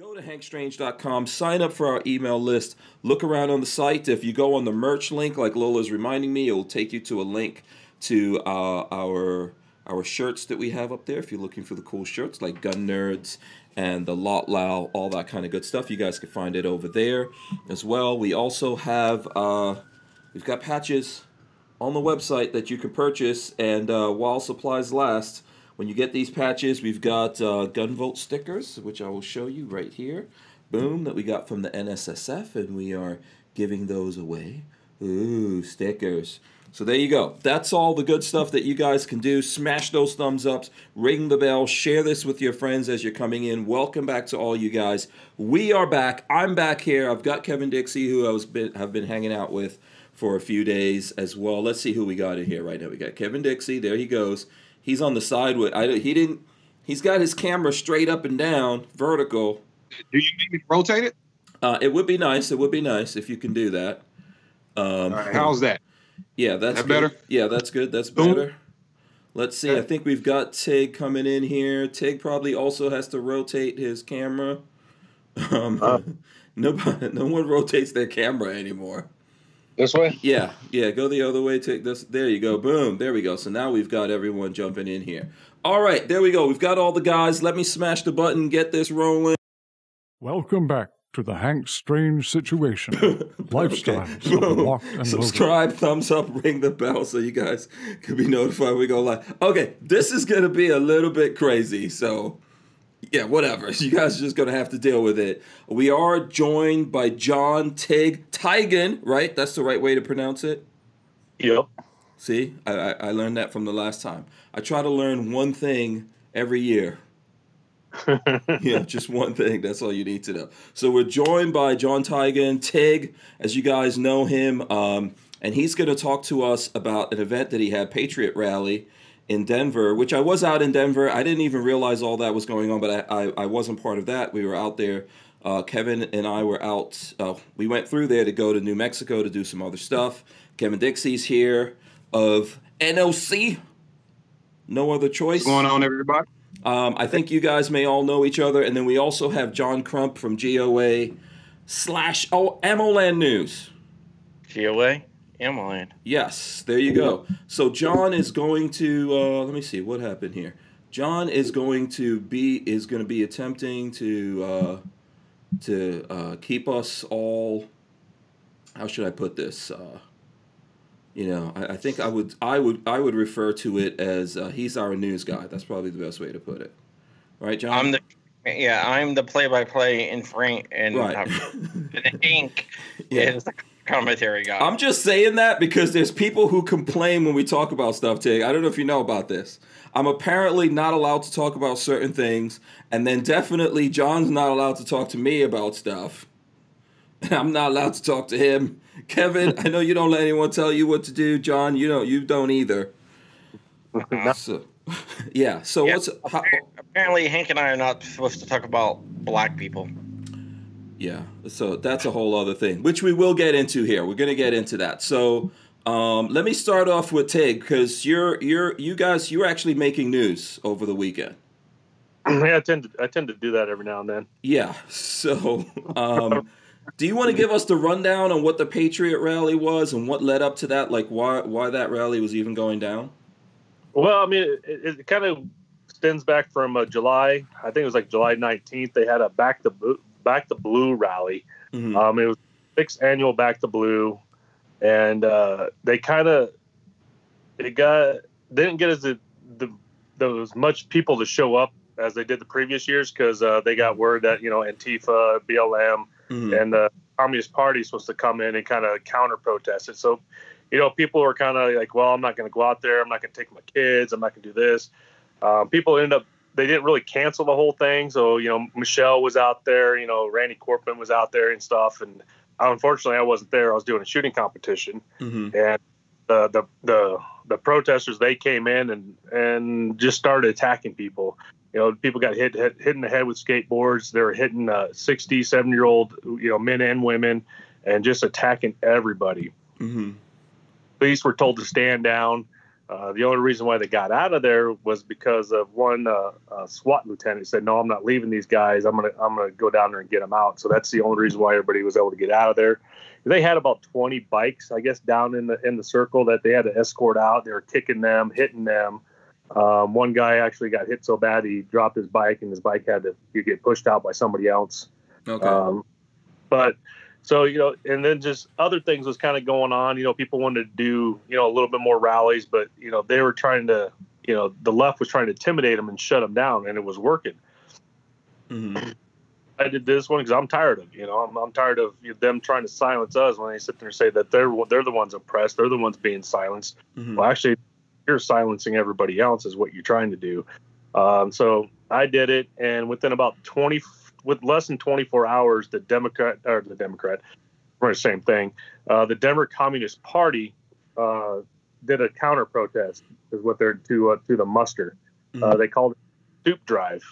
Go to HankStrange.com, sign up for our email list, look around on the site. If you go on the merch link, like Lola's reminding me, it will take you to a link to our shirts that we have up there. If you're looking for the cool shirts, like Gun Nerds and the Lot Lao, all that kind of good stuff, you guys can find it over there as well. We also have, we've got patches on the website that you can purchase, and while supplies last, when you get these patches, we've got Gunvolt stickers, which I will show you right here. Boom, that we got from the NSSF, and we are giving those away. Ooh, stickers. So there you go. That's all the good stuff that you guys can do. Smash those thumbs ups, ring the bell, share this with your friends as you're coming in. Welcome back to all you guys. We are back. I'm back here. I've got Kevin Dixie, who I've been hanging out with for a few days as well. Let's see who we got in here right now. We got Kevin Dixie. There he goes. He's on the side with he's got his camera straight up and down, vertical. Do you need me to rotate it? It would be nice. It would be nice if you can do that. All right, how's that? Yeah, that's good. Better. Yeah, that's good. That's better. Let's see. I think we've got Tig coming in here. Tig probably also has to rotate his camera. No one rotates their camera anymore. This way? Yeah, yeah. Go the other way. Take this. There you go. Boom. There we go. So now we've got everyone jumping in here. All right. There we go. We've got all the guys. Let me smash the button. Get this rolling. Welcome back to the Hank Strange Situation. Lifestyles of the Locked and Subscribe, loaded. Thumbs up, ring the bell so you guys can be notified we go live. Okay. This is going to be a little bit crazy. So, yeah, whatever. You guys are just going to have to deal with it. We are joined by John Tiegen, right? That's the right way to pronounce it? Yep. See? I learned that from the last time. I try to learn one thing every year. Yeah, just one thing. That's all you need to know. So we're joined by John Tiegen, Tig, as you guys know him. And he's going to talk to us about an event that he had, Patriot Rally, in Denver, which I was out in Denver. I didn't even realize all that was going on, but I wasn't part of that. We were out there. Kevin and I were out. We went through there to go to New Mexico to do some other stuff. Kevin Dixie's here of NOC. No other choice. What's going on, everybody? I think you guys may all know each other. And then we also have John Crump from GOA / AmmoLand News. GOA? AmmoLand. Yes, there you go. So John is going to let me see what happened here. John is going to be attempting to keep us all. How should I put this? You know, I think I would refer to it as he's our news guy. That's probably the best way to put it. Right, John? I'm the play-by-play in Frank and right. Hank is the commentary guy. I'm just saying that because there's people who complain when we talk about stuff, Tig. I don't know if you know about this. I'm apparently not allowed to talk about certain things, and then definitely John's not allowed to talk to me about stuff. I'm not allowed to talk to him. Kevin, I know you don't let anyone tell you what to do. John, you don't either. So, yeah. So yeah, apparently Hank and I are not supposed to talk about black people. Yeah, so that's a whole other thing, which we will get into here. We're going to get into that. So let me start off with Tig, because you guys were actually making news over the weekend. Yeah, I tend to do that every now and then. Yeah. So do you want to give us the rundown on what the Patriot Rally was and what led up to that? Like why that rally was even going down? Well, I mean, it kind of extends back from July. I think it was like July 19th. They had a Back the Blue rally. Mm-hmm. It was sixth annual Back the Blue, and there was much people to show up as they did the previous years because they got word that Antifa, BLM, mm-hmm. and the Communist Party was supposed to come in and kind of counter protest it. So people were kind of like, well, I'm not going to go out there. I'm not going to take my kids. I'm not going to do this. People ended up. They didn't really cancel the whole thing. So, Michelle was out there, Randy Corpin was out there and stuff. And unfortunately, I wasn't there. I was doing a shooting competition. Mm-hmm. And the protesters, they came in and just started attacking people. People got hit in the head with skateboards. They were hitting 60, 70-year-old, men and women, and just attacking everybody. Mm-hmm. Police were told to stand down. The only reason why they got out of there was because of one SWAT lieutenant said, "No, I'm not leaving these guys. I'm gonna go down there and get them out." So that's the only reason why everybody was able to get out of there. They had about 20 bikes, I guess, down in the circle that they had to escort out. They were kicking them, hitting them. One guy actually got hit so bad he dropped his bike, and his bike had to get pushed out by somebody else. Okay. But so, you know, and then just other things was kind of going on. You know, people wanted to do, you know, a little bit more rallies, but, you know, they were trying to, you know, the left was trying to intimidate them and shut them down, and it was working. Mm-hmm. I did this one because I'm tired of, you know, I'm tired of them trying to silence us when they sit there and say that they're the ones oppressed, they're the ones being silenced. Mm-hmm. Well, actually, you're silencing everybody else is what you're trying to do. So I did it, and within about 20. With less than 24 hours, the Denver Communist Party did a counter protest, is what they're to the muster. Mm-hmm. They called it soup drive,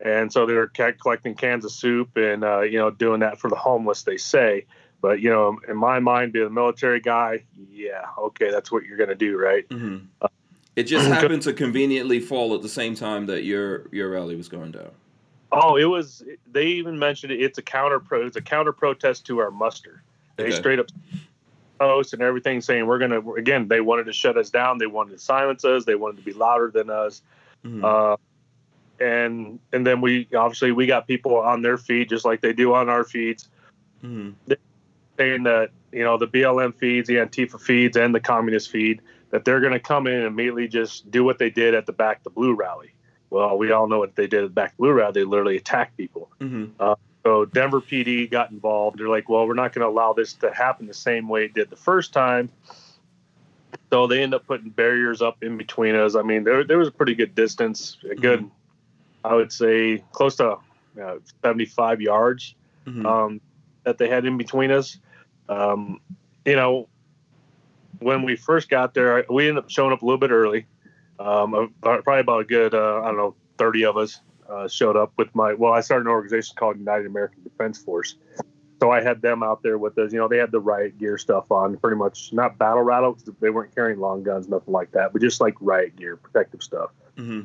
and so they're collecting cans of soup and you know, doing that for the homeless, they say. But you know, in my mind, being a military guy, yeah, okay, that's what you're gonna do, right? Mm-hmm. It just happened to conveniently fall at the same time that your rally was going down. Oh, it was. They even mentioned it. It's a counter protest to our muster. They straight up post and everything saying we're gonna. Again, they wanted to shut us down. They wanted to silence us. They wanted to be louder than us. Mm-hmm. And then we got people on their feed just like they do on our feeds, mm-hmm. saying that, you know, the BLM feeds, the Antifa feeds, and the communist feed, that they're gonna come in and immediately just do what they did at the Back the Blue rally. Well, we all know what they did at Back Blue Route. They literally attacked people. Mm-hmm. So Denver PD got involved. They're like, well, we're not going to allow this to happen the same way it did the first time. So they end up putting barriers up in between us. I mean, there was a pretty good distance, a good, mm-hmm. I would say, close to 75 yards mm-hmm. That they had in between us. You know, when we first got there, we ended up showing up a little bit early. Probably about a good, 30 of us showed up with I started an organization called United American Defense Force. So I had them out there with us. You know, they had the riot gear stuff on, pretty much not battle rattle because they weren't carrying long guns, nothing like that, but just like riot gear, protective stuff. Mm-hmm.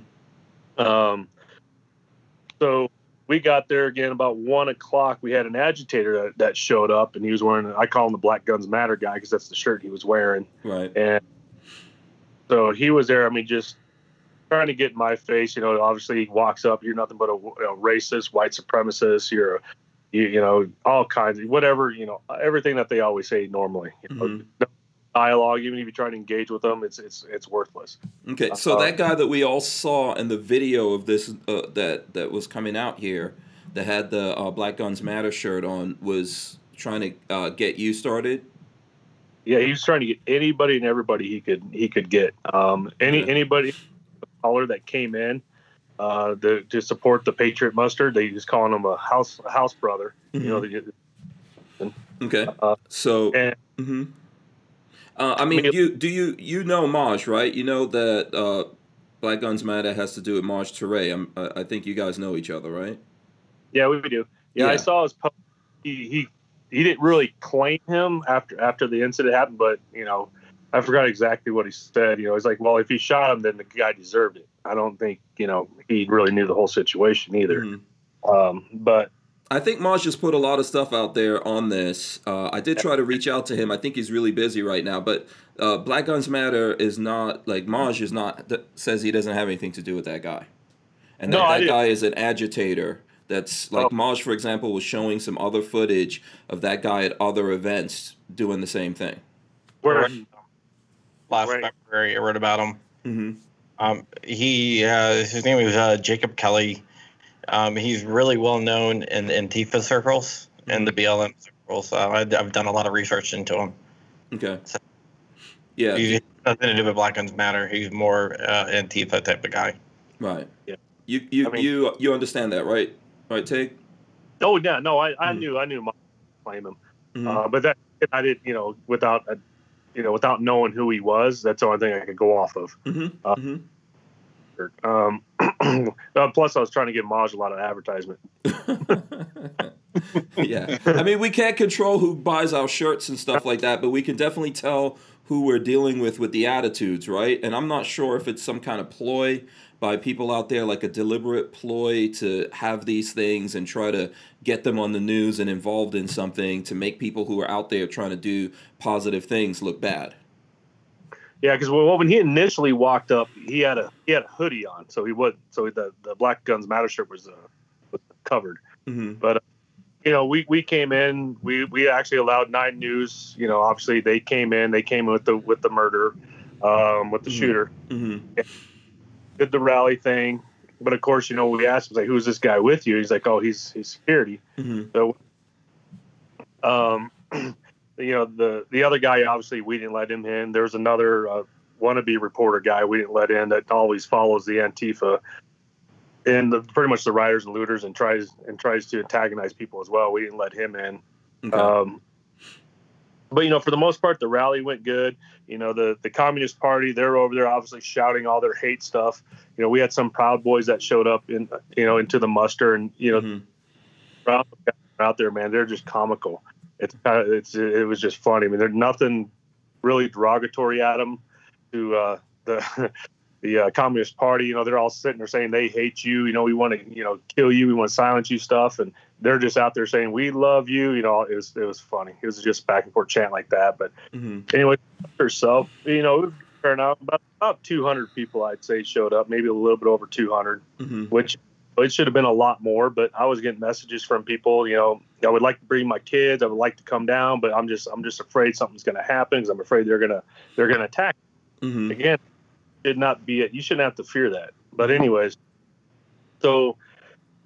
So we got there again about 1 o'clock. We had an agitator that showed up, and he was wearing, I call him the Black Guns Matter guy because that's the shirt he was wearing. Right. And so he was there, I mean, just trying to get in my face. You know, obviously he walks up, you're nothing but a racist, white supremacist, you know, all kinds of whatever, you know, everything that they always say normally. You know, mm-hmm. no dialogue, even if you try to engage with them, it's worthless. Okay, so that guy that we all saw in the video of this that was coming out here that had the Black Guns Matter shirt on was trying to get you started? Yeah, he was trying to get anybody and everybody he could get. Anybody caller that came in to support the Patriot Muster, they just calling him a house brother. Mm-hmm. You know. Okay. So. And, mm-hmm. You know Maj, right? You know that Black Guns Matter has to do with Maj Touré. I think you guys know each other, right? Yeah, we do. Yeah, yeah. I saw his post. He didn't really claim him after the incident happened, but, you know, I forgot exactly what he said. You know, he's like, well, if he shot him, then the guy deserved it. I don't think, you know, he really knew the whole situation either. Mm-hmm. But I think Maj just put a lot of stuff out there on this. I did try to reach out to him. I think he's really busy right now. But Black Guns Matter is not, like, Maj is not, says he doesn't have anything to do with that guy. And that guy is an agitator. That's like Maj, for example, was showing some other footage of that guy at other events doing the same thing. Last February, I read about him. Mm-hmm. His name is Jacob Kelly. He's really well known in Antifa circles mm-hmm. and the BLM circles. I've done a lot of research into him. Okay. So yeah. He's nothing to do with Black Guns Matter. He's more Antifa type of guy. Right. Yeah. You understand that, right? Right, Tig? Oh, yeah, no, I knew Maj claim him. Mm-hmm. But that I did, you know, without knowing who he was, that's the only thing I could go off of. Mm-hmm. Plus, I was trying to give Maj a lot of advertisement. Yeah. I mean, we can't control who buys our shirts and stuff like that, but we can definitely tell who we're dealing with the attitudes, right? And I'm not sure if it's some kind of ploy by people out there, like a deliberate ploy to have these things and try to get them on the news and involved in something to make people who are out there trying to do positive things look bad. Yeah, because when he initially walked up, he had a hoodie on, so he would the Black Guns Matter shirt was covered. Mm-hmm. But we came in, we actually allowed Nine News. You know, obviously they came in with the murder, with the mm-hmm. shooter. Mm-hmm. Did the rally thing, but of course, we asked him, like, who's this guy with you? He's like, oh, he's security. Mm-hmm. So, the other guy, obviously, we didn't let him in. There's another wannabe reporter guy we didn't let in that always follows the Antifa and pretty much the rioters and looters and tries to antagonize people as well. We didn't let him in. Okay. But, for the most part, the rally went good. The Communist Party, they're over there obviously shouting all their hate stuff. We had some Proud Boys that showed up into the muster, and, mm-hmm. out there, man, they're just comical. It was just funny. I mean, there's nothing really derogatory at them to the Communist Party. They're all sitting there saying they hate you. We want to, kill you. We want to silence you stuff. And they're just out there saying, we love you. It was funny. It was just back and forth chant like that. But mm-hmm. anyway, herself, it was turning out about 200 people, I'd say, showed up, maybe a little bit over 200, mm-hmm. which it should have been a lot more. But I was getting messages from people, I would like to bring my kids. I would like to come down, but I'm just afraid something's going to happen because I'm afraid they're going to attack. Mm-hmm. Again, did not be it. You shouldn't have to fear that. But anyways, so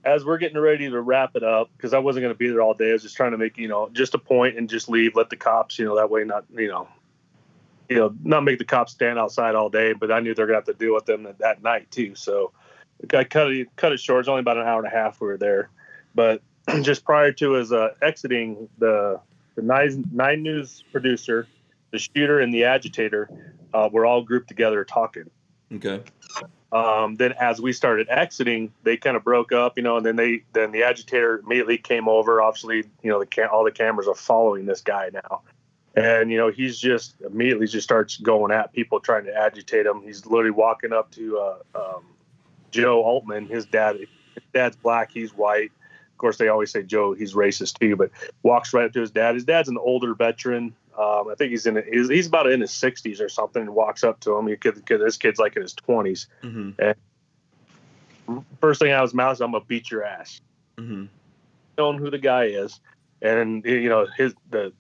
as we're getting ready to wrap it up, because I wasn't going to be there all day, I was just trying to make just a point and just leave, let the cops that way not not make the cops stand outside all day. But I knew they're going to have to deal with them that night too. So I cut it short. It's only about an hour and a half we were there, but just prior to his exiting, the Nine News producer, the shooter, and the agitator were all grouped together talking. Okay. Then as we started exiting, they kind of broke up, and then the agitator immediately came over. Obviously, all the cameras are following this guy now. And, he's just immediately just starts going at people, trying to agitate him. He's literally walking up to Joe Altman, his dad. His dad's black, he's white. Of course, they always say Joe, he's racist too, but walks right up to his dad. His dad's an older veteran. I think he's about in his 60s or something, and walks up to him. This kid's like in his 20s. Mm-hmm. And first thing out of his mouth is, I'm going to beat your ass. Mm-hmm. Knowing who the guy is. And, I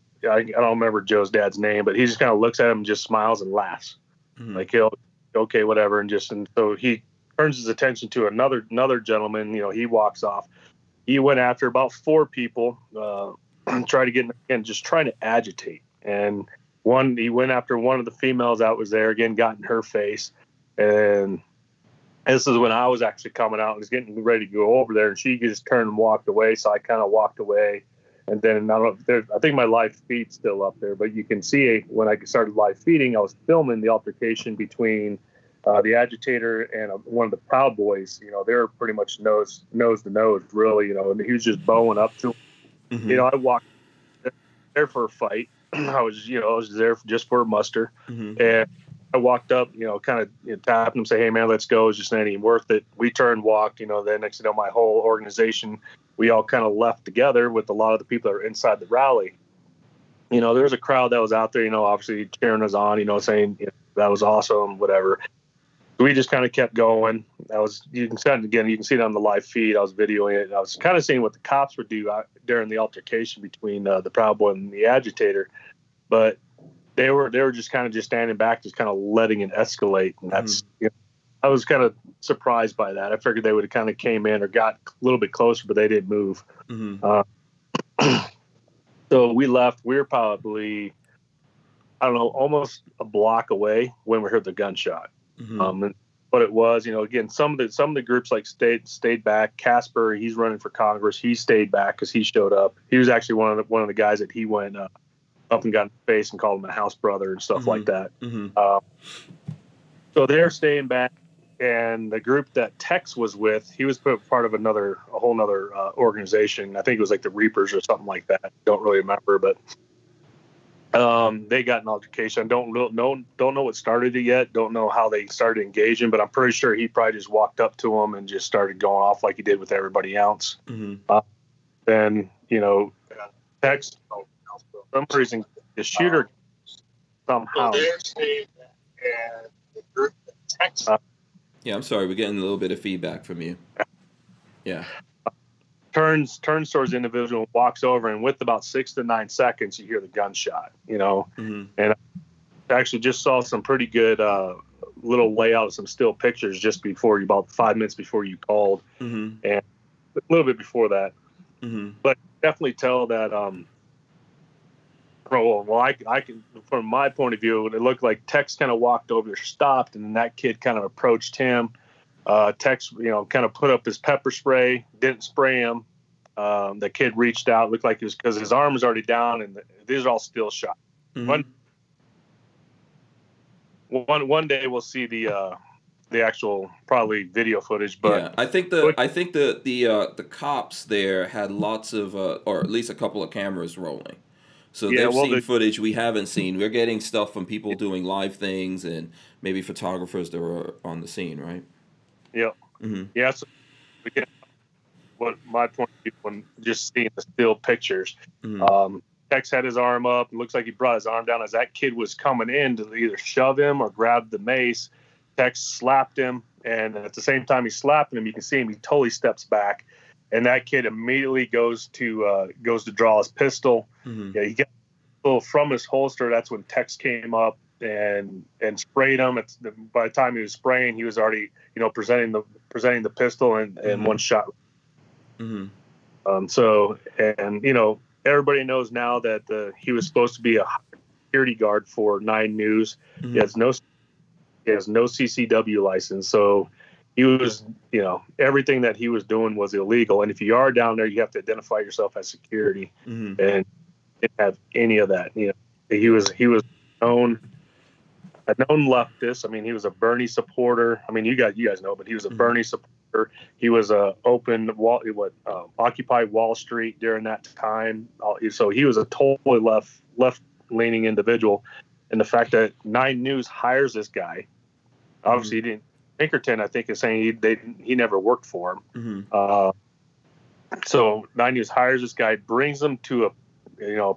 don't remember Joe's dad's name, but he just kind of looks at him and just smiles and laughs. Mm-hmm. Like, okay, whatever. And so he turns his attention to another gentleman. He walks off. He went after about four people, tried to get in, and just trying to agitate. And he went after one of the females that was there again, got in her face. And this is when I was actually coming out and was getting ready to go over there, and she just turned and walked away. So I kind of walked away. And then I think my live feed's still up there, but you can see when I started live feeding, I was filming the altercation between the agitator and one of the Proud Boys. They were pretty much nose to nose, really, and he was just bowing up to him. Mm-hmm. I walked there for a fight. I was there just for a muster. Mm-hmm. And I walked up, kind of tapped him, say, hey, man, let's go. It's just not even worth it. We turned, walked, then next thing you know, my whole organization, we all kind of left together with a lot of the people that are inside the rally. There was a crowd that was out there, obviously cheering us on, saying that was awesome, whatever. We just kind of kept going. You can see it on the live feed. I was videoing it. And I was kind of seeing what the cops would do during the altercation between the Proud Boy and the agitator, but they were just kind of standing back, just kind of letting it escalate. And that's I was kind of surprised by that. I figured they would have kind of came in or got a little bit closer, but they didn't move. Mm-hmm. So we left. We were probably, I don't know, almost a block away when we heard the gunshot. Mm-hmm. But it was, again, some of the groups like stayed back. Casper, he's running for Congress. He stayed back because he showed up. He was actually one of the guys that he went up and got in the face and called him a house brother and stuff mm-hmm. like that. Mm-hmm. So they're staying back, and the group that Tex was with, he was part of a whole nother organization. I think it was like the Reapers or something like that. Don't really remember, but They got an altercation. Don't know what started it yet. Don't know how they started engaging, but I'm pretty sure he probably just walked up to him and just started going off like he did with everybody else. Mm-hmm. Then, you know, text. For some reason, the shooter somehow. Yeah, I'm sorry. We're getting a little bit of feedback from you. Yeah. Turns towards the individual, walks over, and with about 6 to 9 seconds, you hear the gunshot, you know. Mm-hmm. And I actually just saw some pretty good little layout, some still pictures just before you, about 5 minutes before you called, mm-hmm. and a little bit before that. Mm-hmm. But definitely tell that, I can, from my point of view, it looked like Tex kind of walked over, stopped, and then that kid kind of approached him. Tex, you know, kind of put up his pepper spray, didn't spray him. The kid reached out, looked like it was because his arm was already down, and these are all still shots. Mm-hmm. One day we'll see the actual probably video footage, but yeah, I think the cops there had lots of or at least a couple of cameras rolling, so yeah, they've seen footage we haven't seen. We're getting stuff from people doing live things and maybe photographers that were on the scene, right? Yeah. Mm-hmm. Yeah. So again, what my point of view when just seeing the still pictures, mm-hmm. Tex had his arm up. It looks like he brought his arm down as that kid was coming in to either shove him or grab the mace. Tex slapped him, and at the same time he slapped him, you can see him. He totally steps back, and that kid immediately goes to draw his pistol. Mm-hmm. Yeah, he got a pistol from his holster. That's when Tex came up and sprayed him. By the time he was spraying, he was already, you know, presenting the pistol and mm-hmm. one shot. Mm-hmm. So, and you know, everybody knows now that he was supposed to be a security guard for Nine News. Mm-hmm. He has no CCW license, so he was, you know, everything that he was doing was illegal. And if you are down there, you have to identify yourself as security, mm-hmm. and didn't have any of that. You know, he was known. A known leftist. I mean, he was a Bernie supporter. I mean, you guys know, but he was a mm-hmm. Bernie supporter. He was a Occupy Wall Street during that time. So he was a totally left leaning individual. And the fact that Nine News hires this guy, obviously mm-hmm. he didn't. Pinkerton, I think, is saying he never worked for him. Mm-hmm. So Nine News hires this guy, brings him to a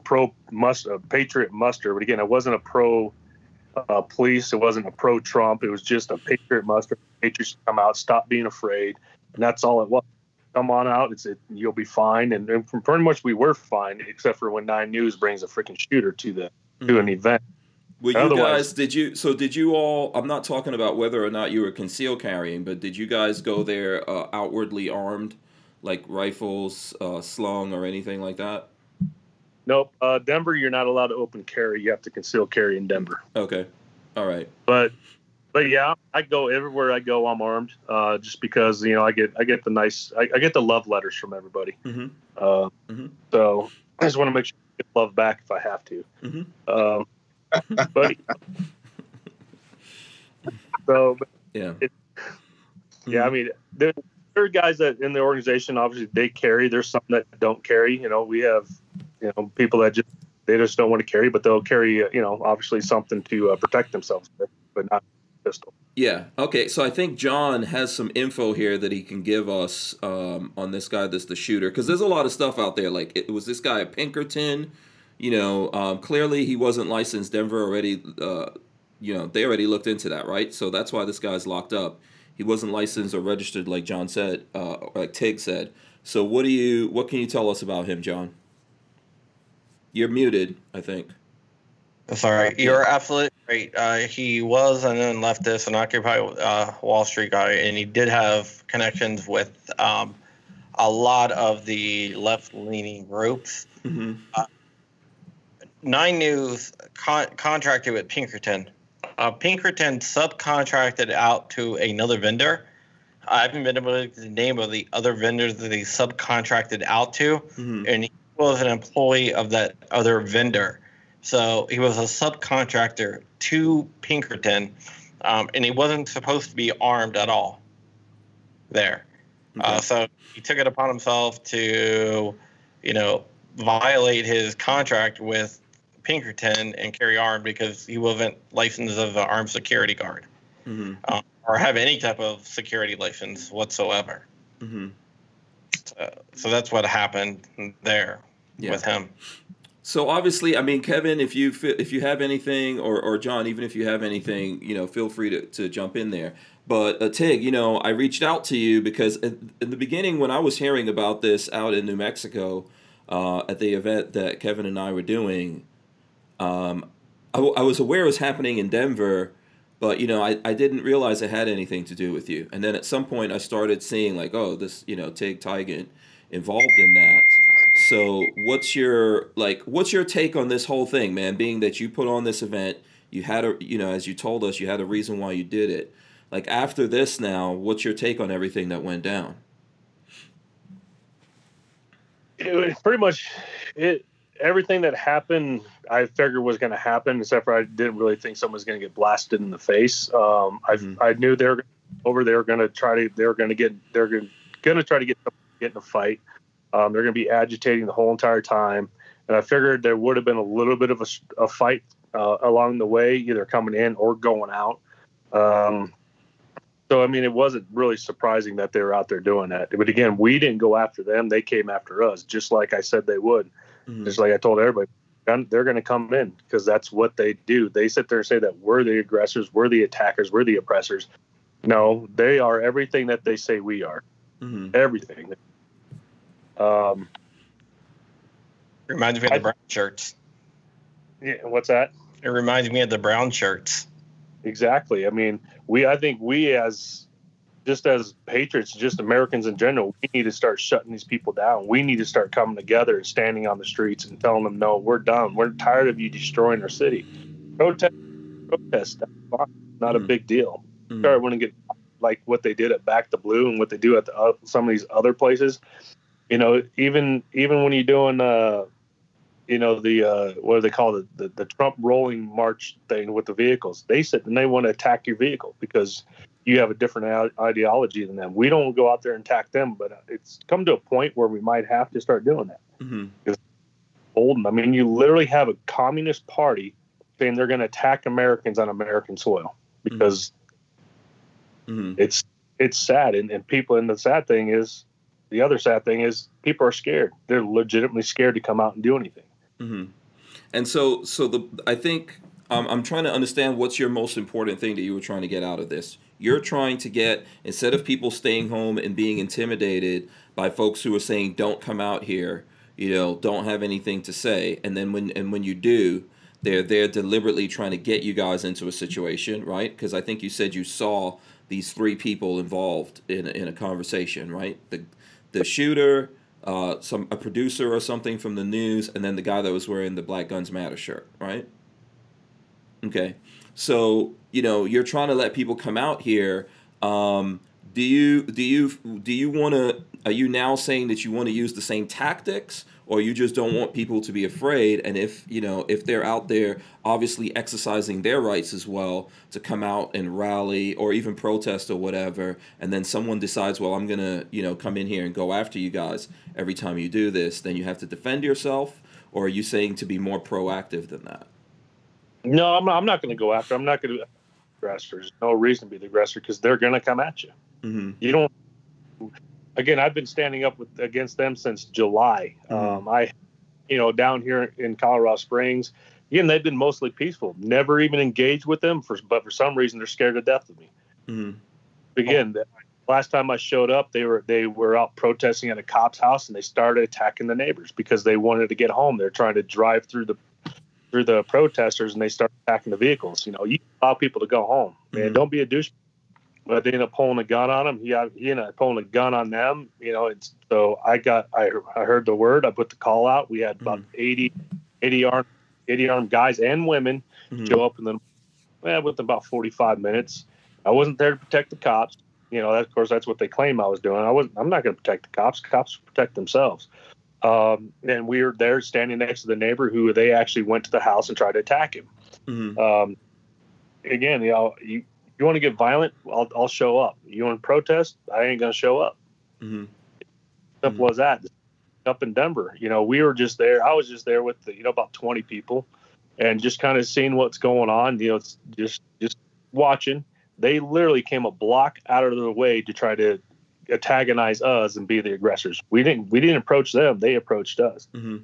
patriot muster. But again, it wasn't a pro. Police. It wasn't a pro-Trump. It was just a patriot muster. Patriots come out, stop being afraid, and that's all it was. Come on out. You'll be fine. And from pretty much we were fine, except for when Nine News brings a freaking shooter to an event. Well, you guys, did you all? I'm not talking about whether or not you were concealed carrying, but did you guys go there outwardly armed, like rifles slung or anything like that? Nope. Denver, you're not allowed to open carry. You have to conceal carry in Denver. Okay. All right. But yeah, I go everywhere I go. I'm armed, just because, you know, I get the nice, I get the love letters from everybody. Mm-hmm. Mm-hmm. So I just want to make sure I get love back if I have to. Mm-hmm. But so but yeah, mm-hmm. yeah. I mean, there are guys that in the organization obviously they carry. There's some that don't carry. You know, we have. You know, people that just don't want to carry, but they'll carry, you know, obviously something to protect themselves with, but not a pistol. Yeah. Okay. So I think John has some info here that he can give us on this guy that's the shooter, because there's a lot of stuff out there. Like, it was this guy at Pinkerton, you know, clearly he wasn't licensed. Denver already, you know, they already looked into that, right? So that's why this guy's locked up. He wasn't licensed or registered, like John said, like Tig said. So what can you tell us about him, John? You're muted, I think. Sorry, you're absolutely right. He was a known leftist, an Occupy Wall Street guy, and he did have connections with a lot of the left-leaning groups. Mm-hmm. Nine News contracted with Pinkerton. Pinkerton subcontracted out to another vendor. I haven't been able to get the name of the other vendors that he subcontracted out to, mm-hmm. and he was an employee of that other vendor, so he was a subcontractor to Pinkerton, and he wasn't supposed to be armed at all there. Okay. So he took it upon himself to, you know, violate his contract with Pinkerton and carry arms because he wasn't licensed as an armed security guard or have any type of security license whatsoever. So that's what happened there with him. So obviously, I mean, Kevin, if you have anything, or John, even if you have anything, you know, feel free to jump in there. But Tig, you know, I reached out to you because in the beginning when I was hearing about this out in New Mexico at the event that Kevin and I were doing, I was aware it was happening in Denver, but, you know, I didn't realize it had anything to do with you. And then at some point I started seeing like, oh, this, you know, Tig Tiegen involved in that. So what's your take on this whole thing, man, being that you put on this event, you had a, you know, as you told us, you had a reason why you did it. Like after this now, what's your take on everything that went down? It was pretty much it. Everything that happened, I figured was going to happen, except for I didn't really think someone was going to get blasted in the face. I knew they're going to try to get in a fight. They're going to be agitating the whole entire time. And I figured there would have been a little bit of a fight along the way, either coming in or going out. So, I mean, it wasn't really surprising that they were out there doing that. But, again, we didn't go after them. They came after us, just like I said they would. Just like I told everybody, they're going to come in because that's what they do. They sit there and say that we're the aggressors, we're the attackers, we're the oppressors. No, they are everything that they say we are. Everything. Reminds me of the brown shirts. Yeah, what's that? It reminds me of the brown shirts. Exactly. I mean, I think we as patriots, just Americans in general, we need to start shutting these people down. We need to start coming together and standing on the streets and telling them, no, we're done. We're tired of you destroying our city. Protest, that's fine. Not a big deal. Sorry, I wouldn't get like what they did at Back to Blue and what they do at some of these other places. You know, even when you're doing, you know, what do they call it? The Trump rolling march thing with the vehicles. They sit and they want to attack your vehicle because you have a different ideology than them. We don't go out there and attack them, but it's come to a point where we might have to start doing that. It's old. I mean, you literally have a communist party saying they're going to attack Americans on American soil because it's sad. And the sad thing is, the other sad thing is people are scared. They're legitimately scared to come out and do anything. And I think I'm trying to understand what's your most important thing that you were trying to get out of this. You're trying to get, instead of people staying home and being intimidated by folks who are saying, don't come out here, you know, don't have anything to say. And then when you do, they're deliberately trying to get you guys into a situation, right? Because I think you said you saw these three people involved in a conversation, right? The shooter, a producer or something from the news, and then the guy that was wearing the Black Guns Matter shirt, right? Okay, so you know you're trying to let people come out here. Do you want to? Are you now saying that you want to use the same tactics, or you just don't want people to be afraid? And if they're out there, obviously exercising their rights as well to come out and rally or even protest or whatever, and then someone decides, well, I'm gonna come in here and go after you guys every time you do this, then you have to defend yourself. Or are you saying to be more proactive than that? No, I'm not going to go after. I'm not going to be the aggressor. There's no reason to be the aggressor because they're going to come at you. You don't. Again, I've been standing up against them since July. Down here in Colorado Springs, again, they've been mostly peaceful. Never even engaged with them, but for some reason, they're scared to death of me. Again, last time I showed up, they were out protesting at a cop's house, and they started attacking the neighbors because they wanted to get home. They're trying to drive through the protesters, and they start attacking the vehicles. You allow people to go home, man. Don't be a douche. But they end up pulling a gun on him. He ended up pulling a gun on them. So I heard the word. I put the call out. We had about 80 armed guys and women show up, and then within about 45 minutes. I wasn't there to protect the cops. Of course, that's what they claim I was doing. I'm not going to protect the cops. Cops protect themselves. And we were there standing next to the neighbor who they actually went to the house and tried to attack him. Again, you want to get violent? I'll show up. You want to protest? I ain't going to show up. Simple as that. Up in Denver, we were just there. I was just there with about 20 people. and just kind of seeing what's going on, you know, just watching. They literally came a block out of their way to try to antagonize us and be the aggressors. We didn't approach them. They approached us. Mm-hmm.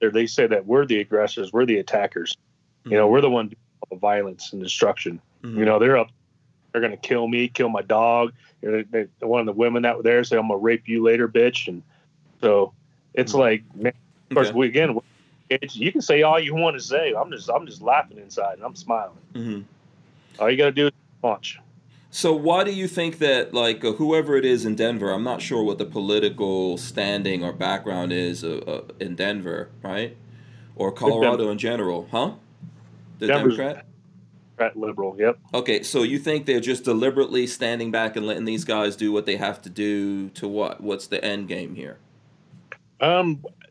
But they say that we're the aggressors. We're the attackers. Mm-hmm. You know, we're the one doing all the violence and destruction. Mm-hmm. You know, they're up. They're going to kill me, kill my dog. You know, one of the women that were there said, I'm going to rape you later, bitch. And so it's mm-hmm. like, man, of course, you can say all you want to say. I'm just laughing inside and I'm smiling. Mm-hmm. All you got to do is launch. So why do you think that, like, whoever it is in Denver, I'm not sure what the political standing or background is in Denver, right? Or Colorado in general, huh? The Democrat? Democrat liberal, yep. Okay, so you think they're just deliberately standing back and letting these guys do what they have to do to what? What's the end game here?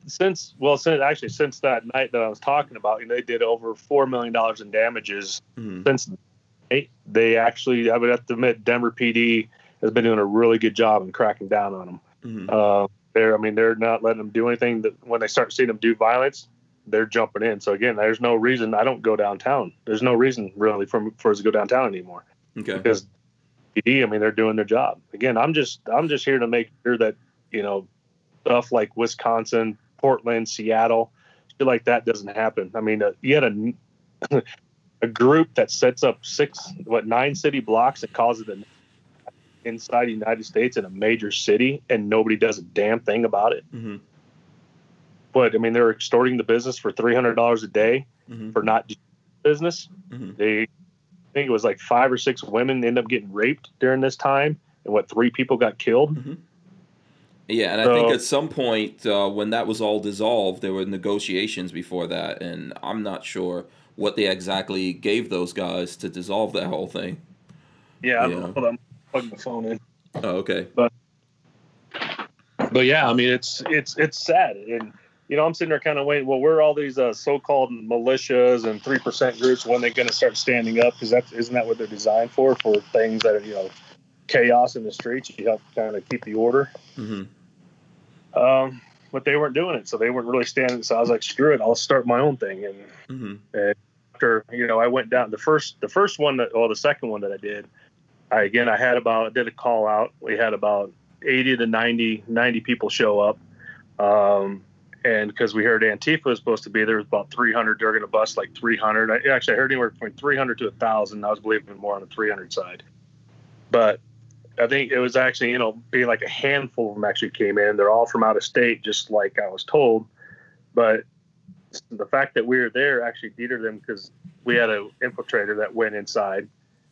Since that night that I was talking about, you know, they did over $4 million in damages mm-hmm. since they actually, I would have to admit, Denver PD has been doing a really good job in cracking down on them. Mm-hmm. They're not letting them do anything. That when they start seeing them do violence, they're jumping in. So again, there's no reason I don't go downtown. There's no reason really for us to go downtown anymore. Okay. Because PD, they're doing their job. Again, I'm just here to make sure that, you know, stuff like Wisconsin, Portland, Seattle, shit like that doesn't happen. You had a group that sets up 9 city blocks and calls it the inside the United States in a major city, and nobody does a damn thing about it. Mm-hmm. But they're extorting the business for $300 a day mm-hmm. for not doing business. Mm-hmm. I think it was like 5 or 6 women end up getting raped during this time, and 3 people got killed. Mm-hmm. Yeah, and I think at some point when that was all dissolved, there were negotiations before that, and I'm not sure what they exactly gave those guys to dissolve that whole thing. Yeah, hold on, I'm plugging the phone in. Oh, okay. But yeah, it's sad, and you know, I'm sitting there kind of waiting. Well, where are all these so-called militias and 3% groups when they're going to start standing up? Because isn't that what they're designed for things that are, you know, chaos in the streets? You have to kind of keep the order. Mm-hmm. But they weren't doing it, so they weren't really standing. So I was like, "Screw it, I'll start my own thing." And, mm-hmm. and after, you know, I went down the first one that, or the second one that I did. I did a call out. We had about 80 to 90 people show up, and because we heard Antifa was supposed to be there, was about 300. They're going to bust like 300. I heard anywhere between 300 to 1,000. I was believing more on the 300 side, but I think it was actually, you know, being like a handful of them actually came in. They're all from out of state, just like I was told. But the fact that we were there actually deterred them, because we had an infiltrator that went inside.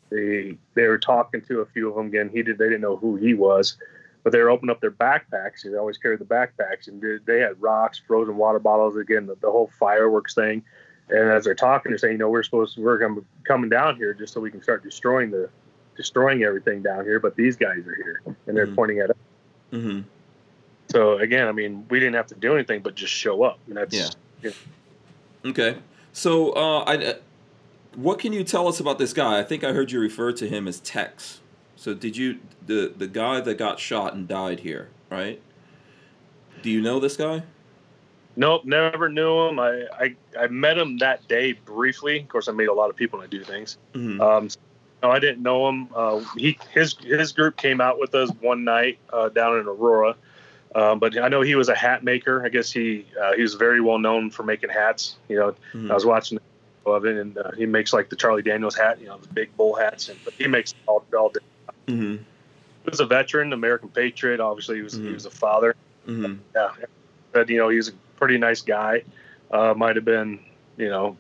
They were talking to a few of them. Again, they didn't know who he was, but they were opening up their backpacks. They always carried the backpacks, and they had rocks, frozen water bottles, again, the whole fireworks thing. And as they're talking, they're saying, you know, we're coming down here just so we can start destroying everything down here, but these guys are here, and they're mm-hmm. pointing at us. Mm-hmm. So again, we didn't have to do anything but just show up, and that's okay. So what can you tell us about this guy? I think I heard you refer to him as Tex. So did you the guy that got shot and died here, right? Do you know this guy? Nope, never knew him. I met him that day briefly. Of course, I meet a lot of people when I do things. Mm-hmm. No, I didn't know him. His group came out with us one night down in Aurora, but I know he was a hat maker. I guess he was very well known for making hats. You know, mm-hmm. I was watching the video of it, and he makes like the Charlie Daniels hat, you know, the big bull hats, but he makes all different. Mm-hmm. He was a veteran, American patriot. Obviously, he was a father. Mm-hmm. Yeah, but you know, he was a pretty nice guy. Might have been, you know,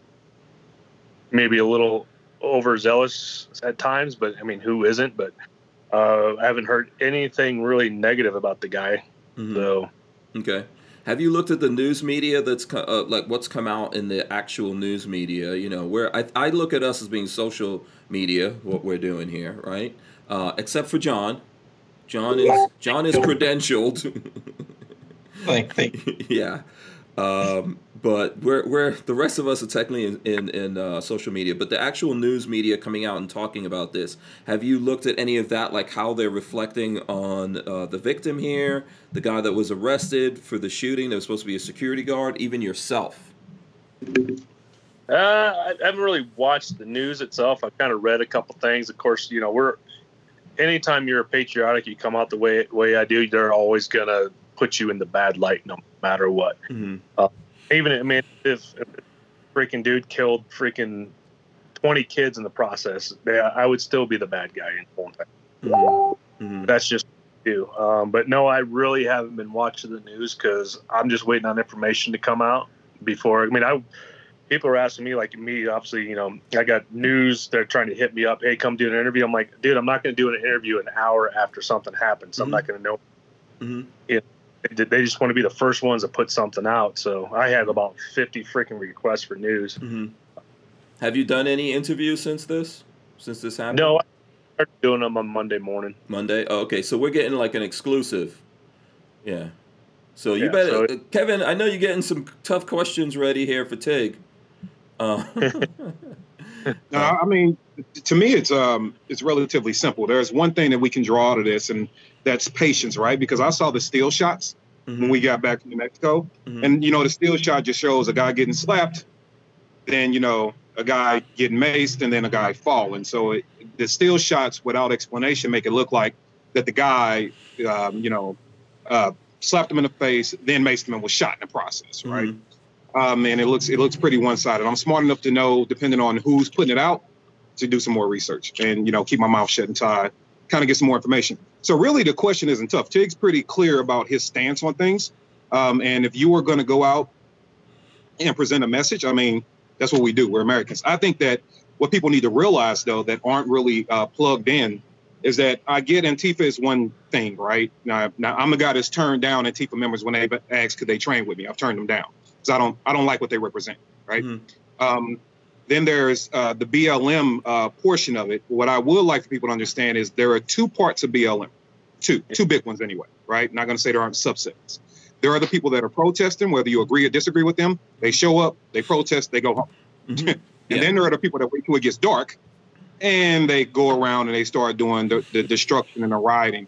maybe a little overzealous at times, but who isn't? But I haven't heard anything really negative about the guy. Mm-hmm. So, okay, have you looked at the news media? That's like what's come out in the actual news media? You know, where I look at us as being social media, what we're doing here, right? Except for John. John is credentialed. Thank you. Yeah. But we're the rest of us are technically in social media, but the actual news media coming out and talking about this. Have you looked at any of that, like how they're reflecting on the victim here, the guy that was arrested for the shooting that was supposed to be a security guard, even yourself? I haven't really watched the news itself. I've kind of read a couple things. Of course, you know, anytime you're patriotic, you come out the way I do, they're always going to put you in the bad light no matter what. Mm-hmm. Even, I mean, if freaking dude killed freaking 20 kids in the process, I would still be the bad guy in the whole time. Mm-hmm. Mm-hmm. That's just what I do. But no, I really haven't been watching the news because I'm just waiting on information to come out before. I mean, people are asking me, obviously, you know, I got news. They're trying to hit me up. Hey, come do an interview. I'm like, dude, I'm not going to do an interview an hour after something happens. So mm-hmm. I'm not going to know. Mm-hmm. They just want to be the first ones to put something out. So I had about 50 freaking requests for news. Mm-hmm. Have you done any interviews since this happened? No, I started doing them on Monday morning. Monday? Oh, okay. So we're getting like an exclusive. Yeah. So you better, so Kevin, I know you're getting some tough questions ready here for Tig. No, I mean, to me, it's relatively simple. There's one thing that we can draw out of this, and that's patience, right? Because I saw the steel shots mm-hmm. when we got back from New Mexico, mm-hmm. and you know, the steel shot just shows a guy getting slapped, then you know, a guy getting maced, and then a guy falling. So the steel shots, without explanation, make it look like that the guy, slapped him in the face, then maced him, and was shot in the process, mm-hmm. right? And it looks pretty one-sided. I'm smart enough to know, depending on who's putting it out, to do some more research and, you know, keep my mouth shut and tied, kind of get some more information. So really the question isn't tough. Tig's pretty clear about his stance on things. And if you were going to go out and present a message, I mean, that's what we do. We're Americans. I think that what people need to realize, though, that aren't really plugged in is that I get Antifa is one thing, right? Now I'm the guy that's turned down Antifa members when they ask, could they train with me? I've turned them down. Because I don't like what they represent, right? Mm-hmm. Then there's the BLM portion of it. What I would like for people to understand is there are two parts of BLM, two big ones anyway, right? Not going to say there aren't subsets. There are the people that are protesting, whether you agree or disagree with them. They show up, they protest, they go home. Mm-hmm. And then there are the people that wait till it gets dark, and they go around and they start doing the destruction and the rioting.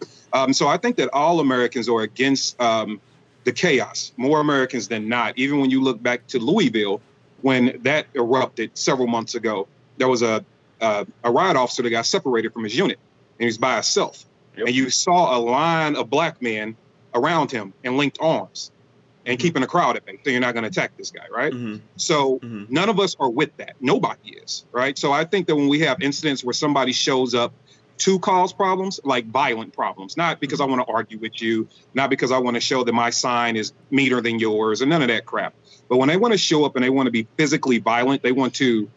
So I think that all Americans are against the chaos, more Americans than not. Even when you look back to Louisville, when that erupted several months ago, there was a riot officer that got separated from his unit, and he was by himself. Yep. And you saw a line of black men around him and linked arms and keeping a crowd at bay. So you're not going to attack this guy, right? Mm-hmm. So none of us are with that. Nobody is, right? So I think that when we have incidents where somebody shows up to cause problems, like violent problems, not because I want to argue with you, not because I want to show that my sign is meaner than yours and none of that crap. But when they want to show up and they want to be physically violent, they want to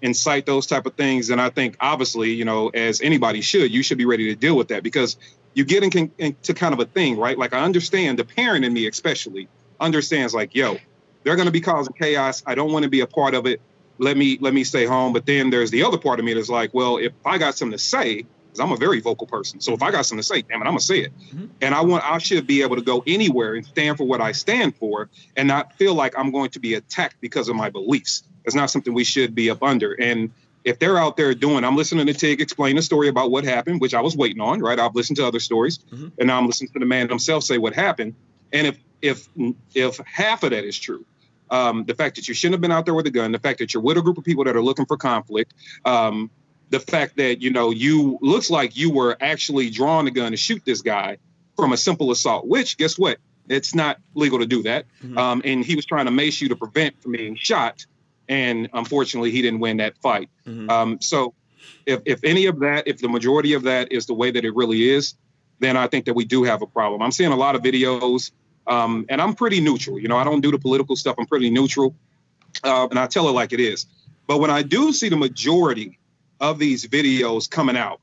incite those type of things. And I think, obviously, you know, as anybody should, you should be ready to deal with that because you get into kind of a thing, right? Like I understand the parent in me especially understands like, yo, they're going to be causing chaos. I don't want to be a part of it. Let me stay home. But then there's the other part of me that's like, well, if I got something to say, because I'm a very vocal person. So if I got something to say, damn it, I'm going to say it. Mm-hmm. And I should be able to go anywhere and stand for what I stand for and not feel like I'm going to be attacked because of my beliefs. That's not something we should be up under. And if they're out there doing, I'm listening to Tig explain a story about what happened, which I was waiting on, right? I've listened to other stories. Mm-hmm. And now I'm listening to the man himself say what happened. And if half of that is true, the fact that you shouldn't have been out there with a gun, the fact that you're with a group of people that are looking for conflict, the fact that, you know, you looks like you were actually drawing a gun to shoot this guy from a simple assault, which guess what? It's not legal to do that. Mm-hmm. And he was trying to mace you to prevent from being shot. And unfortunately, he didn't win that fight. Mm-hmm. So if any of that, if the majority of that is the way that it really is, then I think that we do have a problem. I'm seeing a lot of videos. And I'm pretty neutral. You know, I don't do the political stuff. I'm pretty neutral. And I tell it like it is. But when I do see the majority of these videos coming out,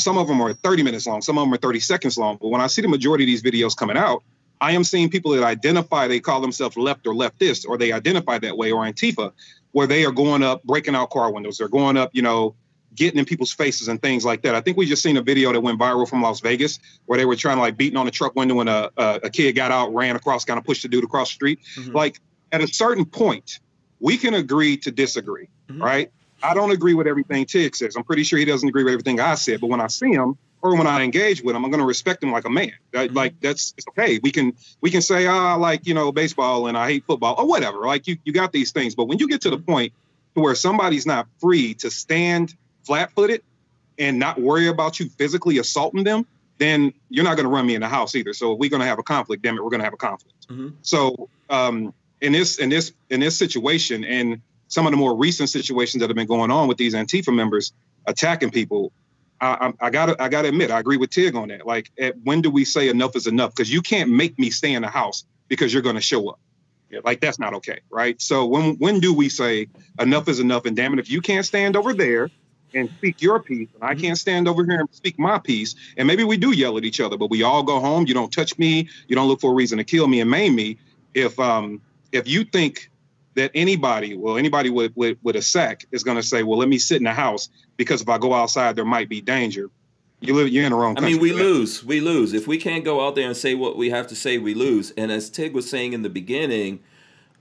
some of them are 30 minutes long, some of them are 30 seconds long. But when I see the majority of these videos coming out, I am seeing people that identify, they call themselves left or leftist, or they identify that way, or Antifa, where they are going up, breaking out car windows. They're going up, you know, getting in people's faces and things like that. I think we just seen a video that went viral from Las Vegas where they were trying to like beating on a truck window and a kid got out, ran across, kind of pushed the dude across the street. Mm-hmm. Like at a certain point, we can agree to disagree, mm-hmm. right? I don't agree with everything Tig says. I'm pretty sure he doesn't agree with everything I said, but when I see him, or when I engage with him, I'm going to respect him like a man. Like it's okay. We can say, I like, baseball and I hate football or whatever. Like you got these things. But when you get to the point to where somebody's not free to stand flat-footed and not worry about you physically assaulting them, then you're not going to run me in the house either. So if we're going to have a conflict, damn it, we're going to have a conflict. Mm-hmm. So in this situation and some of the more recent situations that have been going on with these Antifa members attacking people, I gotta admit, I agree with Tig on that. Like, when do we say enough is enough? Because you can't make me stay in the house because you're going to show up. Yep. Like, that's not okay, right? So when do we say enough is enough? And damn it, if you can't stand over there and speak your piece, and I can't stand over here and speak my piece, and maybe we do yell at each other, but we all go home. You don't touch me. You don't look for a reason to kill me and maim me. If you think that anybody with a sack is going to say, well, let me sit in the house because if I go outside, there might be danger. You're in the wrong country. I mean, we lose. If we can't go out there and say what we have to say, we lose. And as Tig was saying in the beginning,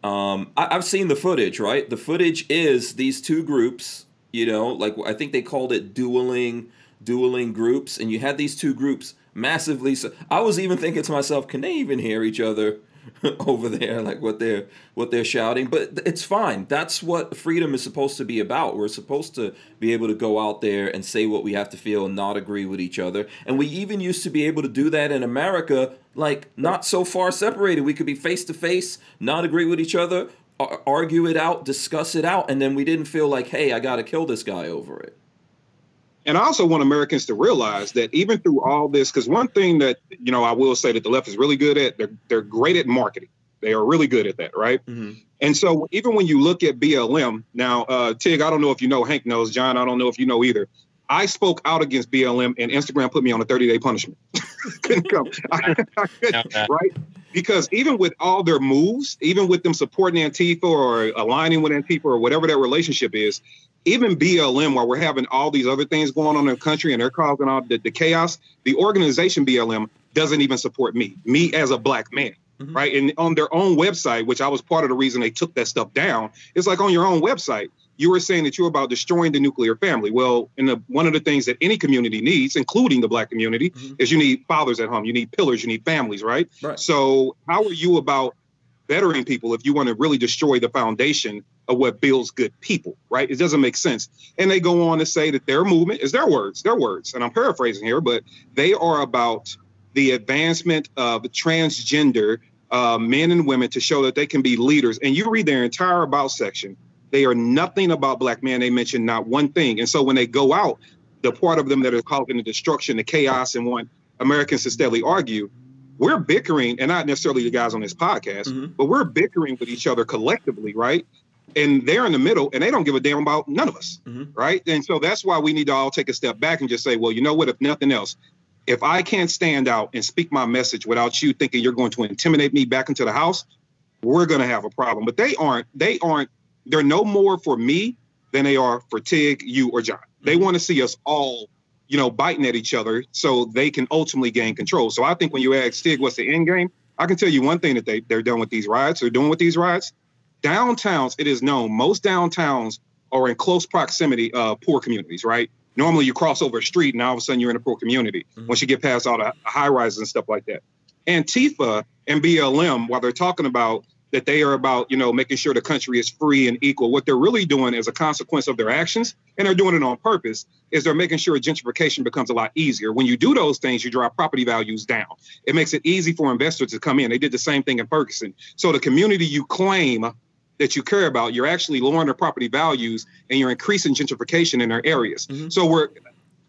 I've seen the footage, right? The footage is these two groups, like I think they called it dueling groups. And you had these two groups massively. So I was even thinking to myself, can they even hear each other over there, like what they're shouting? But it's fine. That's what freedom is supposed to be about. We're supposed to be able to go out there and say what we have to feel and not agree with each other. And we even used to be able to do that in America, like not so far separated. We could be face to face, not agree with each other, argue it out, discuss it out, and then we didn't feel like, hey, I got to kill this guy over it. And I also want Americans to realize that even through all this, because one thing that, I will say that the left is really good at, they're great at marketing. They are really good at that, right? Mm-hmm. And so even when you look at BLM, now, Tig, I don't know if you know, Hank knows, John, I don't know if you know either. I spoke out against BLM and Instagram put me on a 30-day punishment. Couldn't come. I couldn't, right? Because even with all their moves, even with them supporting Antifa or aligning with Antifa or whatever their relationship is, even BLM, while we're having all these other things going on in the country and they're causing all the chaos, the organization BLM doesn't even support me as a black man, mm-hmm. right? And on their own website, which I was part of the reason they took that stuff down, it's like on your own website, you were saying that you're about destroying the nuclear family. Well, one of the things that any community needs, including the black community, mm-hmm. is you need fathers at home, you need pillars, you need families, right? So how are you about bettering people if you want to really destroy the foundation of what builds good people, right? It doesn't make sense. And they go on to say that their movement is their words. And I'm paraphrasing here, but they are about the advancement of transgender men and women to show that they can be leaders. And you read their entire about section. They are nothing about black men. They mention not one thing. And so when they go out, the part of them that is causing the destruction, the chaos, and want Americans to steadily argue, we're bickering, and not necessarily the guys on this podcast, mm-hmm. but we're bickering with each other collectively, right? And they're in the middle, and they don't give a damn about none of us, mm-hmm. right? And so that's why we need to all take a step back and just say, well, you know what, if nothing else, if I can't stand out and speak my message without you thinking you're going to intimidate me back into the house, we're going to have a problem. But they're no more for me than they are for Tig, you, or John. Mm-hmm. They want to see us all, biting at each other so they can ultimately gain control. So I think when you ask Tig, what's the end game? I can tell you one thing that they're done with these riots. They're doing with these riots. Downtowns, it is known, most downtowns are in close proximity of poor communities, right? Normally you cross over a street and all of a sudden you're in a poor community mm-hmm. once you get past all the high rises and stuff like that. Antifa and BLM, while they're talking about that they are about, making sure the country is free and equal, what they're really doing as a consequence of their actions, and they're doing it on purpose, is they're making sure gentrification becomes a lot easier. When you do those things, you drive property values down. It makes it easy for investors to come in. They did the same thing in Ferguson. So the community you claim that you care about, you're actually lowering their property values and you're increasing gentrification in their areas. Mm-hmm.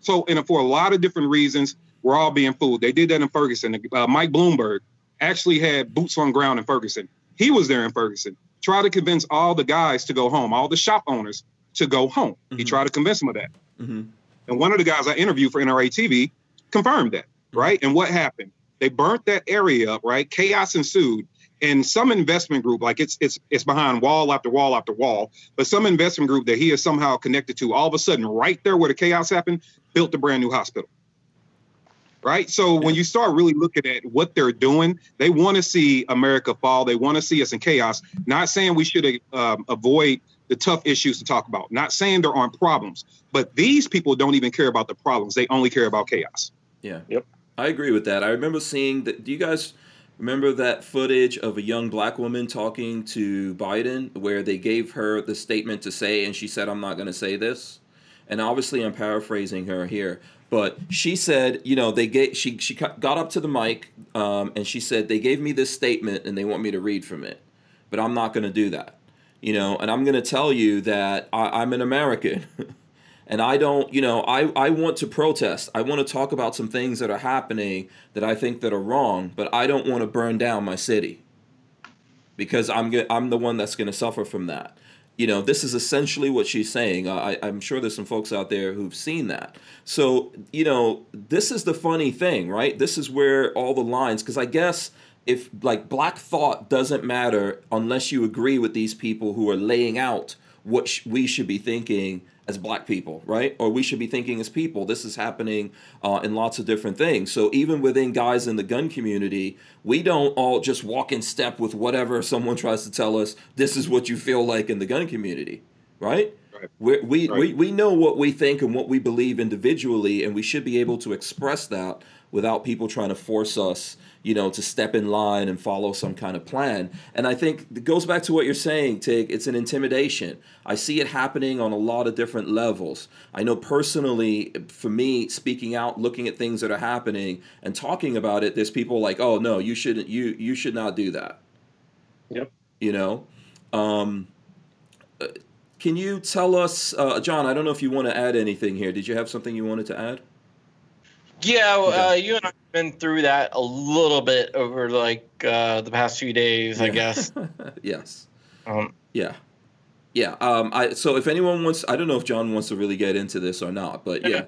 So for a lot of different reasons, we're all being fooled. They did that in Ferguson. Mike Bloomberg actually had boots on ground in Ferguson. He was there in Ferguson. Tried to convince all the guys to go home, all the shop owners to go home. Mm-hmm. He tried to convince them of that. Mm-hmm. And one of the guys I interviewed for NRA TV confirmed that, mm-hmm. right? And what happened? They burnt that area up, right? Chaos ensued. And some investment group, like it's behind wall after wall after wall, but some investment group that he is somehow connected to, all of a sudden, right there where the chaos happened, built a brand new hospital, right? So when you start really looking at what they're doing, they want to see America fall. They want to see us in chaos. Not saying we should avoid the tough issues to talk about. Not saying there aren't problems, but these people don't even care about the problems. They only care about chaos. Yeah. Yep. I agree with that. I remember seeing that. Do you guys remember that footage of a young black woman talking to Biden where they gave her the statement to say and she said, I'm not going to say this? And obviously I'm paraphrasing her here, but she said, you know, she got up to the mic and she said, they gave me this statement and they want me to read from it, but I'm not going to do that. You know, and I'm going to tell you that I'm an American and I don't, you know, I want to protest. I want to talk about some things that are happening that I think that are wrong, but I don't want to burn down my city because I'm the one that's going to suffer from that. You know, this is essentially what she's saying. I'm sure there's some folks out there who've seen that. So, you know, this is the funny thing, right? This is where all the lines, because I guess if like black thought doesn't matter unless you agree with these people who are laying out what we should be thinking as black people, right? Or we should be thinking as people. This is happening in lots of different things. So even within guys in the gun community, we don't all just walk in step with whatever someone tries to tell us, this is what you feel like in the gun community, right? We know what we think and what we believe individually, and we should be able to express that without people trying to force us, you know, to step in line and follow some kind of plan. And I think it goes back to what you're saying, Tig. It's an intimidation. I see it happening on a lot of different levels. I know personally, for me, speaking out, looking at things that are happening and talking about it, there's people like, oh, no, you shouldn't, you should not do that. Yep. You know? Can you tell us, John, I don't know if you want to add anything here. Did you have something you wanted to add? Yeah, you and I have been through that a little bit over like the past few days, I guess. Yes. So if anyone wants, I don't know if John wants to really get into this or not, but yeah.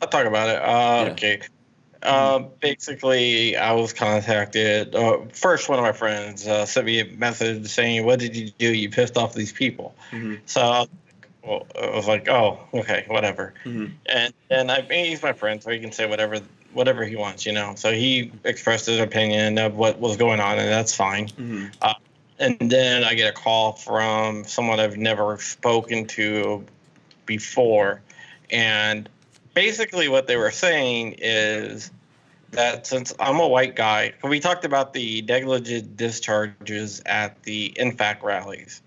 I'll talk about it. Okay. Basically, I was contacted. First, one of my friends sent me a message saying, what did you do? You pissed off these people. Mm-hmm. So well, I was like, oh, okay, whatever. Mm-hmm. And he's my friend, so he can say whatever he wants, you know. So he expressed his opinion of what was going on, and that's fine. Mm-hmm. And then I get a call from someone I've never spoken to before, and basically what they were saying is that since I'm a white guy, we talked about the negligent discharges at the NFAC rallies.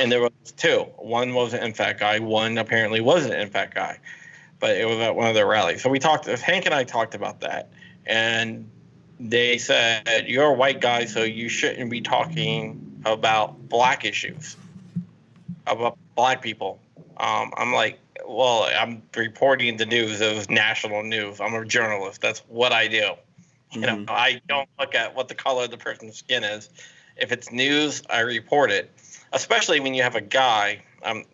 And there was two. One was an NFAC guy. One apparently was an NFAC guy, but it was at one of their rallies. So we talked, Hank and I talked about that. And they said, you're a white guy, so you shouldn't be talking about black issues, about black people. I'm like, well, I'm reporting the news. It was national news. I'm a journalist. That's what I do. You know, I don't look at what the color of the person's skin is. If it's news, I report it. Especially when you have a guy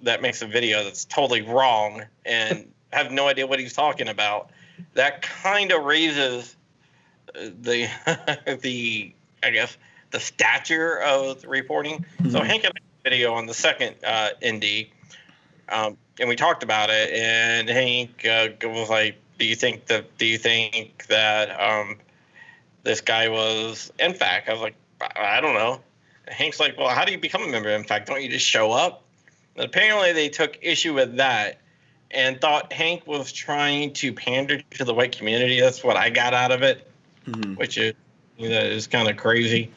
that makes a video that's totally wrong and have no idea what he's talking about. That kind of raises the I guess the stature of the reporting. Mm-hmm. So Hank had a video on the second ND. And we talked about it, and Hank was like, do you think that this guy was NFAC? I was like, I don't know. And Hank's like, well, how do you become a member of NFAC? Don't you just show up? And apparently they took issue with that and thought Hank was trying to pander to the white community. That's what I got out of it, which is, you know, is kind of crazy.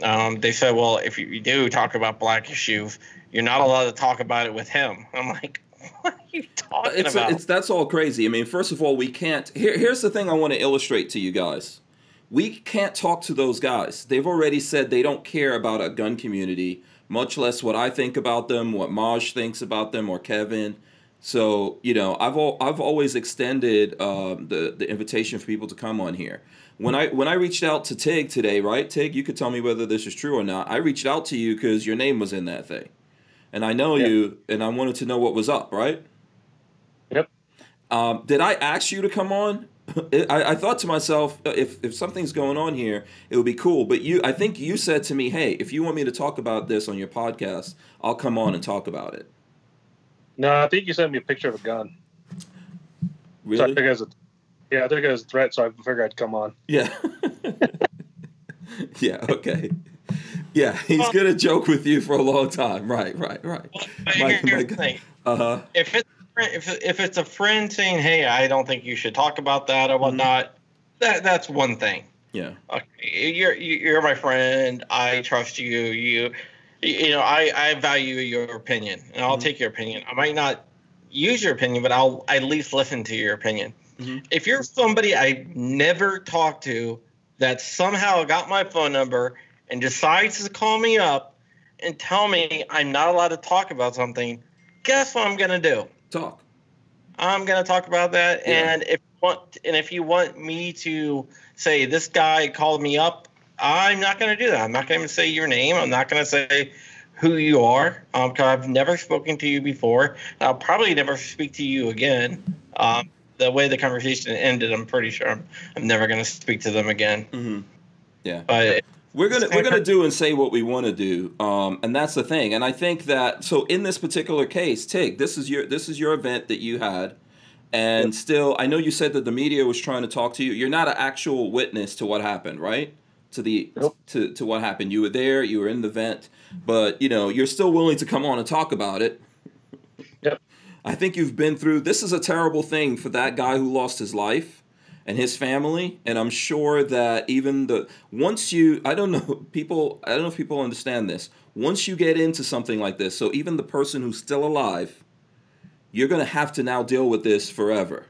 They said, well, if you do talk about black issues, you're not allowed to talk about it with him. I'm like, what are you talking about? That's all crazy. I mean, first of all, we can't. Here's the thing I want to illustrate to you guys. We can't talk to those guys. They've already said they don't care about a gun community, much less what I think about them, what Maj thinks about them, or Kevin. So, you know, I've always extended the invitation for people to come on here. When I reached out to Tig today, right? Tig, you could tell me whether this is true or not. I reached out to you because your name was in that thing. And I know you, and I wanted to know what was up, right? Yep. Did I ask you to come on? I thought to myself, if something's going on here, it would be cool. But I think you said to me, hey, if you want me to talk about this on your podcast, I'll come on and talk about it. No, I think you sent me a picture of a gun. Really? So I figured I think it was a threat, so I figured I'd come on. Yeah. Yeah, okay. Yeah, he's gonna joke with you for a long time. Right. Here's the thing. If it's friend, if it's a friend saying, hey, I don't think you should talk about that or whatnot, that's one thing. Yeah. Okay, you're my friend. I trust you. You know, I value your opinion, and I'll take your opinion. I might not use your opinion, but I'll at least listen to your opinion. If you're somebody I never talked to that somehow got my phone number and decides to call me up and tell me I'm not allowed to talk about something, guess what I'm going to do? Talk. I'm going to talk about that. Yeah. And if you want me to say this guy called me up, I'm not going to do that. I'm not going to say your name. I'm not going to say who you are, because I've never spoken to you before. I'll probably never speak to you again. The way the conversation ended, I'm pretty sure I'm never going to speak to them again. Yeah, but we're gonna do and say what we want to do, and that's the thing. And I think that so in this particular case, Tig, this is your event that you had, and still, I know you said that the media was trying to talk to you. You're not an actual witness to what happened, right? To what happened. You were there. You were in the event, but you know you're still willing to come on and talk about it. I think you've been through, this is a terrible thing for that guy who lost his life and his family. And I'm sure that even I don't know if people understand this. Once you get into something like this, so even the person who's still alive, you're going to have to now deal with this forever,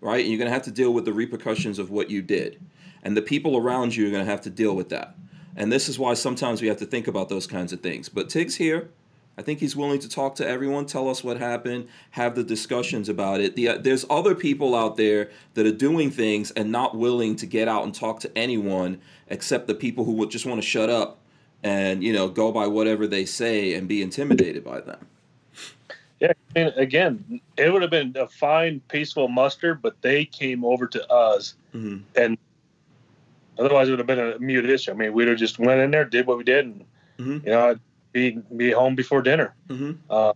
right? And you're going to have to deal with the repercussions of what you did. And the people around you are going to have to deal with that. And this is why sometimes we have to think about those kinds of things. But Tig's here. I think he's willing to talk to everyone, tell us what happened, have the discussions about it. There's other people out there that are doing things and not willing to get out and talk to anyone except the people who would just want to shut up and, you know, go by whatever they say and be intimidated by them. Yeah, and again, it would have been a fine, peaceful muster, but they came over to us. And otherwise it would have been a mute issue. I mean, we'd have just went in there, did what we did, and, you know, be home before dinner. But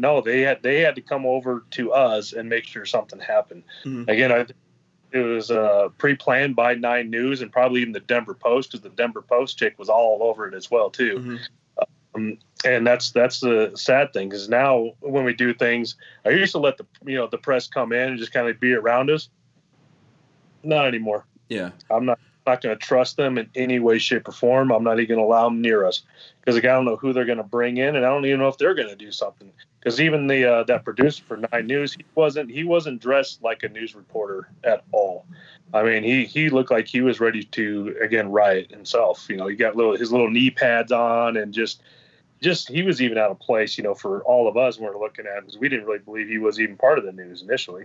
no, they had to come over to us and make sure something happened. Again, it was pre-planned by Nine News and probably even the Denver Post, because the Denver Post chick was all over it as well too. And that's the sad thing, because now when we do things, I used to let the press come in and just kind of be around us. Not anymore. Yeah, I'm not going to trust them in any way, shape, or form. I'm not even going to allow them near us, because like, I don't know who they're going to bring in, and I don't even know if they're going to do something. Because even the that producer for Nine News, he wasn't dressed like a news reporter at all. I mean, he looked like he was ready to again riot himself. You know, he got his little knee pads on, and just he was even out of place. You know, for all of us, when we're looking at him, because we didn't really believe he was even part of the news initially.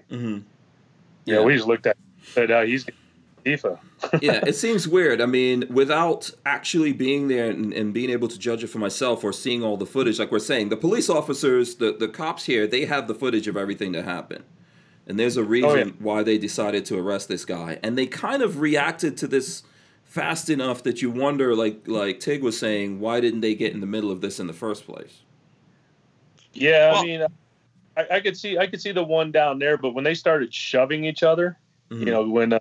Yeah, we just looked at him, but he's. Yeah, it seems weird. I mean, without actually being there and being able to judge it for myself or seeing all the footage, like we're saying, the police officers, the cops here, they have the footage of everything that happened. And there's a reason why they decided to arrest this guy. And they kind of reacted to this fast enough that you wonder, like Tig was saying, why didn't they get in the middle of this in the first place? Yeah, well, I mean, I could see the one down there, but when they started shoving each other, you know, when...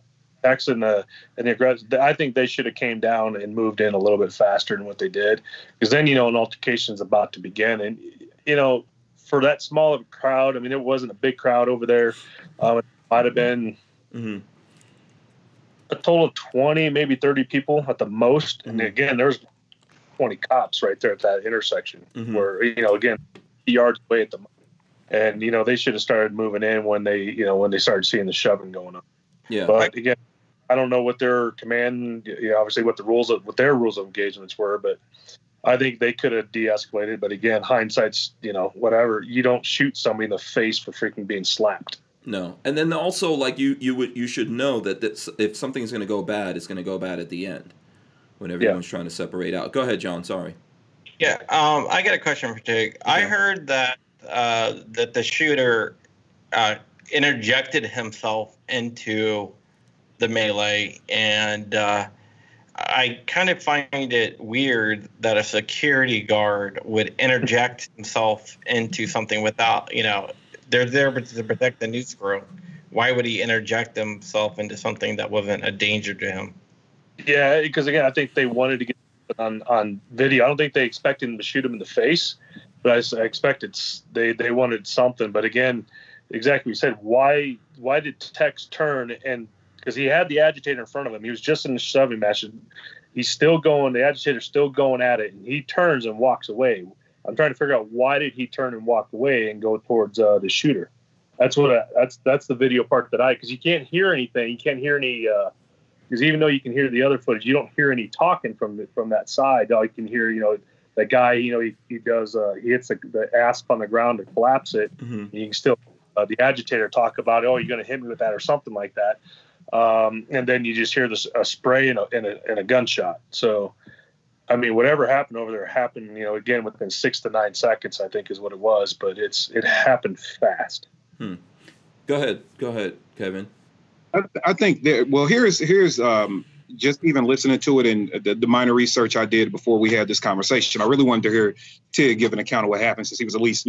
and the aggressive, I think they should have came down and moved in a little bit faster than what they did, because then, you know, an altercation is about to begin. And, you know, for that small of a crowd, I mean, it wasn't a big crowd over there. It might have been a total of 20, maybe 30 people at the most. And again, there's 20 cops right there at that intersection where, you know, again, yards away at the moment. And, you know, they should have started moving in when they started seeing the shoving going on. Yeah. But again, I don't know what their command, you know, obviously what their rules of engagements were, but I think they could have de-escalated. But again, hindsight's, you know, whatever. You don't shoot somebody in the face for freaking being slapped. No. And then also, like, you should know that if something's going to go bad, it's going to go bad at the end when everyone's trying to separate out. Go ahead, John. Sorry. Yeah. I got a question for Jake. I heard that that the shooter interjected himself into the melee, and I kind of find it weird that a security guard would interject himself into something without, you know, they're there to protect the news crew. Why would he interject himself into something that wasn't a danger to him? Yeah, because again, I think they wanted to get on video. I don't think they expected him to shoot him in the face. But I expected they wanted something. But again, exactly what you said, why did Tex turn? And because he had the agitator in front of him, he was just in the shoving match. He's still going. The agitator's still going at it, and he turns and walks away. I'm trying to figure out why did he turn and walk away and go towards the shooter. That's the video part that because you can't hear anything. You can't hear any because even though you can hear the other footage, you don't hear any talking from that side. All you can hear, the guy, he hits the asp on the ground and collapse it. Mm-hmm. And you can still the agitator talk about, oh, you're going to hit me with that or something like that. And then you just hear a spray and a gunshot. So, I mean, whatever happened over there happened, again, within 6 to 9 seconds, I think is what it was. But it happened fast. Hmm. Go ahead, Kevin. I think that, well, here's just even listening to it and the minor research I did before we had this conversation, I really wanted to hear Tig give an account of what happened since he was at least,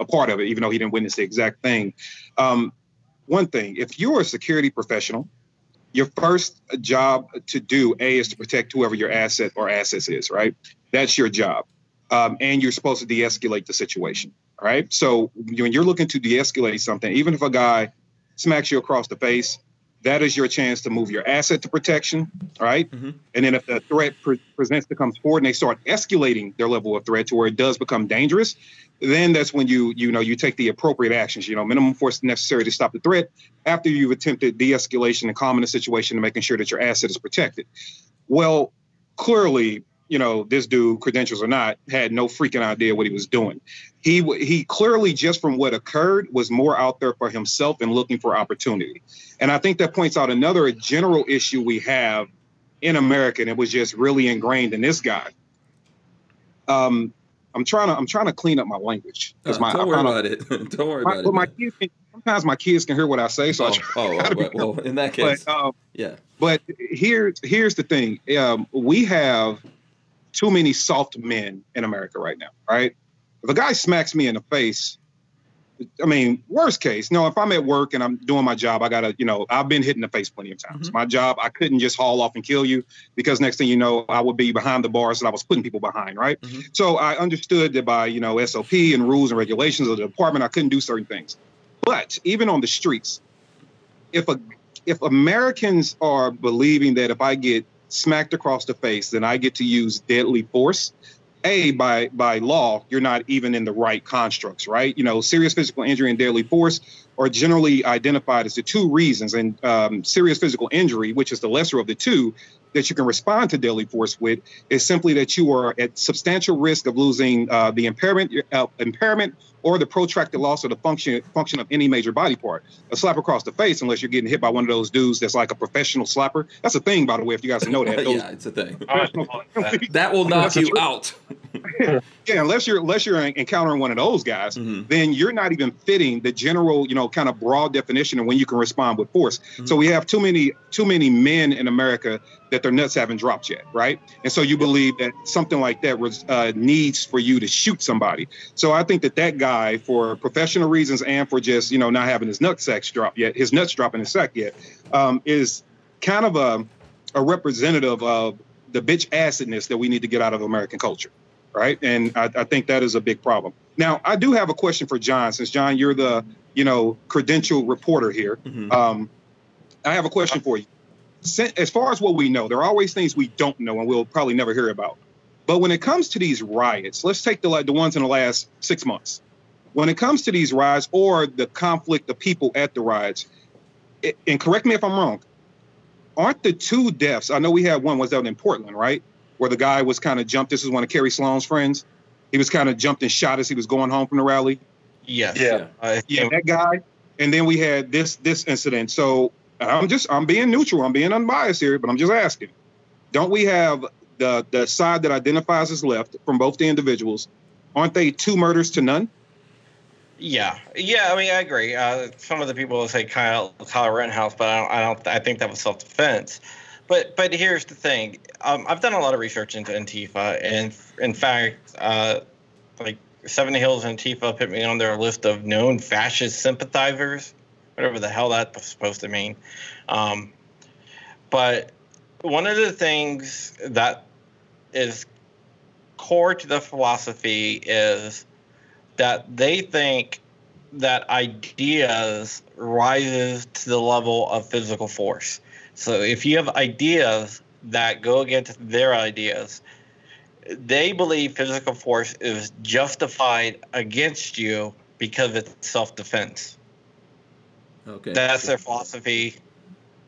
a part of it, even though he didn't witness the exact thing. One thing, if you're a security professional, your first job to do, is to protect whoever your asset or assets is, right? That's your job. And you're supposed to de-escalate the situation, right? So when you're looking to de-escalate something, even if a guy smacks you across the face, that is your chance to move your asset to protection, right? Mm-hmm. And then if the threat comes forward and they start escalating their level of threat to where it does become dangerous, then that's when you take the appropriate actions, minimum force necessary to stop the threat after you've attempted de-escalation and calming the situation and making sure that your asset is protected. Well, clearly, this dude, credentials or not, had no freaking idea what he was doing. He clearly, just from what occurred, was more out there for himself and looking for opportunity. And I think that points out another general issue we have in America, and it was just really ingrained in this guy. I'm trying to clean up my language. Don't worry about it. Sometimes my kids can hear what I say, so in that case, yeah. But here's the thing: we have too many soft men in America right now, right? If a guy smacks me in the face, I mean, worst case, no, if I'm at work and I'm doing my job, I gotta, I've been hit in the face plenty of times. Mm-hmm. My job, I couldn't just haul off and kill you because next thing you know, I would be behind the bars that I was putting people behind, right? Mm-hmm. So I understood that by, SOP and rules and regulations of the department, I couldn't do certain things. But even on the streets, if Americans are believing that if I get smacked across the face, then I get to use deadly force, by law, you're not even in the right constructs, right? Serious physical injury and deadly force are generally identified as the two reasons. And serious physical injury, which is the lesser of the two, that you can respond to deadly force with, is simply that you are at substantial risk of losing the impairment or the protracted loss of the function of any major body part. A slap across the face, unless you're getting hit by one of those dudes that's like a professional slapper. That's a thing, by the way, if you guys know that. Yeah, it's a thing. That will knock you out. Yeah, unless you're encountering one of those guys, mm-hmm. then you're not even fitting the general, kind of broad definition of when you can respond with force. Mm-hmm. So we have too many men in America that their nuts haven't dropped yet, right? And so you believe that something like that needs for you to shoot somebody. So I think that guy, for professional reasons and for just, not having his nuts drop in his sack yet, is kind of a representative of the bitch-assedness that we need to get out of American culture, right? And I think that is a big problem. Now, I do have a question for John, since, John, you're the, credential reporter here. Mm-hmm. I have a question for you. As far as what we know, there are always things we don't know and we'll probably never hear about. But when it comes to these riots, let's take the ones in the last 6 months. When it comes to these riots or the conflict of people at the riots, and correct me if I'm wrong, aren't the two deaths, I know we had one was out in Portland, right? Where the guy was kind of jumped. This is one of Kerry Sloan's friends. He was kind of jumped and shot as he was going home from the rally. Yes. Yeah. Yeah, that guy. And then we had this incident. So I'm being neutral. I'm being unbiased here, but I'm just asking. Don't we have the side that identifies as left from both the individuals? Aren't they two murders to none? Yeah. I mean, I agree. Some of the people will say Kyle Rittenhouse, but I think that was self-defense. But here's the thing. I've done a lot of research into Antifa, and in fact, Seven Hills Antifa put me on their list of known fascist sympathizers. Whatever the hell that's supposed to mean. But one of the things that is core to the philosophy is that they think that ideas rises to the level of physical force. So if you have ideas that go against their ideas, they believe physical force is justified against you because it's self-defense. Okay, that's their philosophy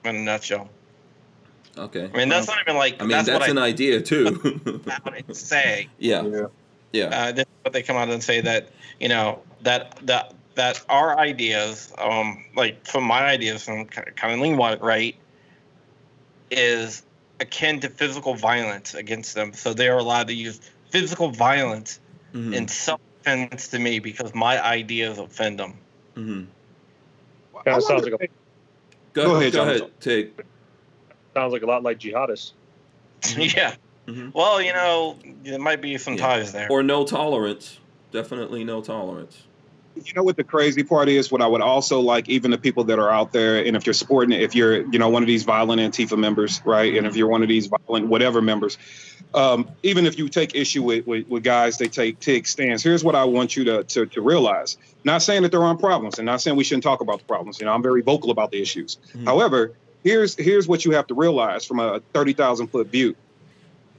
in a nutshell. Okay. I mean, that's not even like. I mean, that's an idea too. That's what I say. Yeah. This is what they come out and say, that you know that our ideas, like from my ideas, and kind of lean right, is akin to physical violence against them. So they are allowed to use physical violence in self-defense to me because my ideas offend them. Kind of sounds like go ahead. Sounds like a lot like jihadists. Yeah. Well, you know, there might be some ties there. Or no tolerance. Definitely no tolerance. You know what the crazy part is? What I would also like, even the people that are out there, and if you're supporting it, if you're, you know, one of these violent Antifa members, right? And if you're one of these violent whatever members, even if you take issue with guys, they take TIG stands. Here's what I want you to realize. Not saying that there aren't problems, and not saying we shouldn't talk about the problems. You know, I'm very vocal about the issues. However, here's what you have to realize from a 30,000-foot view.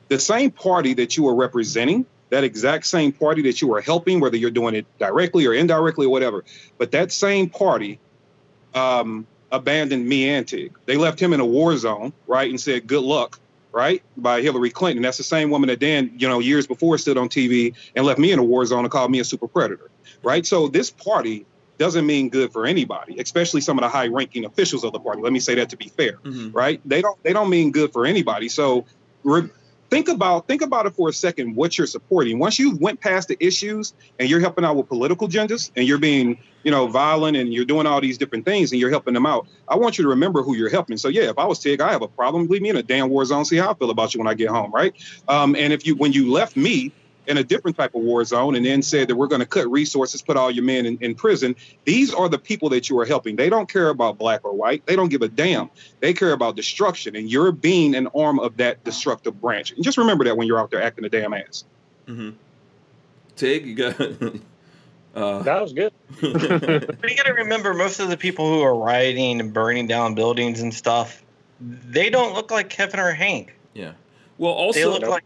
The same party that you are representing, that exact same party that you are helping, whether you're doing it directly or indirectly or whatever, but that same party abandoned me and Tig. They left him in a war zone, right, and said, good luck, right, by Hillary Clinton. That's the same woman that Dan, you know, years before stood on TV and left me in a war zone and called me a super predator, right? So this party doesn't mean good for anybody, especially some of the high-ranking officials of the party. Let me say that to be fair, right? They don't mean good for anybody. So think about it for a second, what you're supporting. Once you went past the issues and you're helping out with political agendas and you're being, you know, violent and you're doing all these different things and you're helping them out, I want you to remember who you're helping. So, yeah, if I was Tig, I have a problem. Leave me in a damn war zone. See how I feel about you when I get home, right? And when you left me in a different type of war zone and then said that we're going to cut resources, put all your men in prison. These are the people that you are helping. They don't care about black or white. They don't give a damn. They care about destruction, and you're being an arm of that destructive branch. And just remember that when you're out there acting a damn ass. Tig, you got that was good. But you got to remember, most of the people who are rioting and burning down buildings and stuff, they don't look like Kevin or Hank. Yeah. Well, also they look like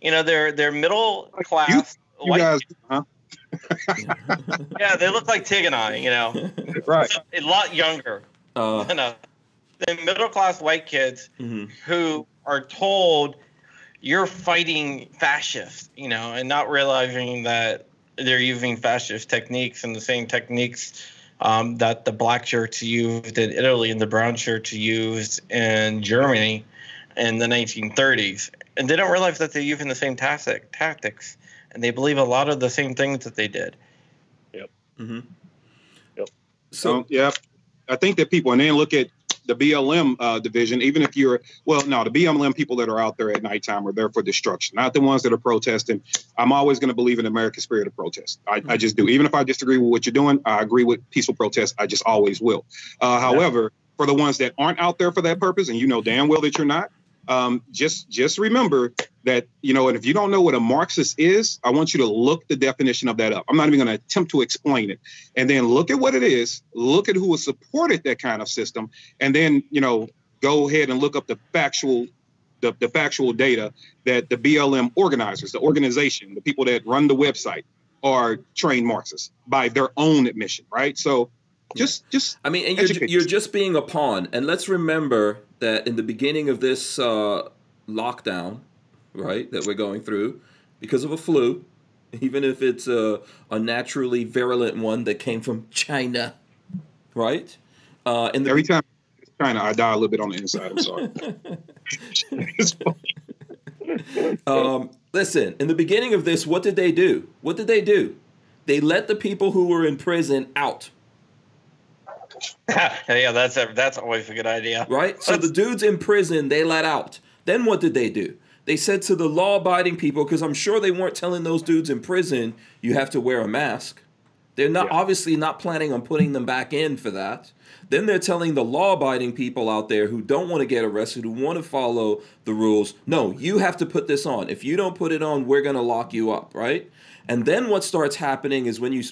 you know, they're middle class. You guys, huh? Yeah, they look like Tig and I. You know, right? A lot younger. You know, they're middle class white kids who are told you're fighting fascists. You know, and not realizing that they're using fascist techniques and the same techniques that the black shirts used in Italy and the brown shirts used in Germany in the 1930s. And they don't realize that they're using the same tactics, and they believe a lot of the same things that they did. Yep. Yep. So, yeah, I think that people, and then look at the BLM division, even if you're, well, no, the BLM people that are out there at nighttime are there for destruction, not the ones that are protesting. I'm always going to believe in America's spirit of protest. I just do. Even if I disagree with what you're doing, I agree with peaceful protest. I just always will. However, for the ones that aren't out there for that purpose, and you know damn well that you're not, just remember that, you know, and if you don't know what a Marxist is, I want you to look the definition of that up. I'm not even going to attempt to explain it. And then look at what it is, look at who has supported that kind of system, and then, you know, go ahead and look up the factual data that the BLM organizers, the organization, the people that run the website are trained Marxists by their own admission, right? So just I mean, and you're just being a pawn. And let's remember that in the beginning of this lockdown, right, that we're going through because of a flu, even if it's a naturally virulent one that came from China, right? And every time it's China, I die a little bit on the inside. I'm sorry. It's funny. Listen, in the beginning of this, what did they do? What did they do? They let the people who were in prison out. Yeah, that's always a good idea. Right? So the dudes in prison, they let out. Then what did they do? They said to the law-abiding people, because I'm sure they weren't telling those dudes in prison, you have to wear a mask. They're not obviously not planning on putting them back in for that. Then they're telling the law-abiding people out there who don't want to get arrested, who want to follow the rules, no, you have to put this on. If you don't put it on, we're going to lock you up, right? And then what starts happening is when you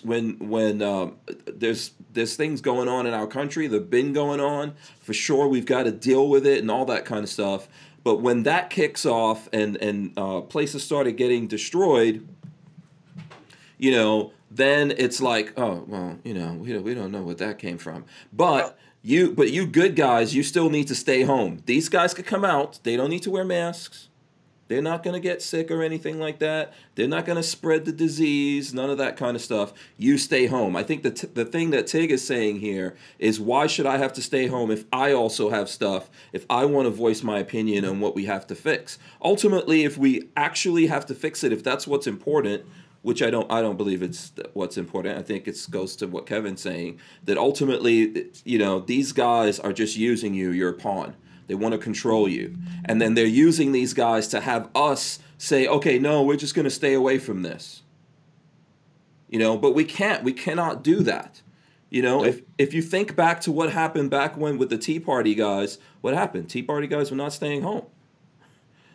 there's things going on in our country, they've been going on. For sure, we've got to deal with it and all that kind of stuff. But when that kicks off and places started getting destroyed, you know, then it's like, oh, well, you know, we don't know what that came from. But you good guys, you still need to stay home. These guys could come out. They don't need to wear masks. They're not going to get sick or anything like that. They're not going to spread the disease, none of that kind of stuff. You stay home. I think the thing that Tig is saying here is, why should I have to stay home if I also have stuff, if I want to voice my opinion on what we have to fix? Ultimately, if we actually have to fix it, if that's what's important, which I don't believe it's what's important. I think it goes to what Kevin's saying, that ultimately, you know, these guys are just using you. You're a pawn. They want to control you. And then they're using these guys to have us say, okay, no, we're just going to stay away from this. You know, but we can't. We cannot do that. You know, if you think back to what happened back when with the Tea Party guys, what happened? Tea Party guys were not staying home.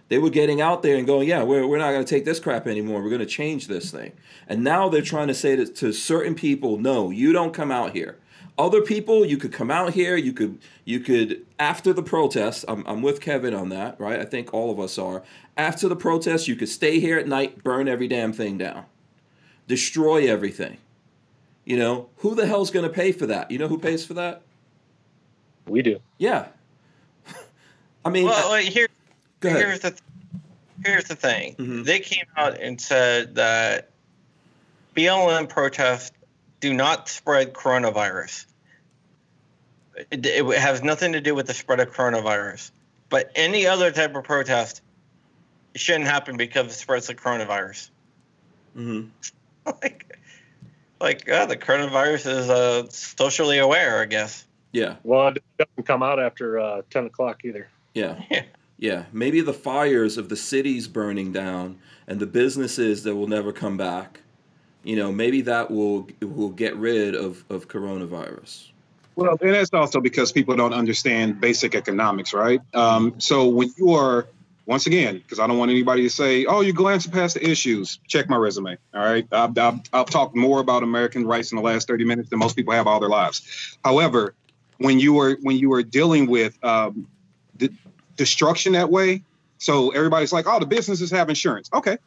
They were getting out there and going, yeah, we're not going to take this crap anymore. We're going to change this thing. And now they're trying to say to certain people, no, you don't come out here. Other people, you could come out here, you could after the protest, I'm with Kevin on that, right? I think all of us are. After the protest, you could stay here at night, burn every damn thing down, destroy everything. You know, who the hell's going to pay for that? You know who pays for that? We do. Yeah. I mean, well, here's the thing. Mm-hmm. They came out and said that BLM protests do not spread coronavirus. It has nothing to do with the spread of coronavirus. But any other type of protest shouldn't happen because it spreads the coronavirus. Mm-hmm. The coronavirus is socially aware, I guess. Yeah. Well, it doesn't come out after 10 o'clock either. Yeah. Yeah. Yeah, maybe the fires of the cities burning down and the businesses that will never come back, you know, maybe that will get rid of coronavirus. Well, and that's also because people don't understand basic economics, right? So when you are, once again, because I don't want anybody to say, oh, you're glancing past the issues. Check my resume, all right? I've talked more about American rights in the last 30 minutes than most people have all their lives. However, when you are dealing with destruction that way. So everybody's like, oh, the businesses have insurance. Okay,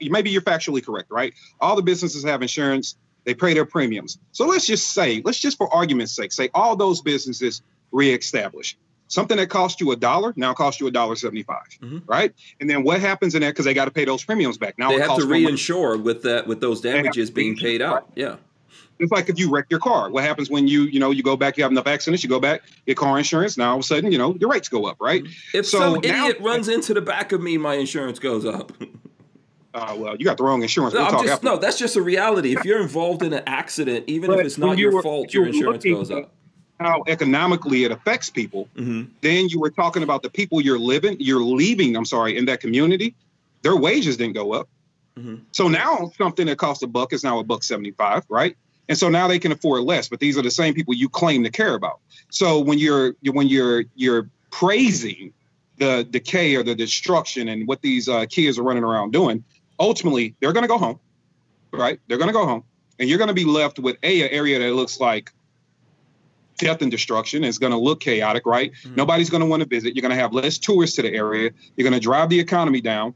maybe you're factually correct, right? All the businesses have insurance. They pay their premiums. So let's just for argument's sake, say all those businesses reestablish. Something that cost you $1 now costs you $1.75, mm-hmm. right? And then what happens in that? Because they got to pay those premiums back. Now they have to reinsure with those damages being paid out. Right. Yeah. It's like if you wreck your car. What happens when you go back, you have enough accidents, you go back, get car insurance. Now all of a sudden, you know, your rates go up, right? If some idiot runs into the back of me, my insurance goes up. Well, you got the wrong insurance. No, that's just a reality. If you're involved in an accident, even if it's not your fault, your insurance goes up. How economically it affects people, mm-hmm. then you were talking about the people you're leaving, I'm sorry, in that community, their wages didn't go up. Mm-hmm. So now something that costs $1 is now $1.75, right? And so now they can afford less, but these are the same people you claim to care about. So when you're praising the decay or the destruction and what these kids are running around doing, ultimately they're going to go home, right? They're going to go home, and you're going to be left with an area that looks like death and destruction. It's going to look chaotic, right? Mm-hmm. Nobody's going to want to visit. You're going to have less tourists to the area. You're going to drive the economy down.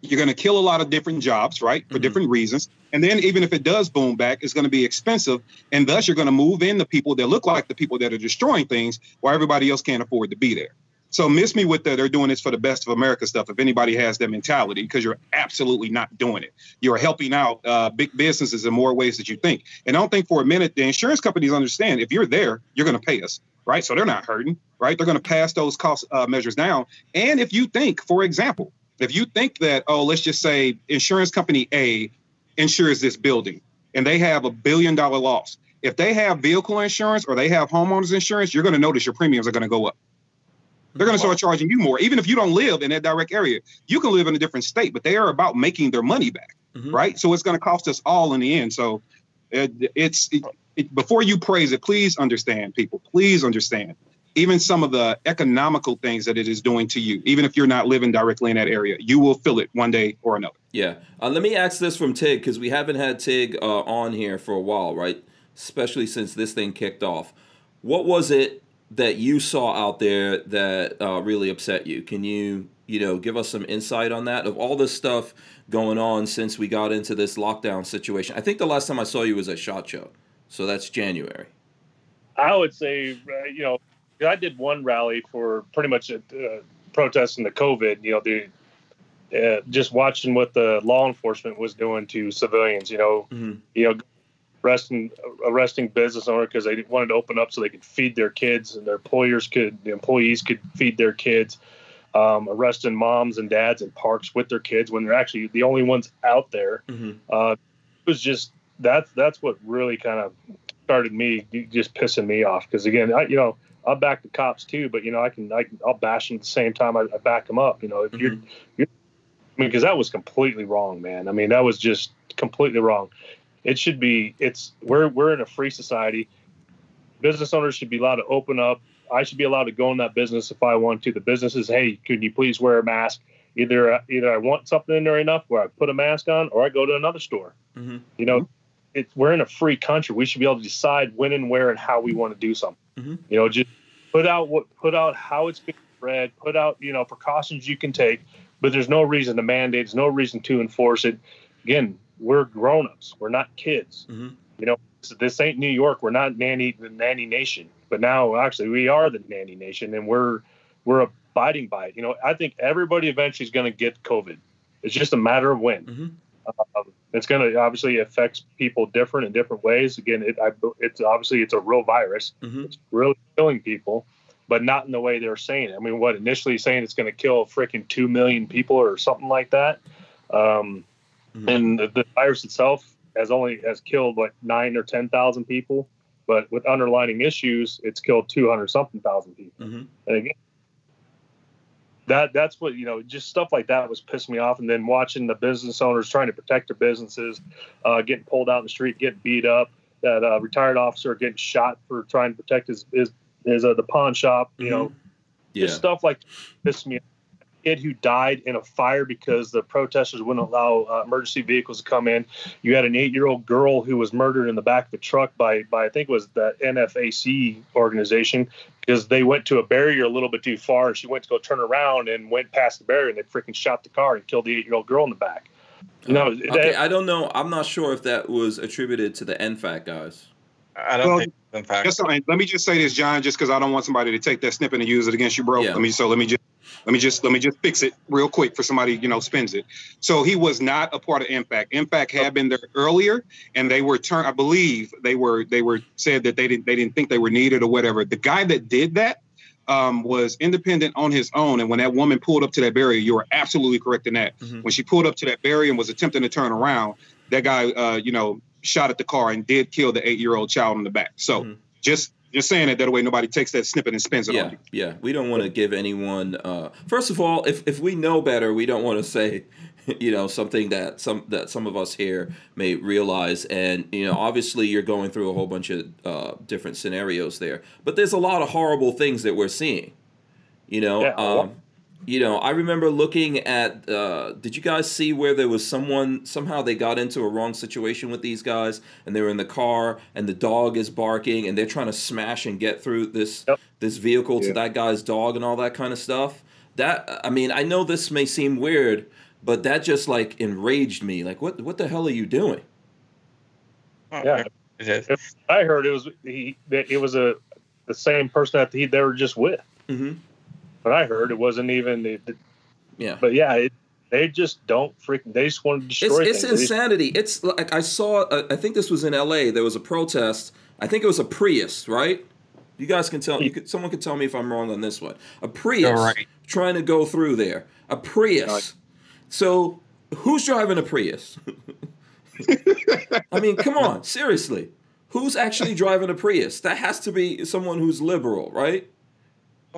You're going to kill a lot of different jobs, right, for mm-hmm. different reasons. And then even if it does boom back, it's going to be expensive. And thus, you're going to move in the people that look like the people that are destroying things while everybody else can't afford to be there. So miss me with the they're doing this for the best of America stuff if anybody has that mentality, because you're absolutely not doing it. You're helping out big businesses in more ways than you think. And I don't think for a minute the insurance companies understand if you're there, you're going to pay us. Right. So they're not hurting. Right. They're going to pass those cost measures down. And if you think, for example, if you think that, oh, let's just say insurance company A insures this building and they have $1 billion loss. If they have vehicle insurance or they have homeowners insurance, you're going to notice your premiums are going to go up. They're going to start charging you more, even if you don't live in that direct area. You can live in a different state, but they are about making their money back. Mm-hmm. Right. So it's going to cost us all in the end. So Before you praise it, please understand, people, please understand. Even some of the economical things that it is doing to you, even if you're not living directly in that area, you will feel it one day or another. Yeah. Let me ask this from Tig, because we haven't had Tig on here for a while, right? Especially since this thing kicked off. What was it that you saw out there that really upset you? Can you, give us some insight on that? Of all this stuff going on since we got into this lockdown situation, I think the last time I saw you was at SHOT Show. So that's January. I would say, I did one rally for pretty much a protest in the COVID, just watching what the law enforcement was doing to civilians, arresting business owners because they wanted to open up so they could feed their kids and the employees could feed their kids, arresting moms and dads in parks with their kids when they're actually the only ones out there. It was just, that's what really kind of started me, just pissing me off. Because again, I'll back the cops too, but I'll bash them at the same time I back them up. Because that was completely wrong, man. I mean, that was just completely wrong. It should be, we're in a free society. Business owners should be allowed to open up. I should be allowed to go in that business if I want to. The business is, hey, could you please wear a mask? Either I want something in there enough where I put a mask on, or I go to another store. We're in a free country. We should be able to decide when and where and how we want to do something. Just put out how it's being spread, put out, precautions you can take, but there's no reason to mandate. There's no reason to enforce it. Again, we're grownups. We're not kids. This ain't New York. We're not the nanny nation, but now actually we are the nanny nation, and we're abiding by it. I think everybody eventually is going to get COVID. It's just a matter of when. It's going to obviously affect people in different ways. Again, it's a real virus. It's really killing people, but not in the way they're saying it. I mean, initially saying it's going to kill freaking 2 million people or something like that. And the virus itself has killed like 9 or 10,000 people, but with underlying issues, it's killed 200-something thousand people. And again, that's what, just stuff like that was pissing me off. And then watching the business owners trying to protect their businesses, getting pulled out in the street, getting beat up, that retired officer getting shot for trying to protect the pawn shop, just stuff like that pissed me off. Kid who died in a fire because the protesters wouldn't allow emergency vehicles to come in. You had an 8-year-old girl who was murdered in the back of a truck by I think it was the NFAC organization, because they went to a barrier a little bit too far, and she went to go turn around and went past the barrier, and they freaking shot the car and killed the 8-year-old girl in the back. I don't know. I'm not sure if that was attributed to the NFAC guys. I don't think it's NFAC. Let me just say this, John, just because I don't want somebody to take that snippet and use it against you, bro. Yeah. Let me just fix it real quick for somebody, spins it. So he was not a part of NFAC. NFAC had been there earlier, and they were I believe they were said that they didn't think they were needed or whatever. The guy that did that was independent on his own. And when that woman pulled up to that barrier, you were absolutely correct in that. When she pulled up to that barrier and was attempting to turn around, that guy, shot at the car and did kill the 8-year-old child in the back. So just saying it that way, nobody takes that snippet and spins it on you. Yeah, we don't want to give anyone. First of all, if we know better, we don't want to say, something that some of us here may realize. And obviously, you're going through a whole bunch of different scenarios there. But there's a lot of horrible things that we're seeing. I remember looking at. Did you guys see where there was somehow they got into a wrong situation with these guys, and they were in the car, and the dog is barking, and they're trying to smash and get through this vehicle to that guy's dog and all that kind of stuff. I know this may seem weird, but that just enraged me. Like, what the hell are you doing? Yeah, I heard it was the same person that they were just with. But I heard it wasn't even they just don't freaking. They just want to destroy. It's insanity. It's like I saw. I think this was in L.A. There was a protest. I think it was a Prius, right? You guys can tell. Someone can tell me if I'm wrong on this one. A Prius trying to go through there. A Prius. So who's driving a Prius? I mean, come on, seriously. Who's actually driving a Prius? That has to be someone who's liberal, right?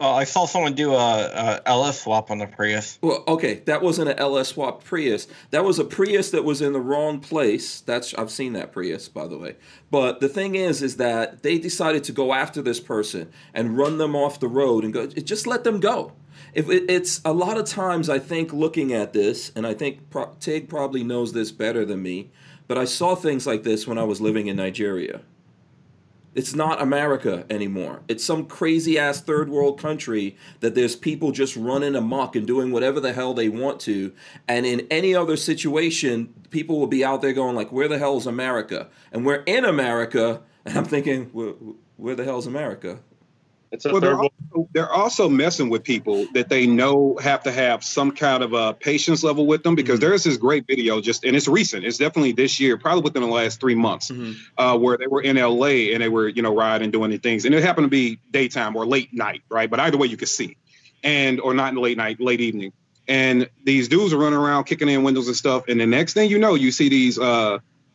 Well, I saw someone do a LS swap on the Prius. Well, okay, that wasn't an LS swap Prius. That was a Prius that was in the wrong place. That's I've seen that Prius, by the way. But the thing is that they decided to go after this person and run them off the road and go. Just let them go. It's a lot of times I think looking at this, and I think Tig probably knows this better than me, but I saw things like this when I was living in Nigeria. It's not America anymore. It's some crazy-ass third-world country that there's people just running amok and doing whatever the hell they want to. And in any other situation, people will be out there going like, where the hell is America? And we're in America, and I'm thinking, where the hell is America? It's a they're also messing with people that they know have to have some kind of a patience level with them, because there's this great video just, and it's recent, it's definitely this year, probably within the last 3 months, where they were in LA and they were, you know, riding, doing these things, and it happened to be daytime or late night, right? But either way you could see, and or not late night, late evening. And these dudes are running around kicking in windows and stuff. And the next thing you know, you see these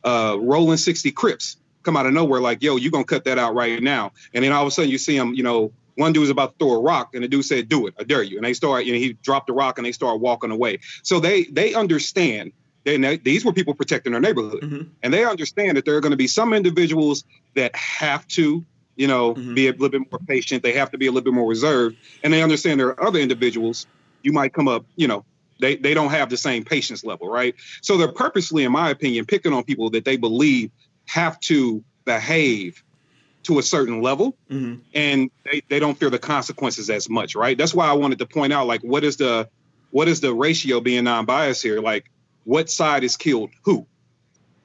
rolling 60 Crips come out of nowhere like, yo, you gonna cut that out right now. And then all of a sudden you see him, you know, one dude's about to throw a rock and the dude said, do it, I dare you. And they start, you know, he dropped the rock and they start walking away. So they understand, these were people protecting their neighborhood. And they understand that there are gonna be some individuals that have to, you know, be a little bit more patient. They have to be a little bit more reserved. And they understand there are other individuals, you might come up, you know, they don't have the same patience level, right? So they're purposely, in my opinion, picking on people that they believe have to behave to a certain level, and they don't fear the consequences as much, right? That's why I wanted to point out, like, what is the ratio being non-biased here? Like, what side is killed who?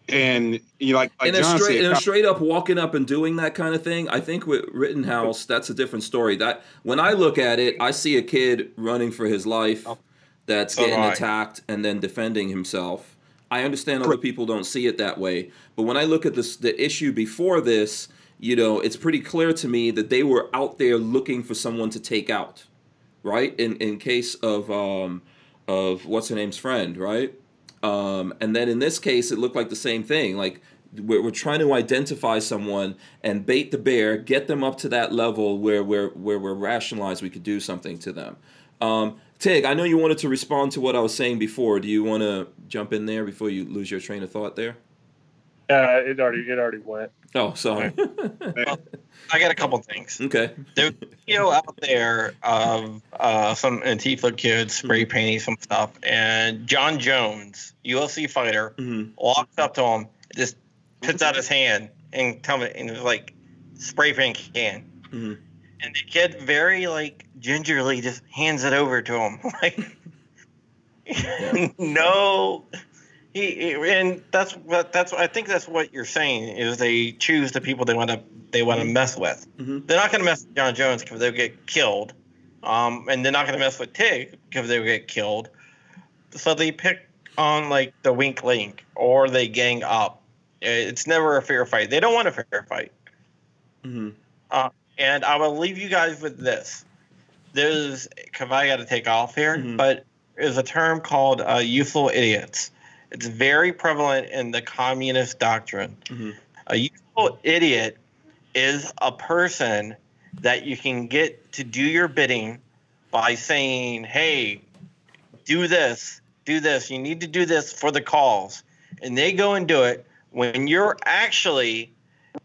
And you know, like John said, and straight up walking up and doing that kind of thing. I think with Rittenhouse, that's a different story. That when I look at it, I see a kid running for his life, that's getting attacked and then defending himself. I understand other people don't see it that way, but when I look at this, the issue before this, you know, it's pretty clear to me that they were out there looking for someone to take out, right? In case of what's her name's friend, right? And then in this case, it looked like the same thing. Like we're trying to identify someone and bait the bear, get them up to that level where we're rationalized we could do something to them. Tig, I know you wanted to respond to what I was saying before. Do you want to jump in there before you lose your train of thought there? It already went. Oh, sorry. Well, I got a couple things. Okay. There's a video out there of some Antifa kids spray painting some stuff, and John Jones, UFC fighter, walks up to him, just puts out his hand and it's like spray paint can. And the kid very like gingerly just hands it over to him. Like, no, and that's what I think that's what you're saying is they choose the people they want to mess with. They're not going to mess with John Jones because they'll get killed, and they're not going to mess with Tig because they'll get killed. So they pick on like the wink link or they gang up. It's never a fair fight. They don't want a fair fight. And I will leave you guys with this. There's, because I got to take off here, but there's a term called youthful idiots. It's very prevalent in the communist doctrine. A youthful idiot is a person that you can get to do your bidding by saying, hey, do this, you need to do this for the cause. And they go and do it when you're actually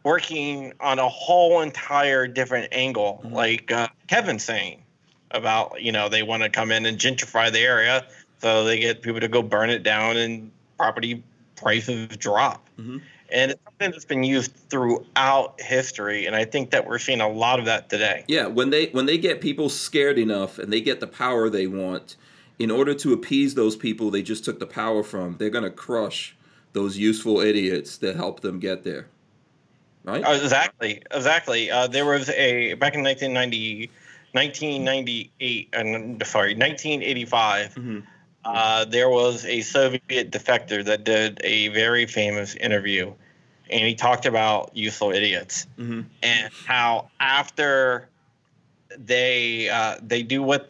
working on a whole entire different angle, like Kevin's saying about, you know, they want to come in and gentrify the area so they get people to go burn it down and property prices drop. And it's something that's been used throughout history, and I think that we're seeing a lot of that today. Yeah, when they get people scared enough and they get the power they want, in order to appease those people they just took the power from, they're going to crush those useful idiots that help them get there. Right? Exactly. There was a back in 1985. There was a Soviet defector that did a very famous interview, and he talked about useful idiots and how after they do what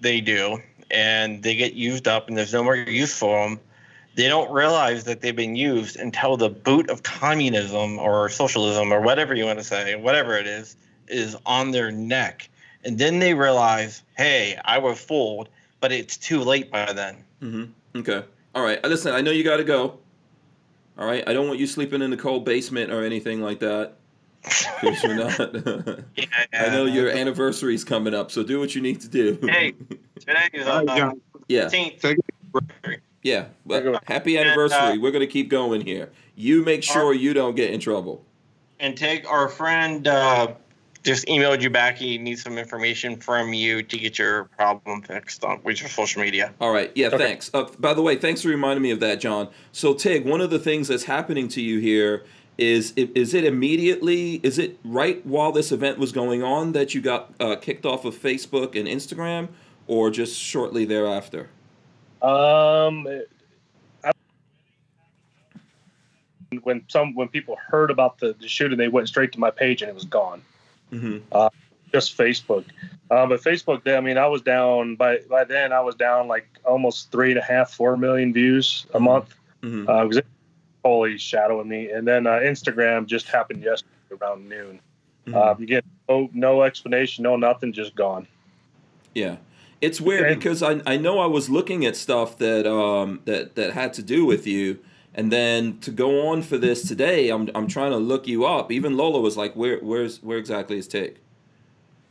they do and they get used up and there's no more use for them. They don't realize that they've been used until the boot of communism or socialism or whatever you want to say, whatever it is on their neck. And then they realize, hey, I was fooled, but it's too late by then. Mm-hmm. Okay. All right. Listen, I know you got to go. All right. I don't want you sleeping in the cold basement or anything like that. Because you're not. Yeah, I know your anniversary's coming up, so do what you need to do. Hey, today is on 15th. Yeah, but happy anniversary. We're going to keep going here. You make sure you don't get in trouble. And take our friend just emailed you back. He needs some information from you to get your problem fixed on with your social media. All right. Yeah, okay. Thanks. By the way, thanks for reminding me of that, John. So, Tig, one of the things that's happening to you here is it right while this event was going on that you got kicked off of Facebook and Instagram, or just shortly thereafter? When people heard about the shooting, they went straight to my page and it was gone. Mm-hmm. Just Facebook. But Facebook, I mean, I was down by then. I was down like almost 3.5, 4 million views a month. Mm-hmm. Because it was totally shadowing me. And then Instagram just happened yesterday around noon. Mm-hmm. Again, no explanation, no nothing, just gone. Yeah. It's weird because I know I was looking at stuff that that had to do with you, and then to go on for this today, I'm trying to look you up. Even Lola was like, where exactly is Tig?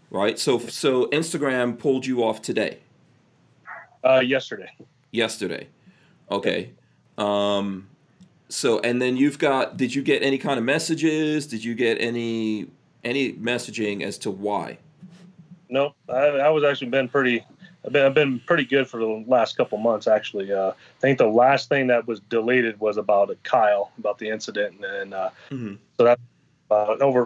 Right. So Instagram pulled you off today. Yesterday. Yesterday. Okay. So and then you've got. Did you get any kind of messages? Did you get any messaging as to why? No, I was actually been pretty. I've been pretty good for the last couple months, actually. I think the last thing that was deleted was about Kyle, about the incident, and mm-hmm. So that's over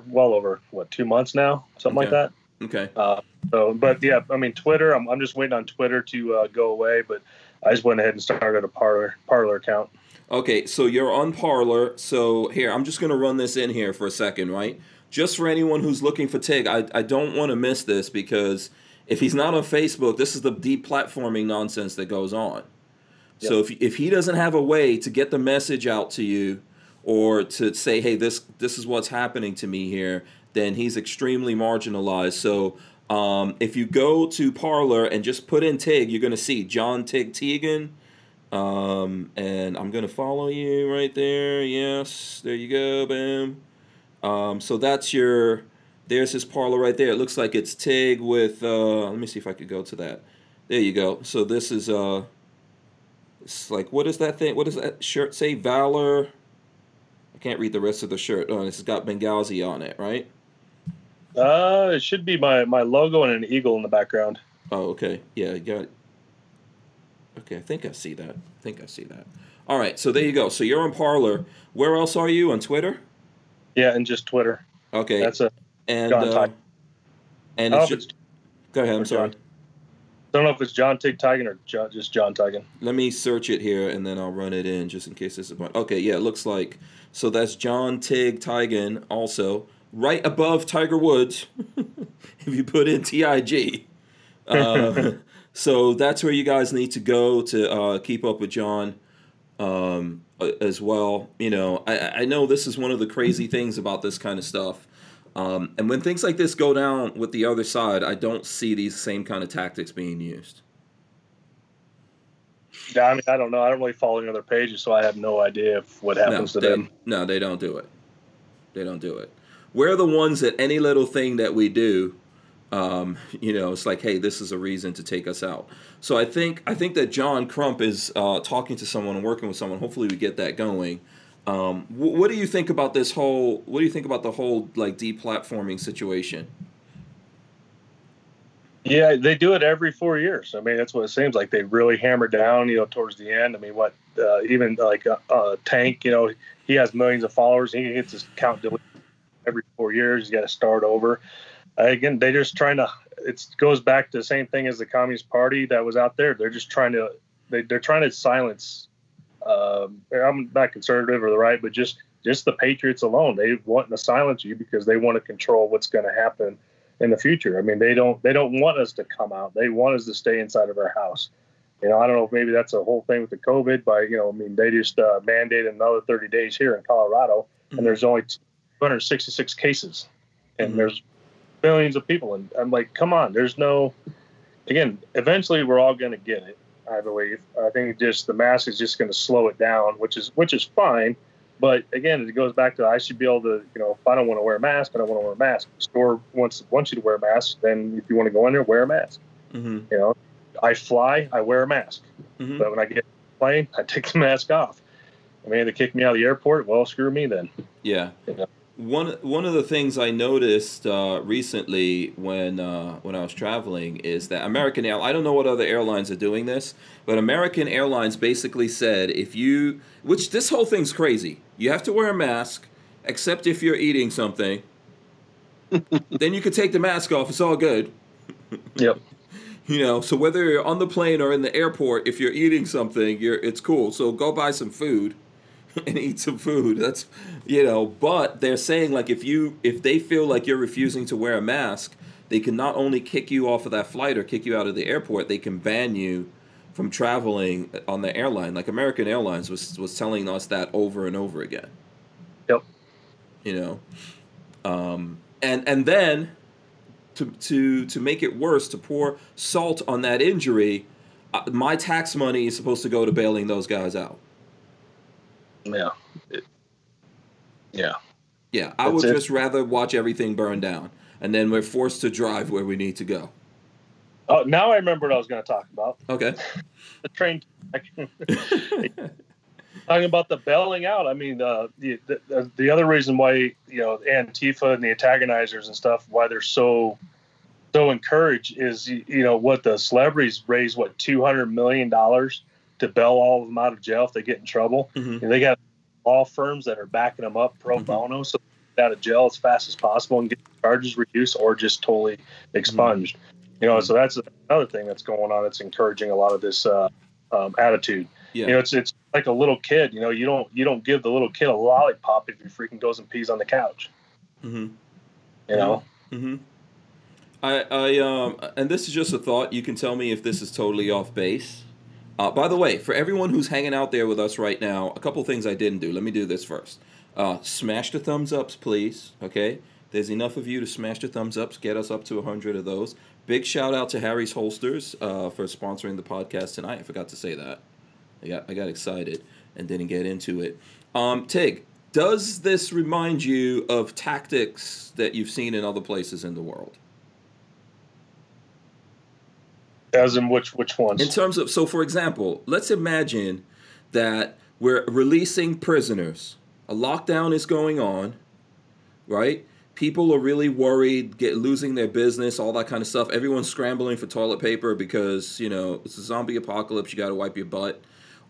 what, 2 months now, something like that. Okay. But yeah, I mean, Twitter. I'm just waiting on Twitter to go away, but I just went ahead and started a Parler account. Okay, so you're on Parler. So here, I'm just gonna run this in here for a second, right? Just for anyone who's looking for Tig, I don't want to miss this because if he's not on Facebook, this is the deplatforming nonsense that goes on. Yep. So if he doesn't have a way to get the message out to you or to say, hey, this is what's happening to me here, then he's extremely marginalized. So if you go to Parler and just put in Tig, you're going to see John Tiegen. And I'm going to follow you right there. Yes, there you go, bam. So that's there's his Parler right there. It looks like it's Tig with, let me see if I could go to that. There you go. So this is, it's like, what is that thing? What does that shirt say? Valor. I can't read the rest of the shirt. Oh, it's got Benghazi on it, right? It should be my logo and an eagle in the background. Oh, okay. Yeah, you got it. Okay, I think I see that. All right, so there you go. So you're on Parler. Where else are you? On Twitter? Yeah, and just Twitter. Okay. That's a and it's just go ahead. I'm sorry. I don't know if it's John Tiegen or just John Tiegen. Let me search it here and then I'll run it in just in case this is one. Okay, yeah, it looks like so that's John Tiegen also right above Tiger Woods. If you put in TIG, so that's where you guys need to go to keep up with John. As well, you know, I know this is one of the crazy things about this kind of stuff. And when things like this go down with the other side, I don't see these same kind of tactics being used. Yeah, I mean, I don't know. I don't really follow any other pages, so I have no idea if what happens to them. No, they don't do it. We're the ones that any little thing that we do, you know, it's like, hey, this is a reason to take us out. So I think that John Crump is talking to someone and working with someone. Hopefully we get that going. What do you think about this whole? What do you think about the whole like deplatforming situation? Yeah, they do it every 4 years. I mean, that's what it seems like. They really hammer down, you know, towards the end. I mean, what even like Tank, you know, he has millions of followers. He gets his count deleted every 4 years. He's got to start over. Again, they're just trying to. It goes back to the same thing as the Communist Party that was out there. They're just trying to. They're trying to silence. I'm not conservative or the right, but just the patriots alone. They want to silence you because they want to control what's going to happen in the future. I mean, they don't want us to come out. They want us to stay inside of our house. You know, I don't know if maybe that's a whole thing with the COVID, but you know, I mean, they just mandated another 30 days here in Colorado, and there's only 266 cases, and mm-hmm. there's millions of people. And I'm like, come on, there's no, again, eventually we're all going to get it, I believe. I think just the mass is just going to slow it down, which is fine. But again, it goes back to, I should be able to, you know, if I don't want to wear a mask, I don't want to wear a mask. The store wants you to wear a mask. Then if you want to go in there, wear a mask. Mm-hmm. You know, I fly, I wear a mask. Mm-hmm. But when I get on the plane, I take the mask off. I mean, they kicked me out of the airport. Well, screw me then. Yeah. You know? One of the things I noticed recently when I was traveling is that American Airlines, I don't know what other airlines are doing this, but American Airlines basically said which this whole thing's crazy. You have to wear a mask, except if you're eating something. Then you can take the mask off. It's all good. Yep. You know, so whether you're on the plane or in the airport, if you're eating something, it's cool. So go buy some food and eat some food. That's, you know, but they're saying, like, if they feel like you're refusing to wear a mask, they can not only kick you off of that flight or kick you out of the airport, they can ban you from traveling on the airline. Like, American Airlines was telling us that over and over again. Yep. You know, and then to make it worse, to pour salt on that injury, my tax money is supposed to go to bailing those guys out. Yeah. Yeah. I would just rather watch everything burn down, and then we're forced to drive where we need to go. Oh, now I remember what I was going to talk about. Okay. The train. Talking about the bailing out. I mean, the other reason why, you know, Antifa and the antagonizers and stuff, why they're so encouraged is, you know, what the celebrities raise, what, $200 million to bail all of them out of jail if they get in trouble. Mm-hmm. And they got law firms that are backing them up pro bono, so they get out of jail as fast as possible and get charges reduced or just totally expunged. Mm-hmm. You know, so that's another thing that's going on. It's encouraging a lot of this attitude. Yeah. You know, it's like a little kid. You know, you don't give the little kid a lollipop if he freaking goes and pees on the couch. Mm-hmm. You know. Mm-hmm. I and this is just a thought. You can tell me if this is totally off base. By the way, for everyone who's hanging out there with us right now, a couple things I didn't do. Let me do this first. Smash the thumbs ups, please. Okay, there's enough of you to smash the thumbs ups. Get us up to 100 of those. Big shout out to Harry's Holsters for sponsoring the podcast tonight. I forgot to say that. I got excited and didn't get into it. Tig, does this remind you of tactics that you've seen in other places in the world? As in which ones? In terms of, so for example, let's imagine that we're releasing prisoners. A lockdown is going on, right? People are really worried, losing their business, all that kind of stuff. Everyone's scrambling for toilet paper because, you know, it's a zombie apocalypse. You got to wipe your butt.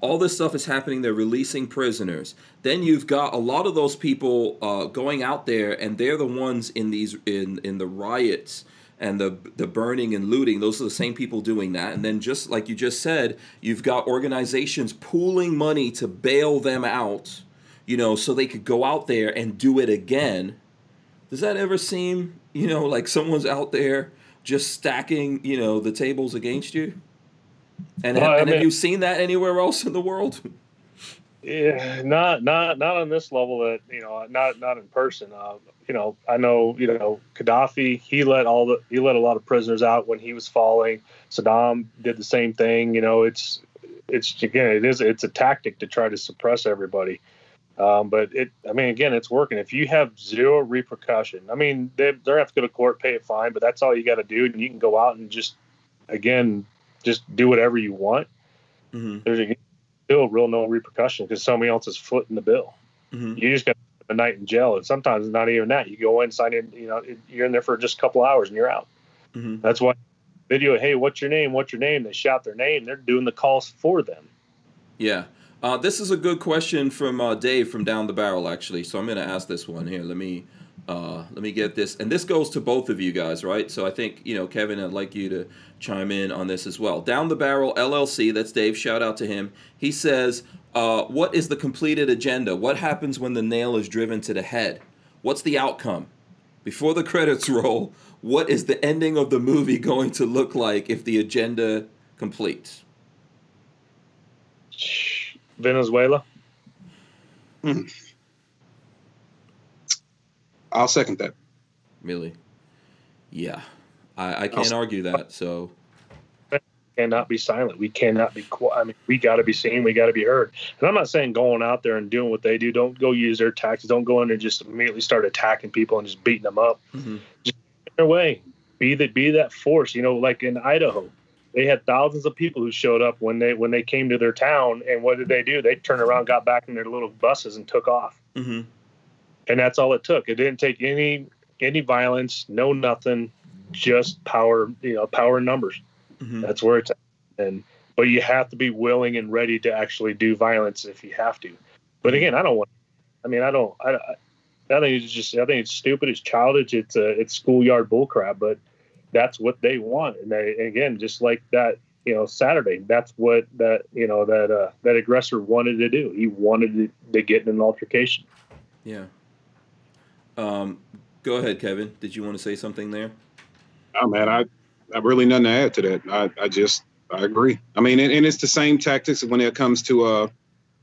All this stuff is happening. They're releasing prisoners. Then you've got a lot of those people going out there, and they're the ones in these in the riots and the burning and looting. Those are the same people doing that. And then, just like you just said, you've got organizations pooling money to bail them out, you know, so they could go out there and do it again. Does that ever seem, you know, like someone's out there just stacking, you know, the tables against you? And, have you seen that anywhere else in the world? Yeah, not on this level. That, you know, not in person. You know, I know, you know, Gaddafi. He let a lot of prisoners out when he was falling. Saddam did the same thing. You know, it's again, it's a tactic to try to suppress everybody. But I mean, again, it's working. If you have zero repercussion, I mean, they have to go to court, pay a fine, but that's all you got to do. And you can go out and just, again, just do whatever you want. Mm-hmm. There's still real no repercussion because somebody else is footing the bill. Mm-hmm. You just got a night in jail. And sometimes not even that. You go in, sign in, you know, you're in there for just a couple hours and you're out. Mm-hmm. That's why video, hey, what's your name? What's your name? They shout their name. They're doing the calls for them. Yeah. This is a good question from Dave from Down the Barrel, actually. So I'm going to ask this one here. Let me get this. And this goes to both of you guys, right? So I think, you know, Kevin, I'd like you to chime in on this as well. Down the Barrel LLC, that's Dave. Shout out to him. He says, what is the completed agenda? What happens when the nail is driven to the head? What's the outcome? Before the credits roll, what is the ending of the movie going to look like if the agenda completes? Venezuela. I'll second that. Really? Yeah, I can't argue that. So cannot be silent. We cannot be quiet. I mean, we got to be seen. We got to be heard. And I'm not saying going out there and doing what they do. Don't go use their tactics. Don't go in there and just immediately start attacking people and just beating them up. Mm-hmm. Just in their way. Be that force. You know, like in Idaho, they had thousands of people who showed up when they came to their town. And what did they do? They turned around, got back in their little buses, and took off. Mm-hmm. And that's all it took. It didn't take any violence, no nothing, just power. You know, power in numbers. Mm-hmm. That's where it's at. But you have to be willing and ready to actually do violence if you have to. But again, I think it's stupid. It's childish. It's schoolyard bullcrap. But that's what they want. And again, just like that, you know, Saturday, that's what that aggressor wanted to do. He wanted to get in an altercation. Yeah. Go ahead, Kevin. Did you want to say something there? Oh man, I really nothing to add to that. I agree. I mean, and it's the same tactics when it comes to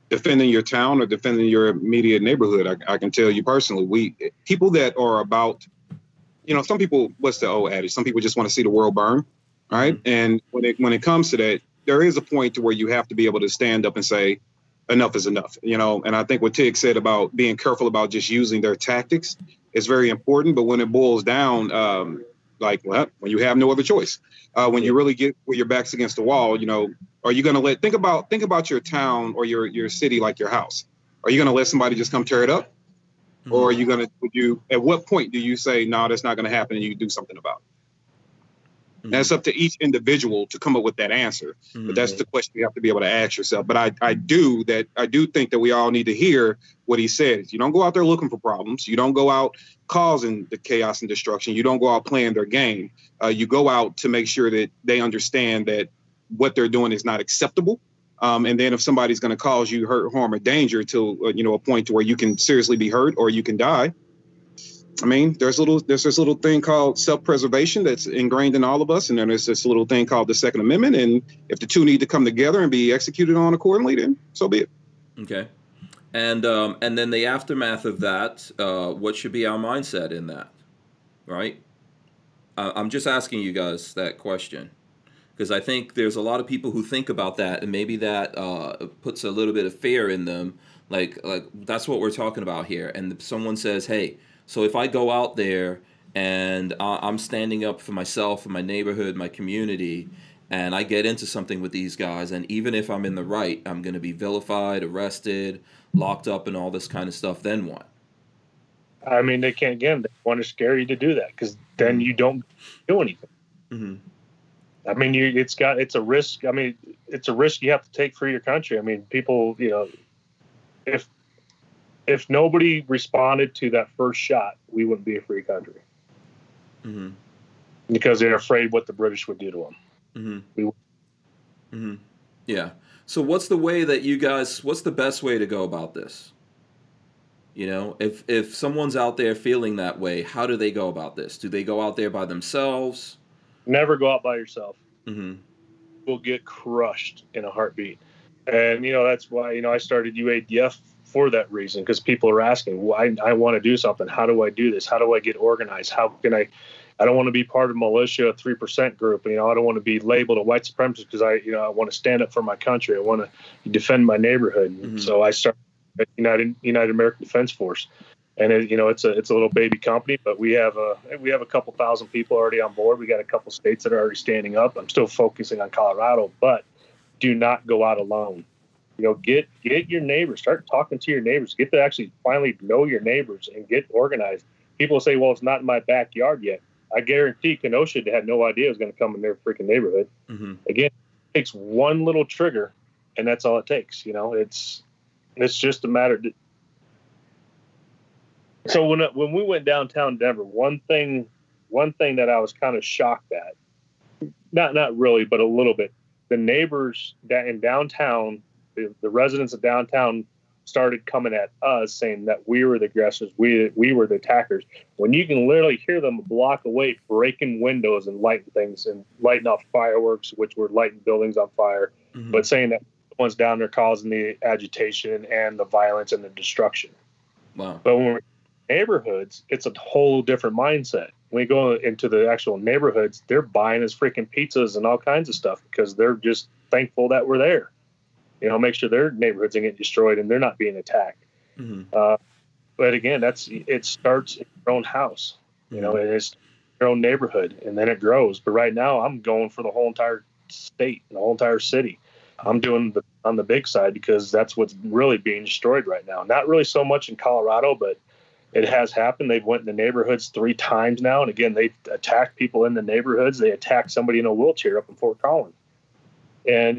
defending your town or defending your immediate neighborhood. I can tell you personally, people that are about, you know, some people, what's the old adage? Some people just want to see the world burn, right? Mm-hmm. And when it comes to that, there is a point to where you have to be able to stand up and say, enough is enough, you know? And I think what Tig said about being careful about just using their tactics is very important. But when it boils down, when you have no other choice, when you really get where your back's against the wall, you know, are you going to think about your town or your city, like your house? Are you going to let somebody just come tear it up? Mm-hmm. Or at what point do you say, no, that's not going to happen, and you do something about it? Mm-hmm. That's up to each individual to come up with that answer. Mm-hmm. But that's the question you have to be able to ask yourself. But I do think that we all need to hear what he says. You don't go out there looking for problems. You don't go out causing the chaos and destruction. You don't go out playing their game. You go out to make sure that they understand that what they're doing is not acceptable. And then if somebody's going to cause you hurt, harm, or danger to a point to where you can seriously be hurt or you can die. I mean, there's this little thing called self-preservation that's ingrained in all of us. And then there's this little thing called the Second Amendment. And if the two need to come together and be executed on accordingly, then so be it. Okay. And then the aftermath of that, what should be our mindset in that, right? I'm just asking you guys that question because I think there's a lot of people who think about that, and maybe that puts a little bit of fear in them. Like that's what we're talking about here. And someone says, hey, so if I go out there and I'm standing up for myself and my neighborhood, my community, and I get into something with these guys, and even if I'm in the right, I'm going to be vilified, arrested, locked up, and all this kind of stuff, then what? I mean, they want to scare you to do that because then you don't do anything. Mm-hmm. I mean, it's a risk. I mean, it's a risk you have to take for your country. I mean, people, you know, if nobody responded to that first shot, we wouldn't be a free country. Mm-hmm. Because they're afraid what the British would do to them. Mm-hmm. Mm-hmm. Yeah. So what's the way that you guys, what's the best way to go about this? You know, if someone's out there feeling that way, how do they go about this? Do they go out there by themselves? Never go out by yourself. Mm-hmm. You'll get crushed in a heartbeat. And, you know, that's why, you know, I started UADF for that reason, because people are asking, why I want to do something. How do I do this? How do I get organized? How can I don't want to be part of militia, a 3% group. You know, I don't want to be labeled a white supremacist because I want to stand up for my country. I want to defend my neighborhood. Mm-hmm. So I started at United American Defense Force, and it's a little baby company, but we have a couple thousand people already on board. We got a couple states that are already standing up. I'm still focusing on Colorado, but do not go out alone. You know, get your neighbors. Start talking to your neighbors. Get to actually finally know your neighbors and get organized. People say, well, it's not in my backyard yet. I guarantee Kenosha had no idea it was going to come in their freaking neighborhood. Mm-hmm. Again, it takes one little trigger, and that's all it takes. You know, it's just a matter. So when we went downtown Denver, one thing that I was kind of shocked at, not really, but a little bit, the neighbors that in downtown, the residents of downtown started coming at us saying that we were the aggressors, we were the attackers, when you can literally hear them a block away breaking windows and lighting things and lighting off fireworks, which were lighting buildings on fire. Mm-hmm. But saying that the ones down there causing the agitation and the violence and the destruction. Wow. But when we're in neighborhoods, it's a whole different mindset. when we go into the actual neighborhoods, they're buying us freaking pizzas and all kinds of stuff because they're just thankful that we're there. You know, make sure their neighborhoods don't get destroyed and they're not being attacked. Mm-hmm. But again, it starts in your own house, you know, and it's your own neighborhood, and then it grows. But right now, I'm going for the whole entire state, and the whole entire city. I'm doing on the big side because that's what's really being destroyed right now. Not really so much in Colorado, but it has happened. They've went in the neighborhoods 3 times now, and again, they've attacked people in the neighborhoods. They attacked somebody in a wheelchair up in Fort Collins, and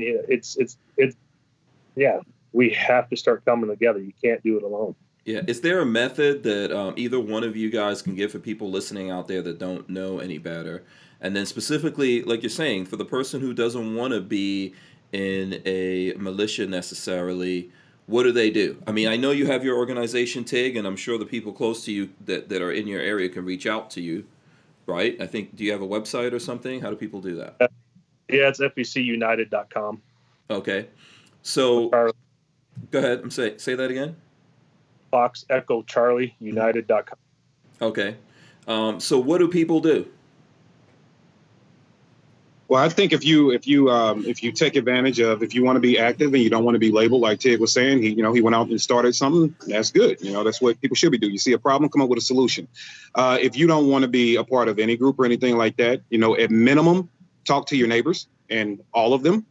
yeah, we have to start coming together. You can't do it alone. Yeah. Is there a method that either one of you guys can give for people listening out there that don't know any better? And then specifically, like you're saying, for the person who doesn't want to be in a militia necessarily, what do they do? I mean, I know you have your organization, Tig, and I'm sure the people close to you that are in your area can reach out to you, right? I think, do you have a website or something? How do people do that? Yeah, it's FECUnited.com. Okay. So, go ahead. I'm say that again. Fox Echo Charlie United.com. Okay. So what do people do? Well, I think if you take advantage of, if you want to be active and you don't want to be labeled, like Tig was saying, he went out and started something. That's good. You know, that's what people should be doing. You see a problem, come up with a solution. If you don't want to be a part of any group or anything like that, you know, at minimum, talk to your neighbors and all of them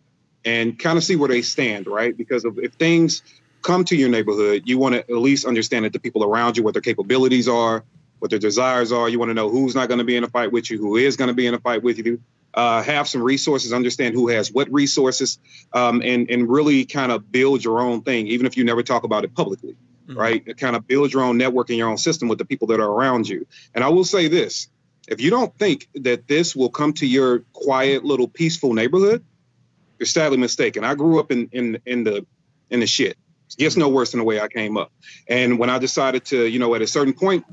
and kind of see where they stand, right? Because if things come to your neighborhood, you want to at least understand that the people around you, what their capabilities are, what their desires are. You want to know who's not going to be in a fight with you, who is going to be in a fight with you. Have some resources, understand who has what resources, and really kind of build your own thing, even if you never talk about it publicly, right? Kind of build your own network and your own system with the people that are around you. And I will say this, if you don't think that this will come to your quiet little peaceful neighborhood, you're sadly mistaken. I grew up in the shit. It gets no worse than the way I came up. And when I decided to, at a certain point,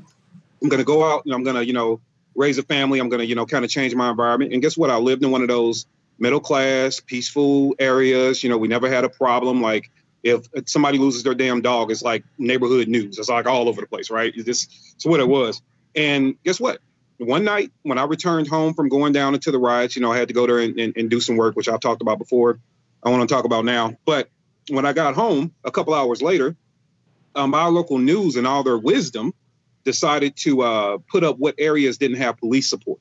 I'm going to go out and I'm going to, raise a family. I'm going to, kind of change my environment. And guess what? I lived in one of those middle class, peaceful areas. We never had a problem. Like if somebody loses their damn dog, it's like neighborhood news. It's like all over the place, right? It's what it was. And guess what? One night when I returned home from going down into the riots, I had to go there and do some work, which I've talked about before. I want to talk about now. But when I got home a couple hours later, our local news and all their wisdom decided to put up what areas didn't have police support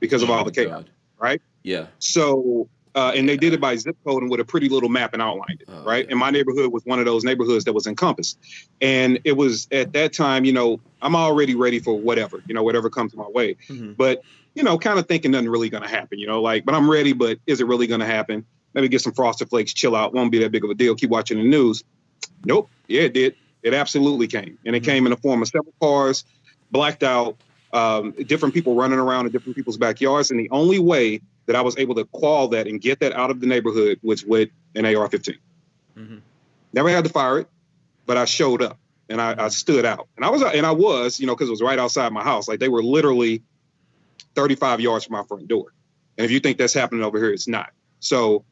because of all the chaos, right? Yeah. So, and they did it by zip code and with a pretty little map and outlined it, right? Yeah. And my neighborhood was one of those neighborhoods that was encompassed. And it was at that time, I'm already ready for whatever, whatever comes my way. Mm-hmm. But, kind of thinking nothing really going to happen, but I'm ready, but is it really going to happen? Maybe get some Frosted Flakes, chill out. Won't be that big of a deal. Keep watching the news. Nope. Yeah, it did. It absolutely came. And it came in the form of several cars, blacked out, different people running around in different people's backyards. And the only way that I was able to quell that and get that out of the neighborhood was with an AR-15. Mm-hmm. Never had to fire it, but I showed up and I stood out. And I was, because it was right outside my house. Like they were literally 35 yards from my front door. And if you think that's happening over here, it's not. So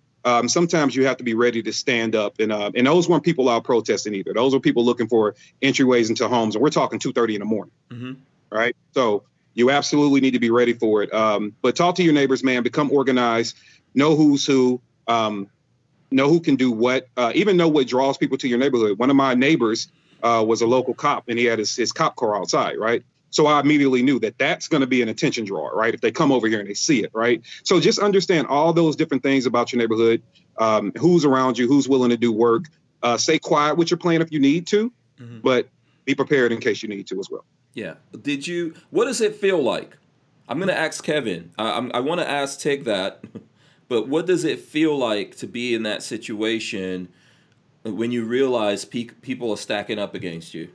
sometimes you have to be ready to stand up. And those weren't people out protesting either. Those were people looking for entryways into homes. And we're talking 2:30 in the morning. Mm-hmm. Right. So you absolutely need to be ready for it. But talk to your neighbors, man, become organized, know who's who, know who can do what, even know what draws people to your neighborhood. One of my neighbors was a local cop and he had his cop car outside. Right. So I immediately knew that that's going to be an attention drawer, right? If they come over here and they see it, right? So just understand all those different things about your neighborhood, who's around you, who's willing to do work. Stay quiet with your plan if you need to, but be prepared in case you need to as well. Yeah. What does it feel like? I'm going to ask Kevin. I want to ask Tig that, but what does it feel like to be in that situation when you realize people are stacking up against you?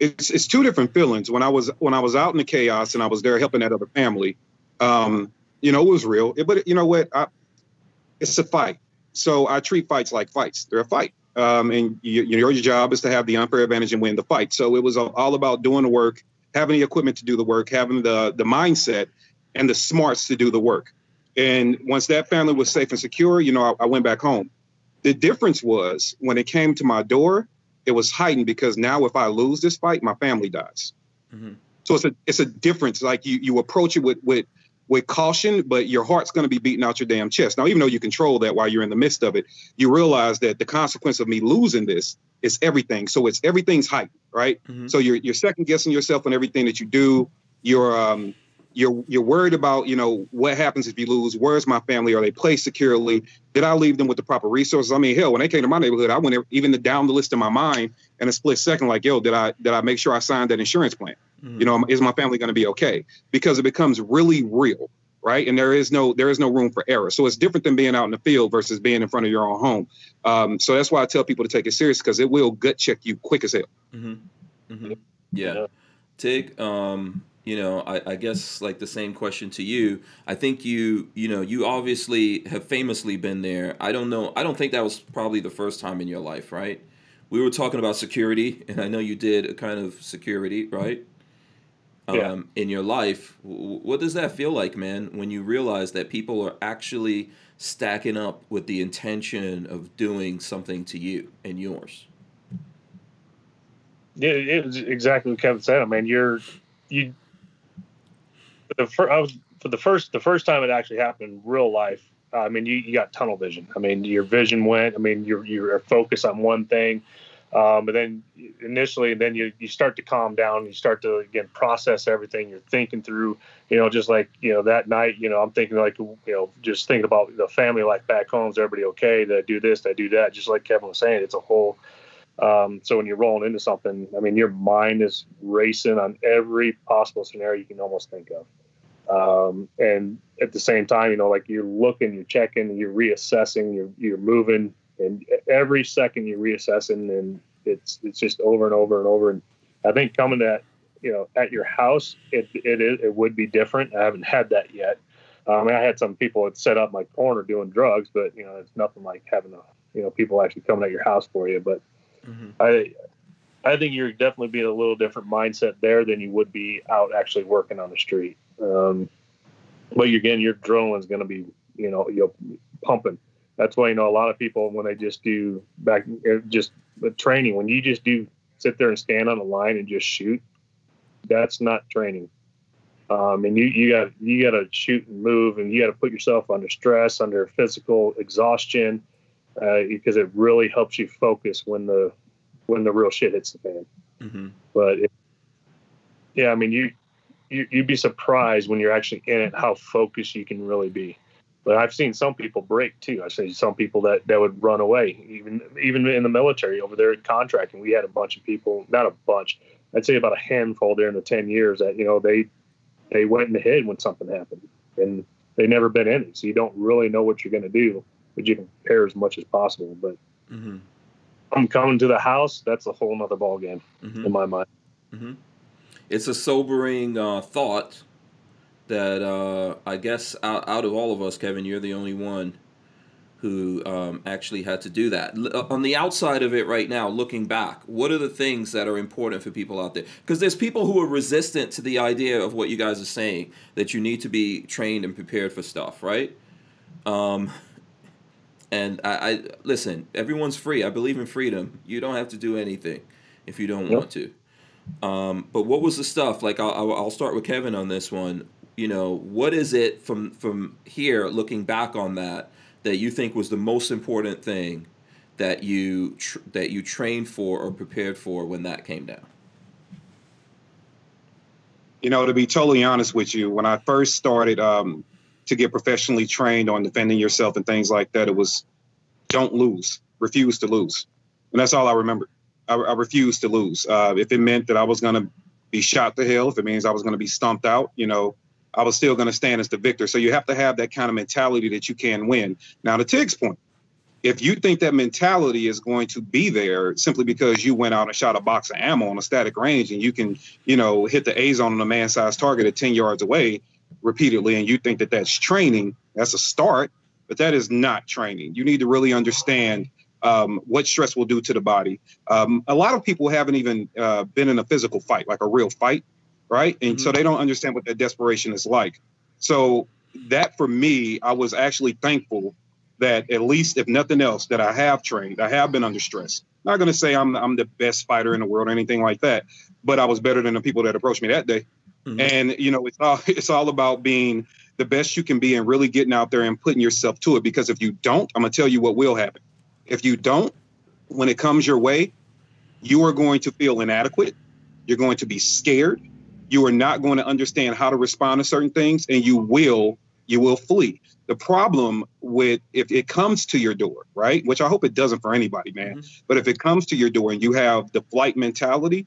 It's two different feelings. When I was out in the chaos and I was there helping that other family, it was real. But you know what? It's a fight. So I treat fights like fights. They're a fight. And your job is to have the unfair advantage and win the fight. So it was all about doing the work, having the equipment to do the work, having the mindset and the smarts to do the work. And once that family was safe and secure, I went back home. The difference was when it came to my door, it was heightened because now if I lose this fight, my family dies. Mm-hmm. So it's a difference. Like you approach it with caution, but your heart's going to be beating out your damn chest. Now, even though you control that while you're in the midst of it, you realize that the consequence of me losing this is everything. So everything's heightened, right? Mm-hmm. So you're second guessing yourself on everything that you do. You're worried about, what happens if you lose? Where's my family? Are they placed securely? Did I leave them with the proper resources? I mean, hell, when they came to my neighborhood, I went even down the list in my mind in a split second, like, yo, did I make sure I signed that insurance plan? Mm-hmm. Is my family going to be okay? Because it becomes really real, right? And there is no room for error. So it's different than being out in the field versus being in front of your own home. So that's why I tell people to take it serious, because it will gut check you quick as hell. Mm-hmm. Mm-hmm. Yeah. Tig, I guess like the same question to you. I think you obviously have famously been there. I don't know. I don't think that was probably the first time in your life, right? We were talking about security, and I know you did a kind of security, right? Yeah. In your life. What does that feel like, man, when you realize that people are actually stacking up with the intention of doing something to you and yours? Yeah, it was exactly what Kevin said. I mean, the first time it actually happened in real life, I mean, you got tunnel vision. I mean, your vision went. I mean, you're focused on one thing, but then initially, then you start to calm down. You start to again process everything. You're thinking through, just like that night. I'm thinking like just thinking about the family life back home. Is everybody okay? Did I do this? Did I do that? Just like Kevin was saying, it's a whole. So when you're rolling into something, I mean, your mind is racing on every possible scenario you can almost think of. And at the same time, like you're looking, you're checking, you're reassessing, you're moving, and every second you're reassessing, and it's just over and over and over. And I think coming to, at your house, it would be different. I haven't had that yet. I had some people that set up my corner doing drugs, but it's nothing like having people actually coming at your house for you. But mm-hmm. I think you're definitely being a little different mindset there than you would be out actually working on the street. But again, your adrenaline's going to be, you're pumping. That's why, a lot of people when they just do training, when you just do sit there and stand on a line and just shoot, that's not training. And you got to shoot and move, and you got to put yourself under stress, under physical exhaustion. Because it really helps you focus when the real shit hits the fan. Mm-hmm. But you'd be surprised when you're actually in it how focused you can really be. But I've seen some people break too. I've seen some people that would run away, even in the military over there at contracting. We had a bunch of people, not a bunch, I'd say about a handful there in the 10 years that they went in the head when something happened, and they never been in it, so you don't really know what you're going to do. But you can prepare as much as possible. But mm-hmm. I'm coming to the house. That's a whole nother ball game mm-hmm. in my mind. Mm-hmm. It's a sobering thought that I guess out of all of us, Kevin, you're the only one who actually had to do that. On the outside of it right now, looking back, what are the things that are important for people out there? Because there's people who are resistant to the idea of what you guys are saying, that you need to be trained and prepared for stuff, right? And I listen, everyone's free. I believe in freedom. You don't have to do anything if you don't want to. But what was the stuff? Like, I'll start with Kevin on this one. What is it from here, looking back on that you think was the most important thing that you trained for or prepared for when that came down? To be totally honest with you, when I first started to get professionally trained on defending yourself and things like that, it was don't lose, refuse to lose. And that's all I remember. I refused to lose. If it meant that I was going to be shot to hell, if it means I was going to be stomped out, I was still going to stand as the victor. So you have to have that kind of mentality that you can win. Now, to Tig's point, if you think that mentality is going to be there simply because you went out and shot a box of ammo on a static range and you can, hit the A zone on a man-sized target at 10 yards away, repeatedly, and you think that that's training, that's a start, but that is not training. You need to really understand what stress will do to the body. A lot of people haven't even been in a physical fight, like a real fight, right? And mm-hmm. so they don't understand what that desperation is like. So that for me, I was actually thankful that at least, if nothing else, that I have trained. I have been under stress. Not going to say I'm the best fighter in the world or anything like that, but I was better than the people that approached me that day. Mm-hmm. And, you know, it's all about being the best you can be and really getting out there and putting yourself to it. Because if you don't, I'm going to tell you what will happen. If you don't, when it comes your way, you are going to feel inadequate. You're going to be scared. You are not going to understand how to respond to certain things, and you will flee. The problem with, if it comes to your door, right, which I hope it doesn't for anybody, man, mm-hmm. but if it comes to your door and you have the flight mentality,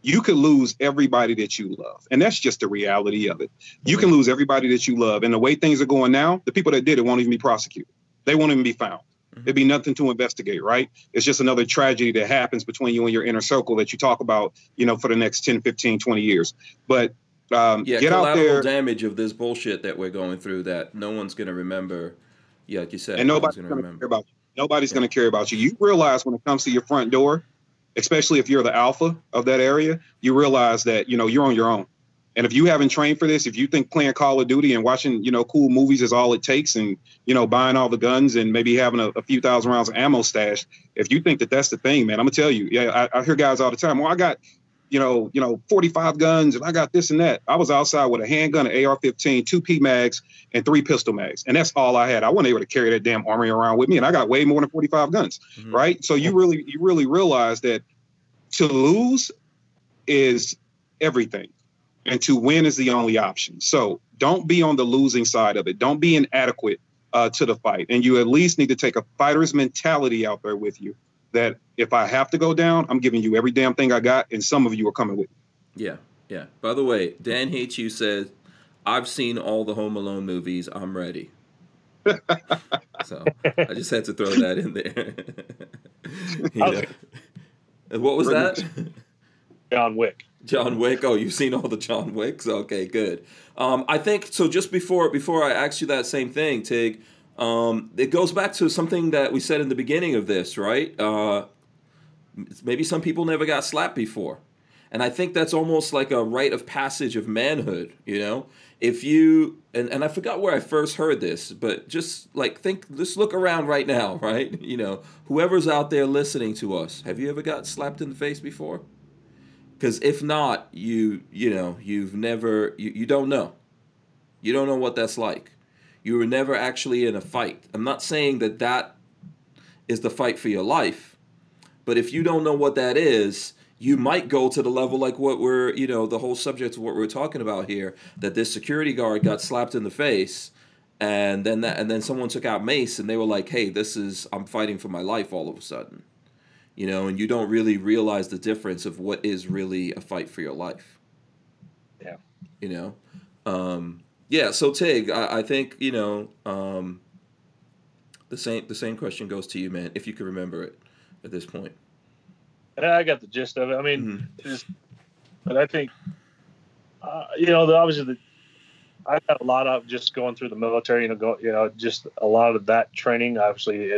you could lose everybody that you love. And that's just the reality of it. You can lose everybody that you love. And the way things are going now, the people that did it won't even be prosecuted. They won't even be found. Mm-hmm. There'd be nothing to investigate, right? It's just another tragedy that happens between you and your inner circle that you talk about, you know, for the next 10, 15, 20 years. But get out there. Damage of this bullshit that we're going through that no one's going to remember. Yeah, like you said, and nobody's going to care about you. Nobody's going to care about you. You realize when it comes to your front door, especially if you're the alpha of that area, you realize that, you know, you're on your own. And if you haven't trained for this, if you think playing Call of Duty and watching, you know, cool movies is all it takes, and, you know, buying all the guns and maybe having a few thousand rounds of ammo stashed, if you think that that's the thing, man, I'm going to tell you, yeah, I hear guys all the time, well, I got, you know, 45 guns and I got this and that. I was outside with a handgun, an AR-15, 2 P mags and 3 pistol mags. And that's all I had. I wasn't able to carry that damn armory around with me. And I got way more than 45 guns. Mm-hmm. Right. So you really realize that to lose is everything and to win is the only option. So don't be on the losing side of it. Don't be inadequate to the fight. And you at least need to take a fighter's mentality out there with you. That if I have to go down, I'm giving you every damn thing I got, and some of you are coming with me. Yeah, yeah. By the way, Dan Hates You says, I've seen all the Home Alone movies. I'm ready. So I just had to throw that in there. Yeah. What was that? John Wick. John Wick. Oh, you've seen all the John Wicks? Okay, good. I think, so just before I asked you that same thing, Tig, it goes back to something that we said in the beginning of this, right? Maybe some people never got slapped before. And I think that's almost like a rite of passage of manhood, you know? If you, and I forgot where I first heard this, but just like just look around right now, right? You know, whoever's out there listening to us, have you ever got slapped in the face before? Because if not, you don't know. You don't know what that's like. You were never actually in a fight. I'm not saying that that is the fight for your life, but if you don't know what that is, you might go to the level like what we're, you know, the whole subject of what we're talking about here, that this security guard got slapped in the face and then someone took out mace and they were like, hey, I'm fighting for my life all of a sudden, you know, and you don't really realize the difference of what is really a fight for your life. Yeah. You know, yeah, so Tig, I think, you know, the same question goes to you, man, if you can remember it at this point. I got the gist of it. I mean, but I think, you know, obviously I got a lot of just going through the military, just a lot of that training. Obviously,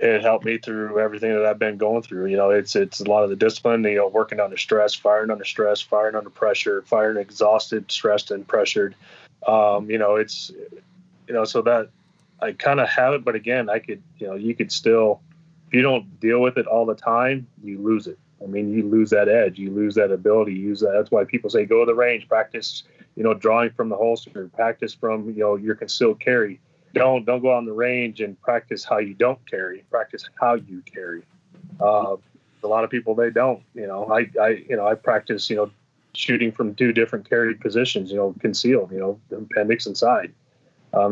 it helped me through everything that I've been going through. You know, it's a lot of the discipline, you know, working under stress, firing under stress, firing under pressure, firing exhausted, stressed, and pressured. You know, so that I kind of have it. But again, you could still, if you don't deal with it all the time, you lose it. I mean, you lose that edge, you lose that ability, you lose that. That's why people say, go to the range, practice, you know, drawing from the holster, practice from, you know, your concealed carry. Don't go on the range and practice how you don't carry. Practice how you carry. A lot of people, they don't. You know, I practice, you know, shooting from 2 different carry positions. You know, concealed. You know, appendix and side.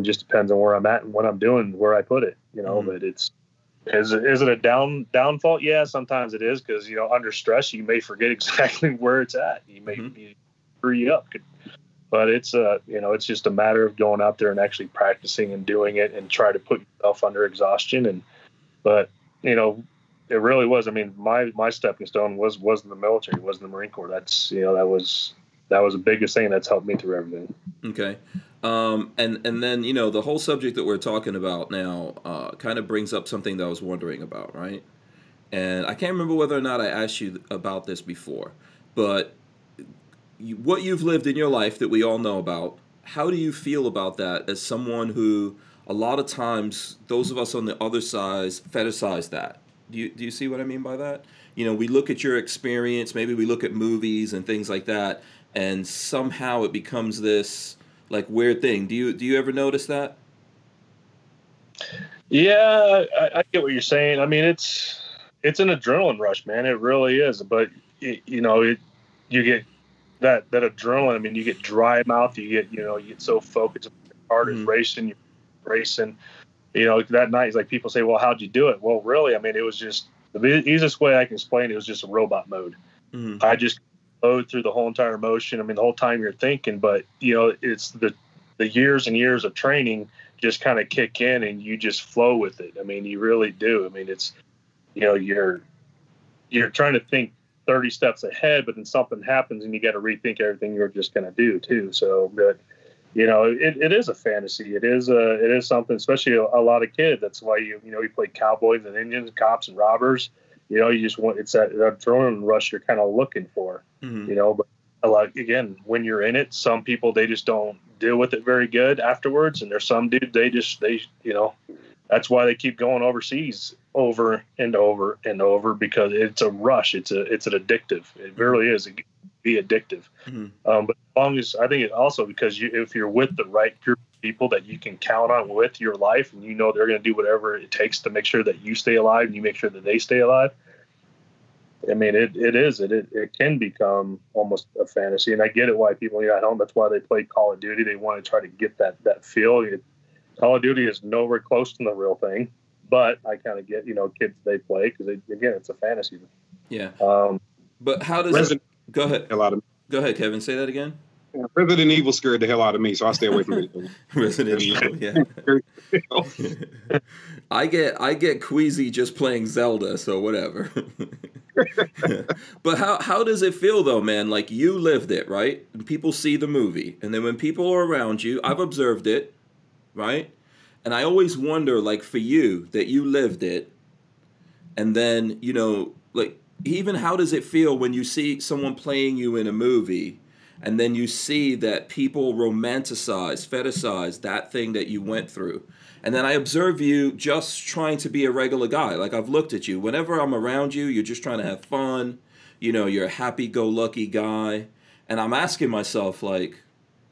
Just depends on where I'm at and what I'm doing, where I put it. You know, mm-hmm. But is it a downfall? Yeah, sometimes it is, because, you know, under stress you may forget exactly where it's at. You may be free up. But it's you know, it's just a matter of going out there and actually practicing and doing it and try to put yourself under exhaustion. But you know, it really was. I mean, my stepping stone was the military, was the Marine Corps. That's, you know, that was the biggest thing that's helped me through everything. Okay, and then, you know, the whole subject that we're talking about now kind of brings up something that I was wondering about, right? And I can't remember whether or not I asked you about this before, but what you've lived in your life that we all know about, how do you feel about that as someone who, a lot of times, those of us on the other side fetishize that? Do you see what I mean by that? you know, we look at your experience, maybe we look at movies and things like that, and somehow it becomes this like weird thing. Do you ever notice that? Yeah, I get what you're saying. I mean, it's an adrenaline rush, man. It really is. But you get that adrenaline. I mean, you get dry mouth. You get so focused. Your heart is racing. You're racing. You know, that night, it's like people say, "Well, how'd you do it?" Well, really, I mean, it was just the easiest way I can explain it was just a robot mode. I just flowed through the whole entire motion. I mean, the whole time you're thinking, but you know, it's the years and years of training just kind of kick in, and you just flow with it. I mean, you really do. I mean, it's, you know, you're trying to think 30 steps ahead, but then something happens and you got to rethink everything you're just going to do too. So, but you know, it is a fantasy. It is something, especially a lot of kids. That's why you play cowboys and Indians, cops and robbers. You know, you just want, it's that adrenaline rush you're kind of looking for, you know, but a lot, again, when you're in it, some people, they just don't deal with it very good afterwards. And there's some dude, they you know, that's why they keep going overseas over and over and over, because it's a rush. It's an addictive. It really is. It can be addictive. But as long as, I think it also, because if you're with the right group of people that you can count on with your life, and you know, they're going to do whatever it takes to make sure that you stay alive and you make sure that they stay alive. I mean, it can become almost a fantasy, and I get it why people, at home, that's why they play Call of Duty. They want to try to get that feel. Call of Duty is nowhere close to the real thing, but I kind of get, kids, they play because, again, it's a fantasy. Yeah. But how does go ahead. Hell out of me. Go ahead, Kevin. Say that again. Yeah, Resident Evil scared the hell out of me, so I stay away from it. Resident Evil, yeah. I get queasy just playing Zelda, so whatever. But how does it feel though, man? Like, you lived it, right? And people see the movie, and then when people are around you, I've observed it, right? And I always wonder, like, for you, that you lived it, and then, like, even how does it feel when you see someone playing you in a movie? And then you see that people romanticize, fetishize that thing that you went through. And then I observe you just trying to be a regular guy. Like, I've looked at you. Whenever I'm around you, you're just trying to have fun. You know, you're a happy-go-lucky guy. And I'm asking myself, like,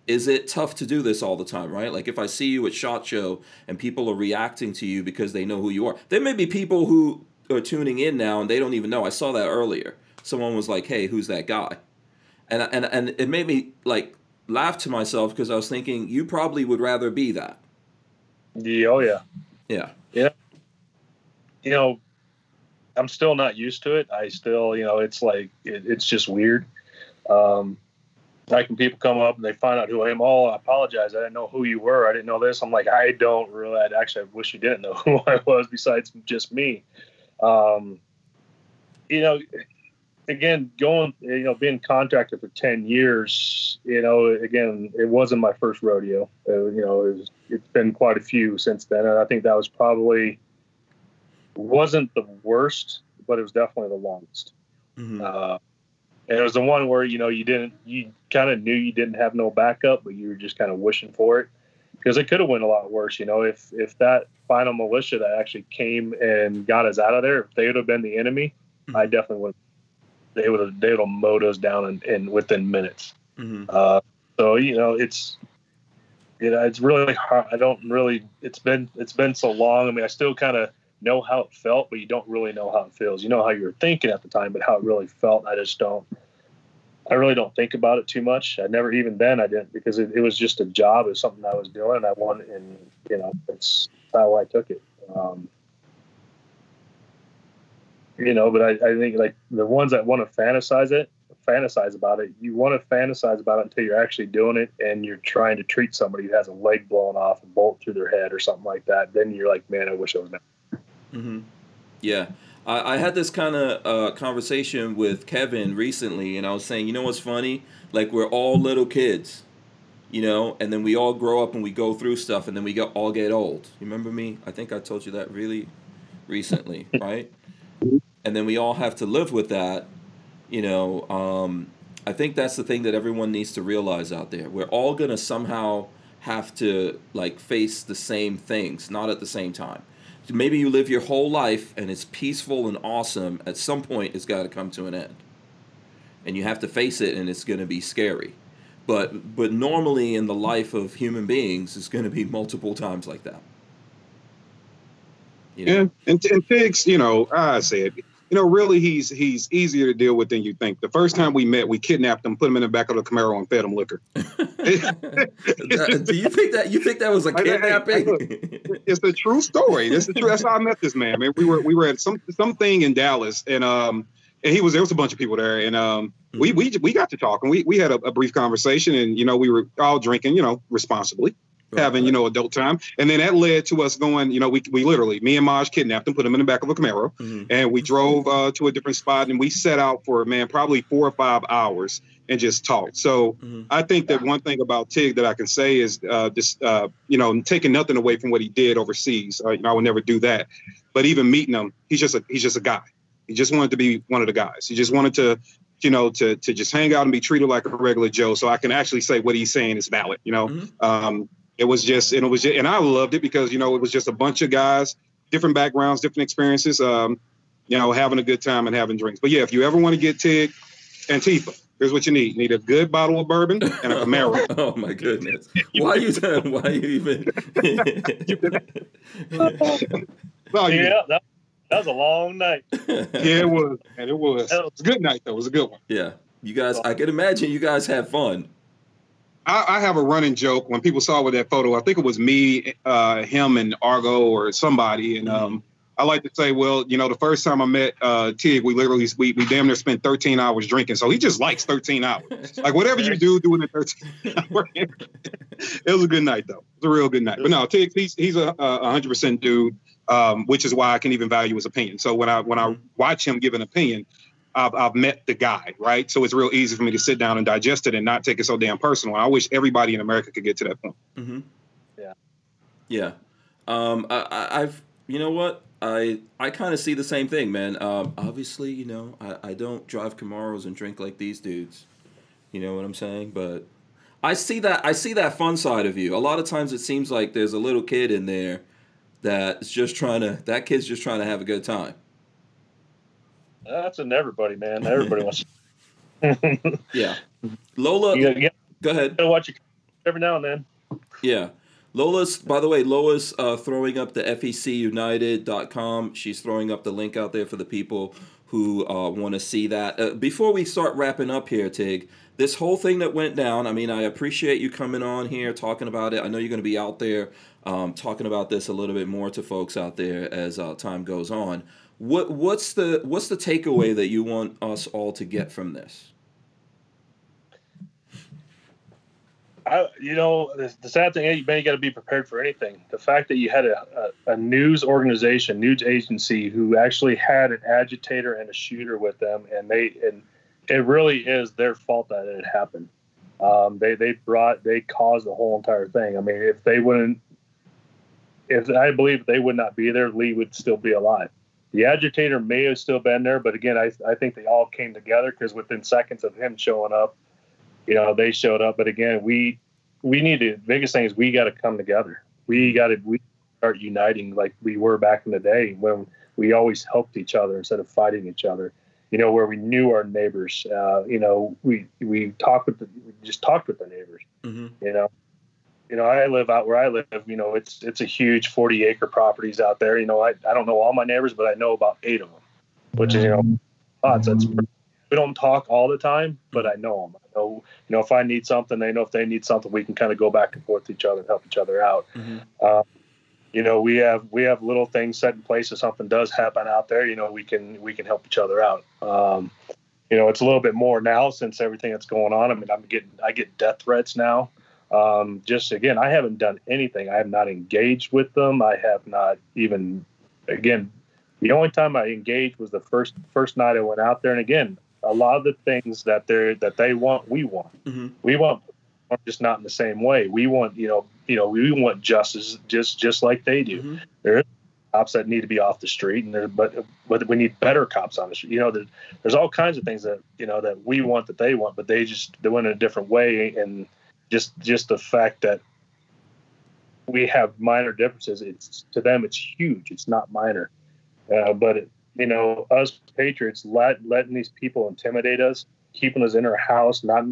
is it tough to do this all the time, right? Like, if I see you at SHOT Show and people are reacting to you because they know who you are. There may be people who are tuning in now and they don't even know. I saw that earlier. Someone was like, hey, who's that guy? And it made me, like, laugh to myself because I was thinking, you probably would rather be that. Yeah, oh, yeah. Yeah. Yeah. You know, I'm still not used to it. I still, it's like, it's just weird. Like, when people come up and they find out who I am, oh, I apologize, I didn't know who you were, I didn't know this. I'm like, I don't really, I wish you didn't know who I was besides just me. Again, being contracted for 10 years, again, it wasn't my first rodeo. It's been quite a few since then. And I think that was probably, wasn't the worst, but it was definitely the longest. And it was the one where, you kind of knew you didn't have no backup, but you were just kind of wishing for it, because it could have went a lot worse. If that final militia that actually came and got us out of there, if they would have been the enemy, I definitely wouldn't. They would have mowed us down in within minutes. So it's really hard. I don't really. It's been so long. I mean, I still kind of know how it felt, but you don't really know how it feels. You know how you were thinking at the time, but how it really felt, I just don't. I really don't think about it too much. I never even then I didn't, because it was just a job. It was something I was doing. I wanted, and it's how I took it. But I think, like, the ones that want to fantasize about it, you want to fantasize about it until you're actually doing it, and you're trying to treat somebody who has a leg blown off, a bolt through their head or something like that. Then you're like, man, I wish I was me. Yeah. I had this kind of conversation with Kevin recently, and I was saying, what's funny? Like, we're all little kids, and then we all grow up and we go through stuff, and then we all get old. You remember me? I think I told you that really recently, right? And then we all have to live with that, I think that's the thing that everyone needs to realize out there. We're all going to somehow have to, like, face the same things, not at the same time. maybe you live your whole life and it's peaceful and awesome. At some point, it's got to come to an end. And you have to face it, and it's going to be scary. But normally in the life of human beings, it's going to be multiple times like that. You know? Yeah, and Pigs, you know, I said, you know, really, he's easier to deal with than you think. The first time we met, we kidnapped him, put him in the back of the Camaro, and fed him liquor. Do you think that was a kidnapping? It's a true story. That's the truth. That's how I met this man. Man, we were at something in Dallas, and he was there was a bunch of people there, and we got to talk, and we had a brief conversation, and you know we were all drinking, you know, responsibly. Right. Having, you know, adult time. And then that led to us going, you know, we literally, me and Maj kidnapped him, put him in the back of a Camaro, and we drove to a different spot, and we set out for, man, probably 4 or 5 hours and just talked. So I think that one thing about Tig that I can say is just, you know, taking nothing away from what he did overseas. You know, I would never do that. But even meeting him, he's just a guy. He just wanted to be one of the guys. He just wanted to, you know, to just hang out and be treated like a regular Joe. So I can actually say what he's saying is valid, you know. It was just, and I loved it because, you know, it was just a bunch of guys, different backgrounds, different experiences, you know, having a good time and having drinks. But yeah, if you ever want to get Tig, Antifa, here's what you need. You need a good bottle of bourbon and a Camaro. Oh my goodness. Why you even? Yeah, that was a long night. Yeah, it was. And it was. It was a good night though. It was a good one. Yeah. You guys, I can imagine you guys had fun. I have a running joke when people saw with that photo. I think it was me, him, and Argo or somebody. And I like to say, well, you know, the first time I met Tig, we damn near spent 13 hours drinking. So he just likes 13 hours. Like whatever you do, do it in 13 hours. It was a good night, though. It was a real good night. But no, Tig, he's a 100% dude, which is why I can even value his opinion. So when I watch him give an opinion, I've met the guy, right? So it's real easy for me to sit down and digest it and not take it so damn personal. I wish everybody in America could get to that point. Yeah. Yeah. I've, you know what? I kind of see the same thing, man. Obviously, you know, I don't drive Camaros and drink like these dudes. You know what I'm saying? But I see that fun side of you. A lot of times it seems like there's a little kid in there that's just trying to, that kid's just trying to have a good time. That's in everybody, man. Everybody wants to. Yeah. Lola, go ahead. You gotta watch it every now and then. Yeah. Lola's, by the way, Lola's throwing up the FECUnited.com. She's throwing up the link out there for the people who want to see that. Before we start wrapping up here, Tig, this whole thing that went down, I mean, I appreciate you coming on here, talking about it. I know you're going to be out there talking about this a little bit more to folks out there as time goes on. What's the takeaway that you want us all to get from this? You know, the sad thing is, man, you got to be prepared for anything. The fact that you had a news organization, news agency, who actually had an agitator and a shooter with them, and it really is their fault that it happened. They caused the whole entire thing. I mean, I believe if they would not be there, Lee would still be alive. The agitator may have still been there, but again, I think they all came together because within seconds of him showing up, you know, they showed up. But again, we need to. The biggest thing is we got to come together. We start uniting like we were back in the day when we always helped each other instead of fighting each other. You know, where we knew our neighbors. You know, we just talked with the neighbors. You know. You know, I live out where I live, you know, it's a huge 40-acre properties out there. You know, I don't know all my neighbors, but I know about 8 of them, which is, you know, we don't talk all the time, but I know them. I know, you know, if I need something, they know if they need something, we can kind of go back and forth to each other and help each other out. You know, we have little things set in place. If something does happen out there, you know, we can help each other out. You know, it's a little bit more now since everything that's going on. I mean, I get death threats now. Just again, I haven't done anything. I have not engaged with them. I have not even, again, the only time I engaged was the first night I went out there. And again, a lot of the things that they want, we want. We want, just not in the same way. We want, you know, we want justice just like they do. There are cops that need to be off the street, and but we need better cops on the street. You know, there's all kinds of things that, you know, that we want, that they want, but they went in a different way. And just the fact that we have minor differences. It's to them, it's huge. It's not minor. But us patriots letting these people intimidate us, keeping us in our house, not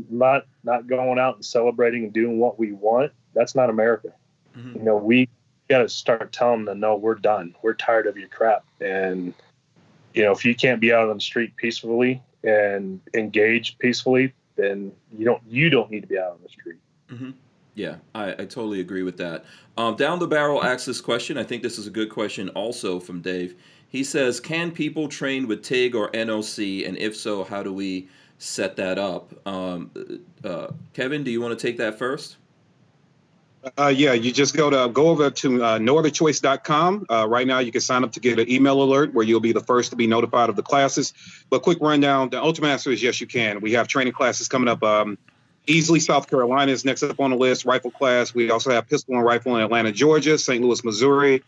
going out and celebrating and doing what we want. That's not America. Mm-hmm. We got to start telling them, no, we're done. We're tired of your crap. And, if you can't be out on the street peacefully and engage peacefully, then you don't need to be out on the street. Mm-hmm. Yeah, I totally agree with that. Down the Barrel asks this question. I think this is a good question also from Dave. He says, can people train with TIG or NOC? And if so, how do we set that up? Kevin, do you want to take that first? Yeah, you just go over to northernchoice.com. Right now, you can sign up to get an email alert where you'll be the first to be notified of the classes. But quick rundown, the Ultramaster is yes, you can. We have training classes coming up. Easley, South Carolina is next up on the list, rifle class. We also have pistol and rifle in Atlanta, Georgia, St. Louis, Missouri.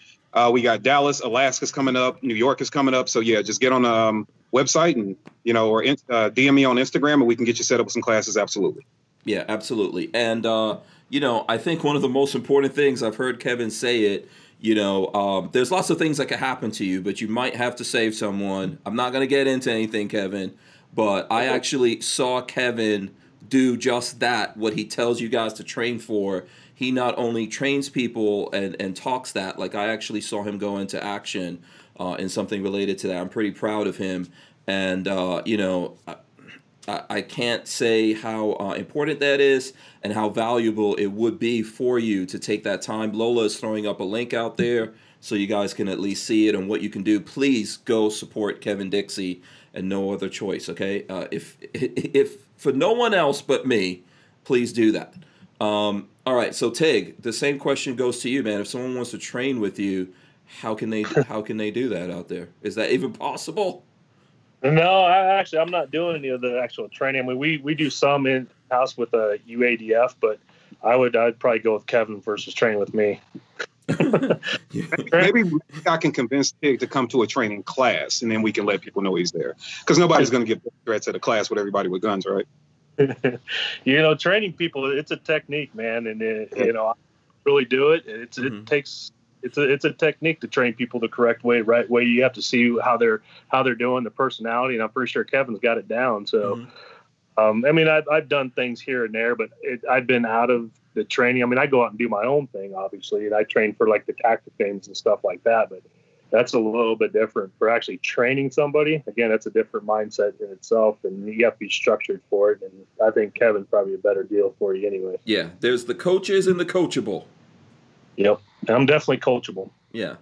We got Dallas, Alaska's coming up. New York is coming up. So, yeah, just get on the website and, or DM me on Instagram and we can get you set up with some classes. Absolutely. Yeah, absolutely. And, I think one of the most important things I've heard Kevin say it, there's lots of things that could happen to you, but you might have to save someone. I'm not going to get into anything, Kevin, but I actually saw Kevin do just that, what he tells you guys to train for. He not only trains people and talks that, like I actually saw him go into action in something related to that. I'm pretty proud of him. And, I can't say how important that is and how valuable it would be for you to take that time. Lola is throwing up a link out there so you guys can at least see it and what you can do. Please go support Kevin Dixie and No Other Choice, okay? If for no one else but me, please do that. All right, so Tig, the same question goes to you, man. If someone wants to train with you, how can they do that out there? Is that even possible? No, I'm not doing any of the actual training. I mean, we do some in house with a UADF, but I'd probably go with Kevin versus train with me. Maybe I can convince Tig to come to a training class, and then we can let people know he's there. Because nobody's going to get threats at a class with everybody with guns, right? Training people—it's a technique, man, and I really do it. It's a technique to train people the correct way, right way. You have to see how they're doing, the personality, and I'm pretty sure Kevin's got it down. So, I've done things here and there, but I've been out of the training. I mean, I go out and do my own thing, obviously, and I train for like the tactic games and stuff like that. But that's a little bit different for actually training somebody. Again, that's a different mindset in itself, and you have to be structured for it. And I think Kevin's probably a better deal for you, anyway. Yeah, there's the coaches and the coachable. Yep. I'm definitely coachable. Yeah.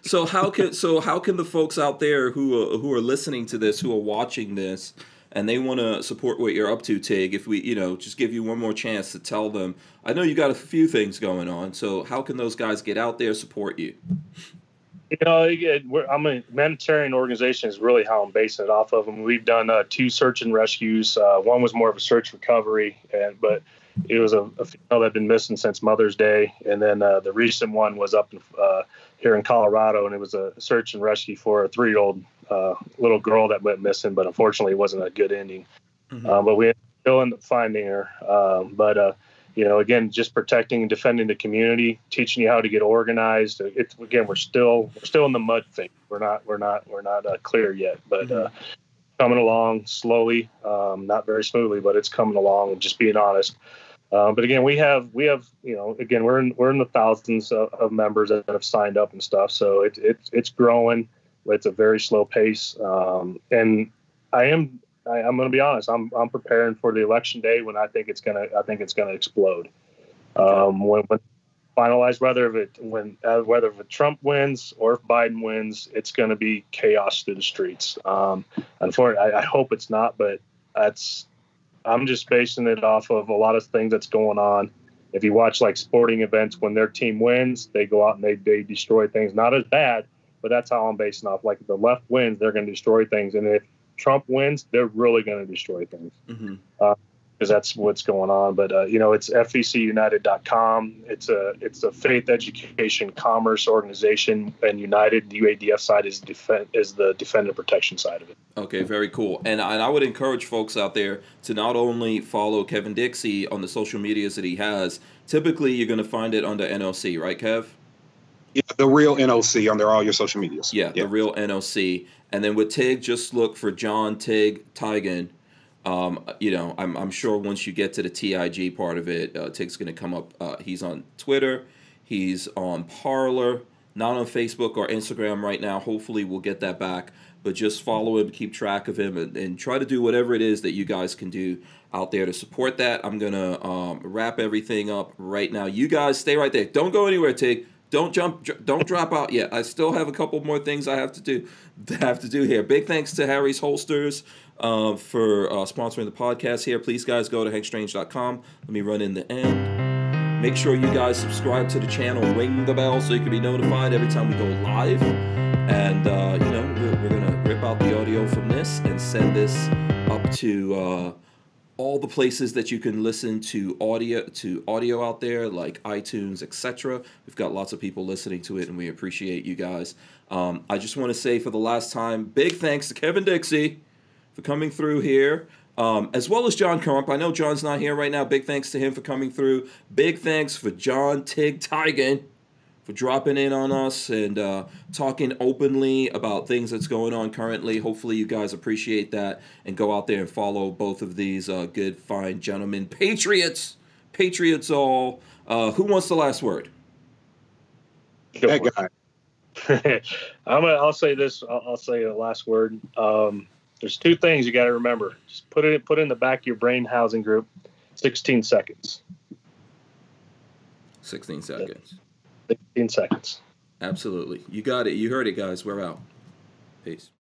So how can the folks out there who are listening to this, who are watching this, and they want to support what you're up to, Tig, if we, just give you one more chance to tell them, I know you got a few things going on, so how can those guys get out there, support you? I'm a humanitarian organization is really how I'm basing it off of. And we've done 2 search and rescues. One was more of a search recovery, but it was a female that had been missing since Mother's Day. And then the recent one was up here in Colorado, and it was a search and rescue for a 3-year-old little girl that went missing, but unfortunately it wasn't a good ending. Mm-hmm. But we still ended up finding her. Again, just protecting and defending the community, teaching you how to get organized. We're still in the mud phase. We're not clear yet, but coming along slowly, not very smoothly, but it's coming along. And just being honest. But again, we have we're in the thousands of members that have signed up and stuff. So it's growing. It's a very slow pace, and I'm going to be honest. I'm preparing for the election day when I think it's gonna explode. When finalized, whether Trump wins or if Biden wins, it's going to be chaos through the streets. Unfortunately, I hope it's not, but I'm just basing it off of a lot of things that's going on. If you watch like sporting events, when their team wins, they go out and they destroy things. Not as bad, but that's how I'm basing off. Like if the left wins, they're going to destroy things, and if Trump wins, they're really going to destroy things. Mm-hmm. because that's what's going on. But, you know, it's FECUnited.com. It's a faith education commerce organization, and United, the UADF side, is the defend and protection side of it. Okay, very cool. And I would encourage folks out there to not only follow Kevin Dixie on the social medias that he has. Typically, you're going to find it under NOC, right, Kev? Yeah, the real NOC under all your social medias. Yeah, yeah. The real NOC. And then with Tig, just look for John Tiegen. You know, I'm sure once you get to the TIG part of it, Tig's going to come up. He's on Twitter. He's on Parler, not on Facebook or Instagram right now. Hopefully we'll get that back. But just follow him, keep track of him, and try to do whatever it is that you guys can do out there to support that. I'm going to wrap everything up right now. You guys stay right there. Don't go anywhere, Tig. Don't jump. Don't drop out yet. I still have a couple more things I have to do. Here. Big thanks to Harry's Holsters for sponsoring the podcast here. Please, guys, go to HankStrange.com. Let me run in the end. Make sure you guys subscribe to the channel. Ring the bell so you can be notified every time we go live. And you know, we're gonna rip out the audio from this and send this up to all the places that you can listen to audio out there, like iTunes, etc. We've got lots of people listening to it, and we appreciate you guys. I just want to say for the last time, big thanks to Kevin Dixie for coming through here, as well as John Crump. I know John's not here right now. Big thanks to him for coming through. Big thanks for John Tiegen for dropping in on us and talking openly about things that's going on currently. Hopefully you guys appreciate that and go out there and follow both of these good, fine gentlemen. Patriots! Patriots all. Who wants the last word? That guy. I'll say this. I'll say the last word. There's two things you got to remember. Just put it in the back of your brain housing group. 16 seconds. 16 seconds. 16 seconds. Absolutely. You got it. You heard it, guys. We're out. Peace.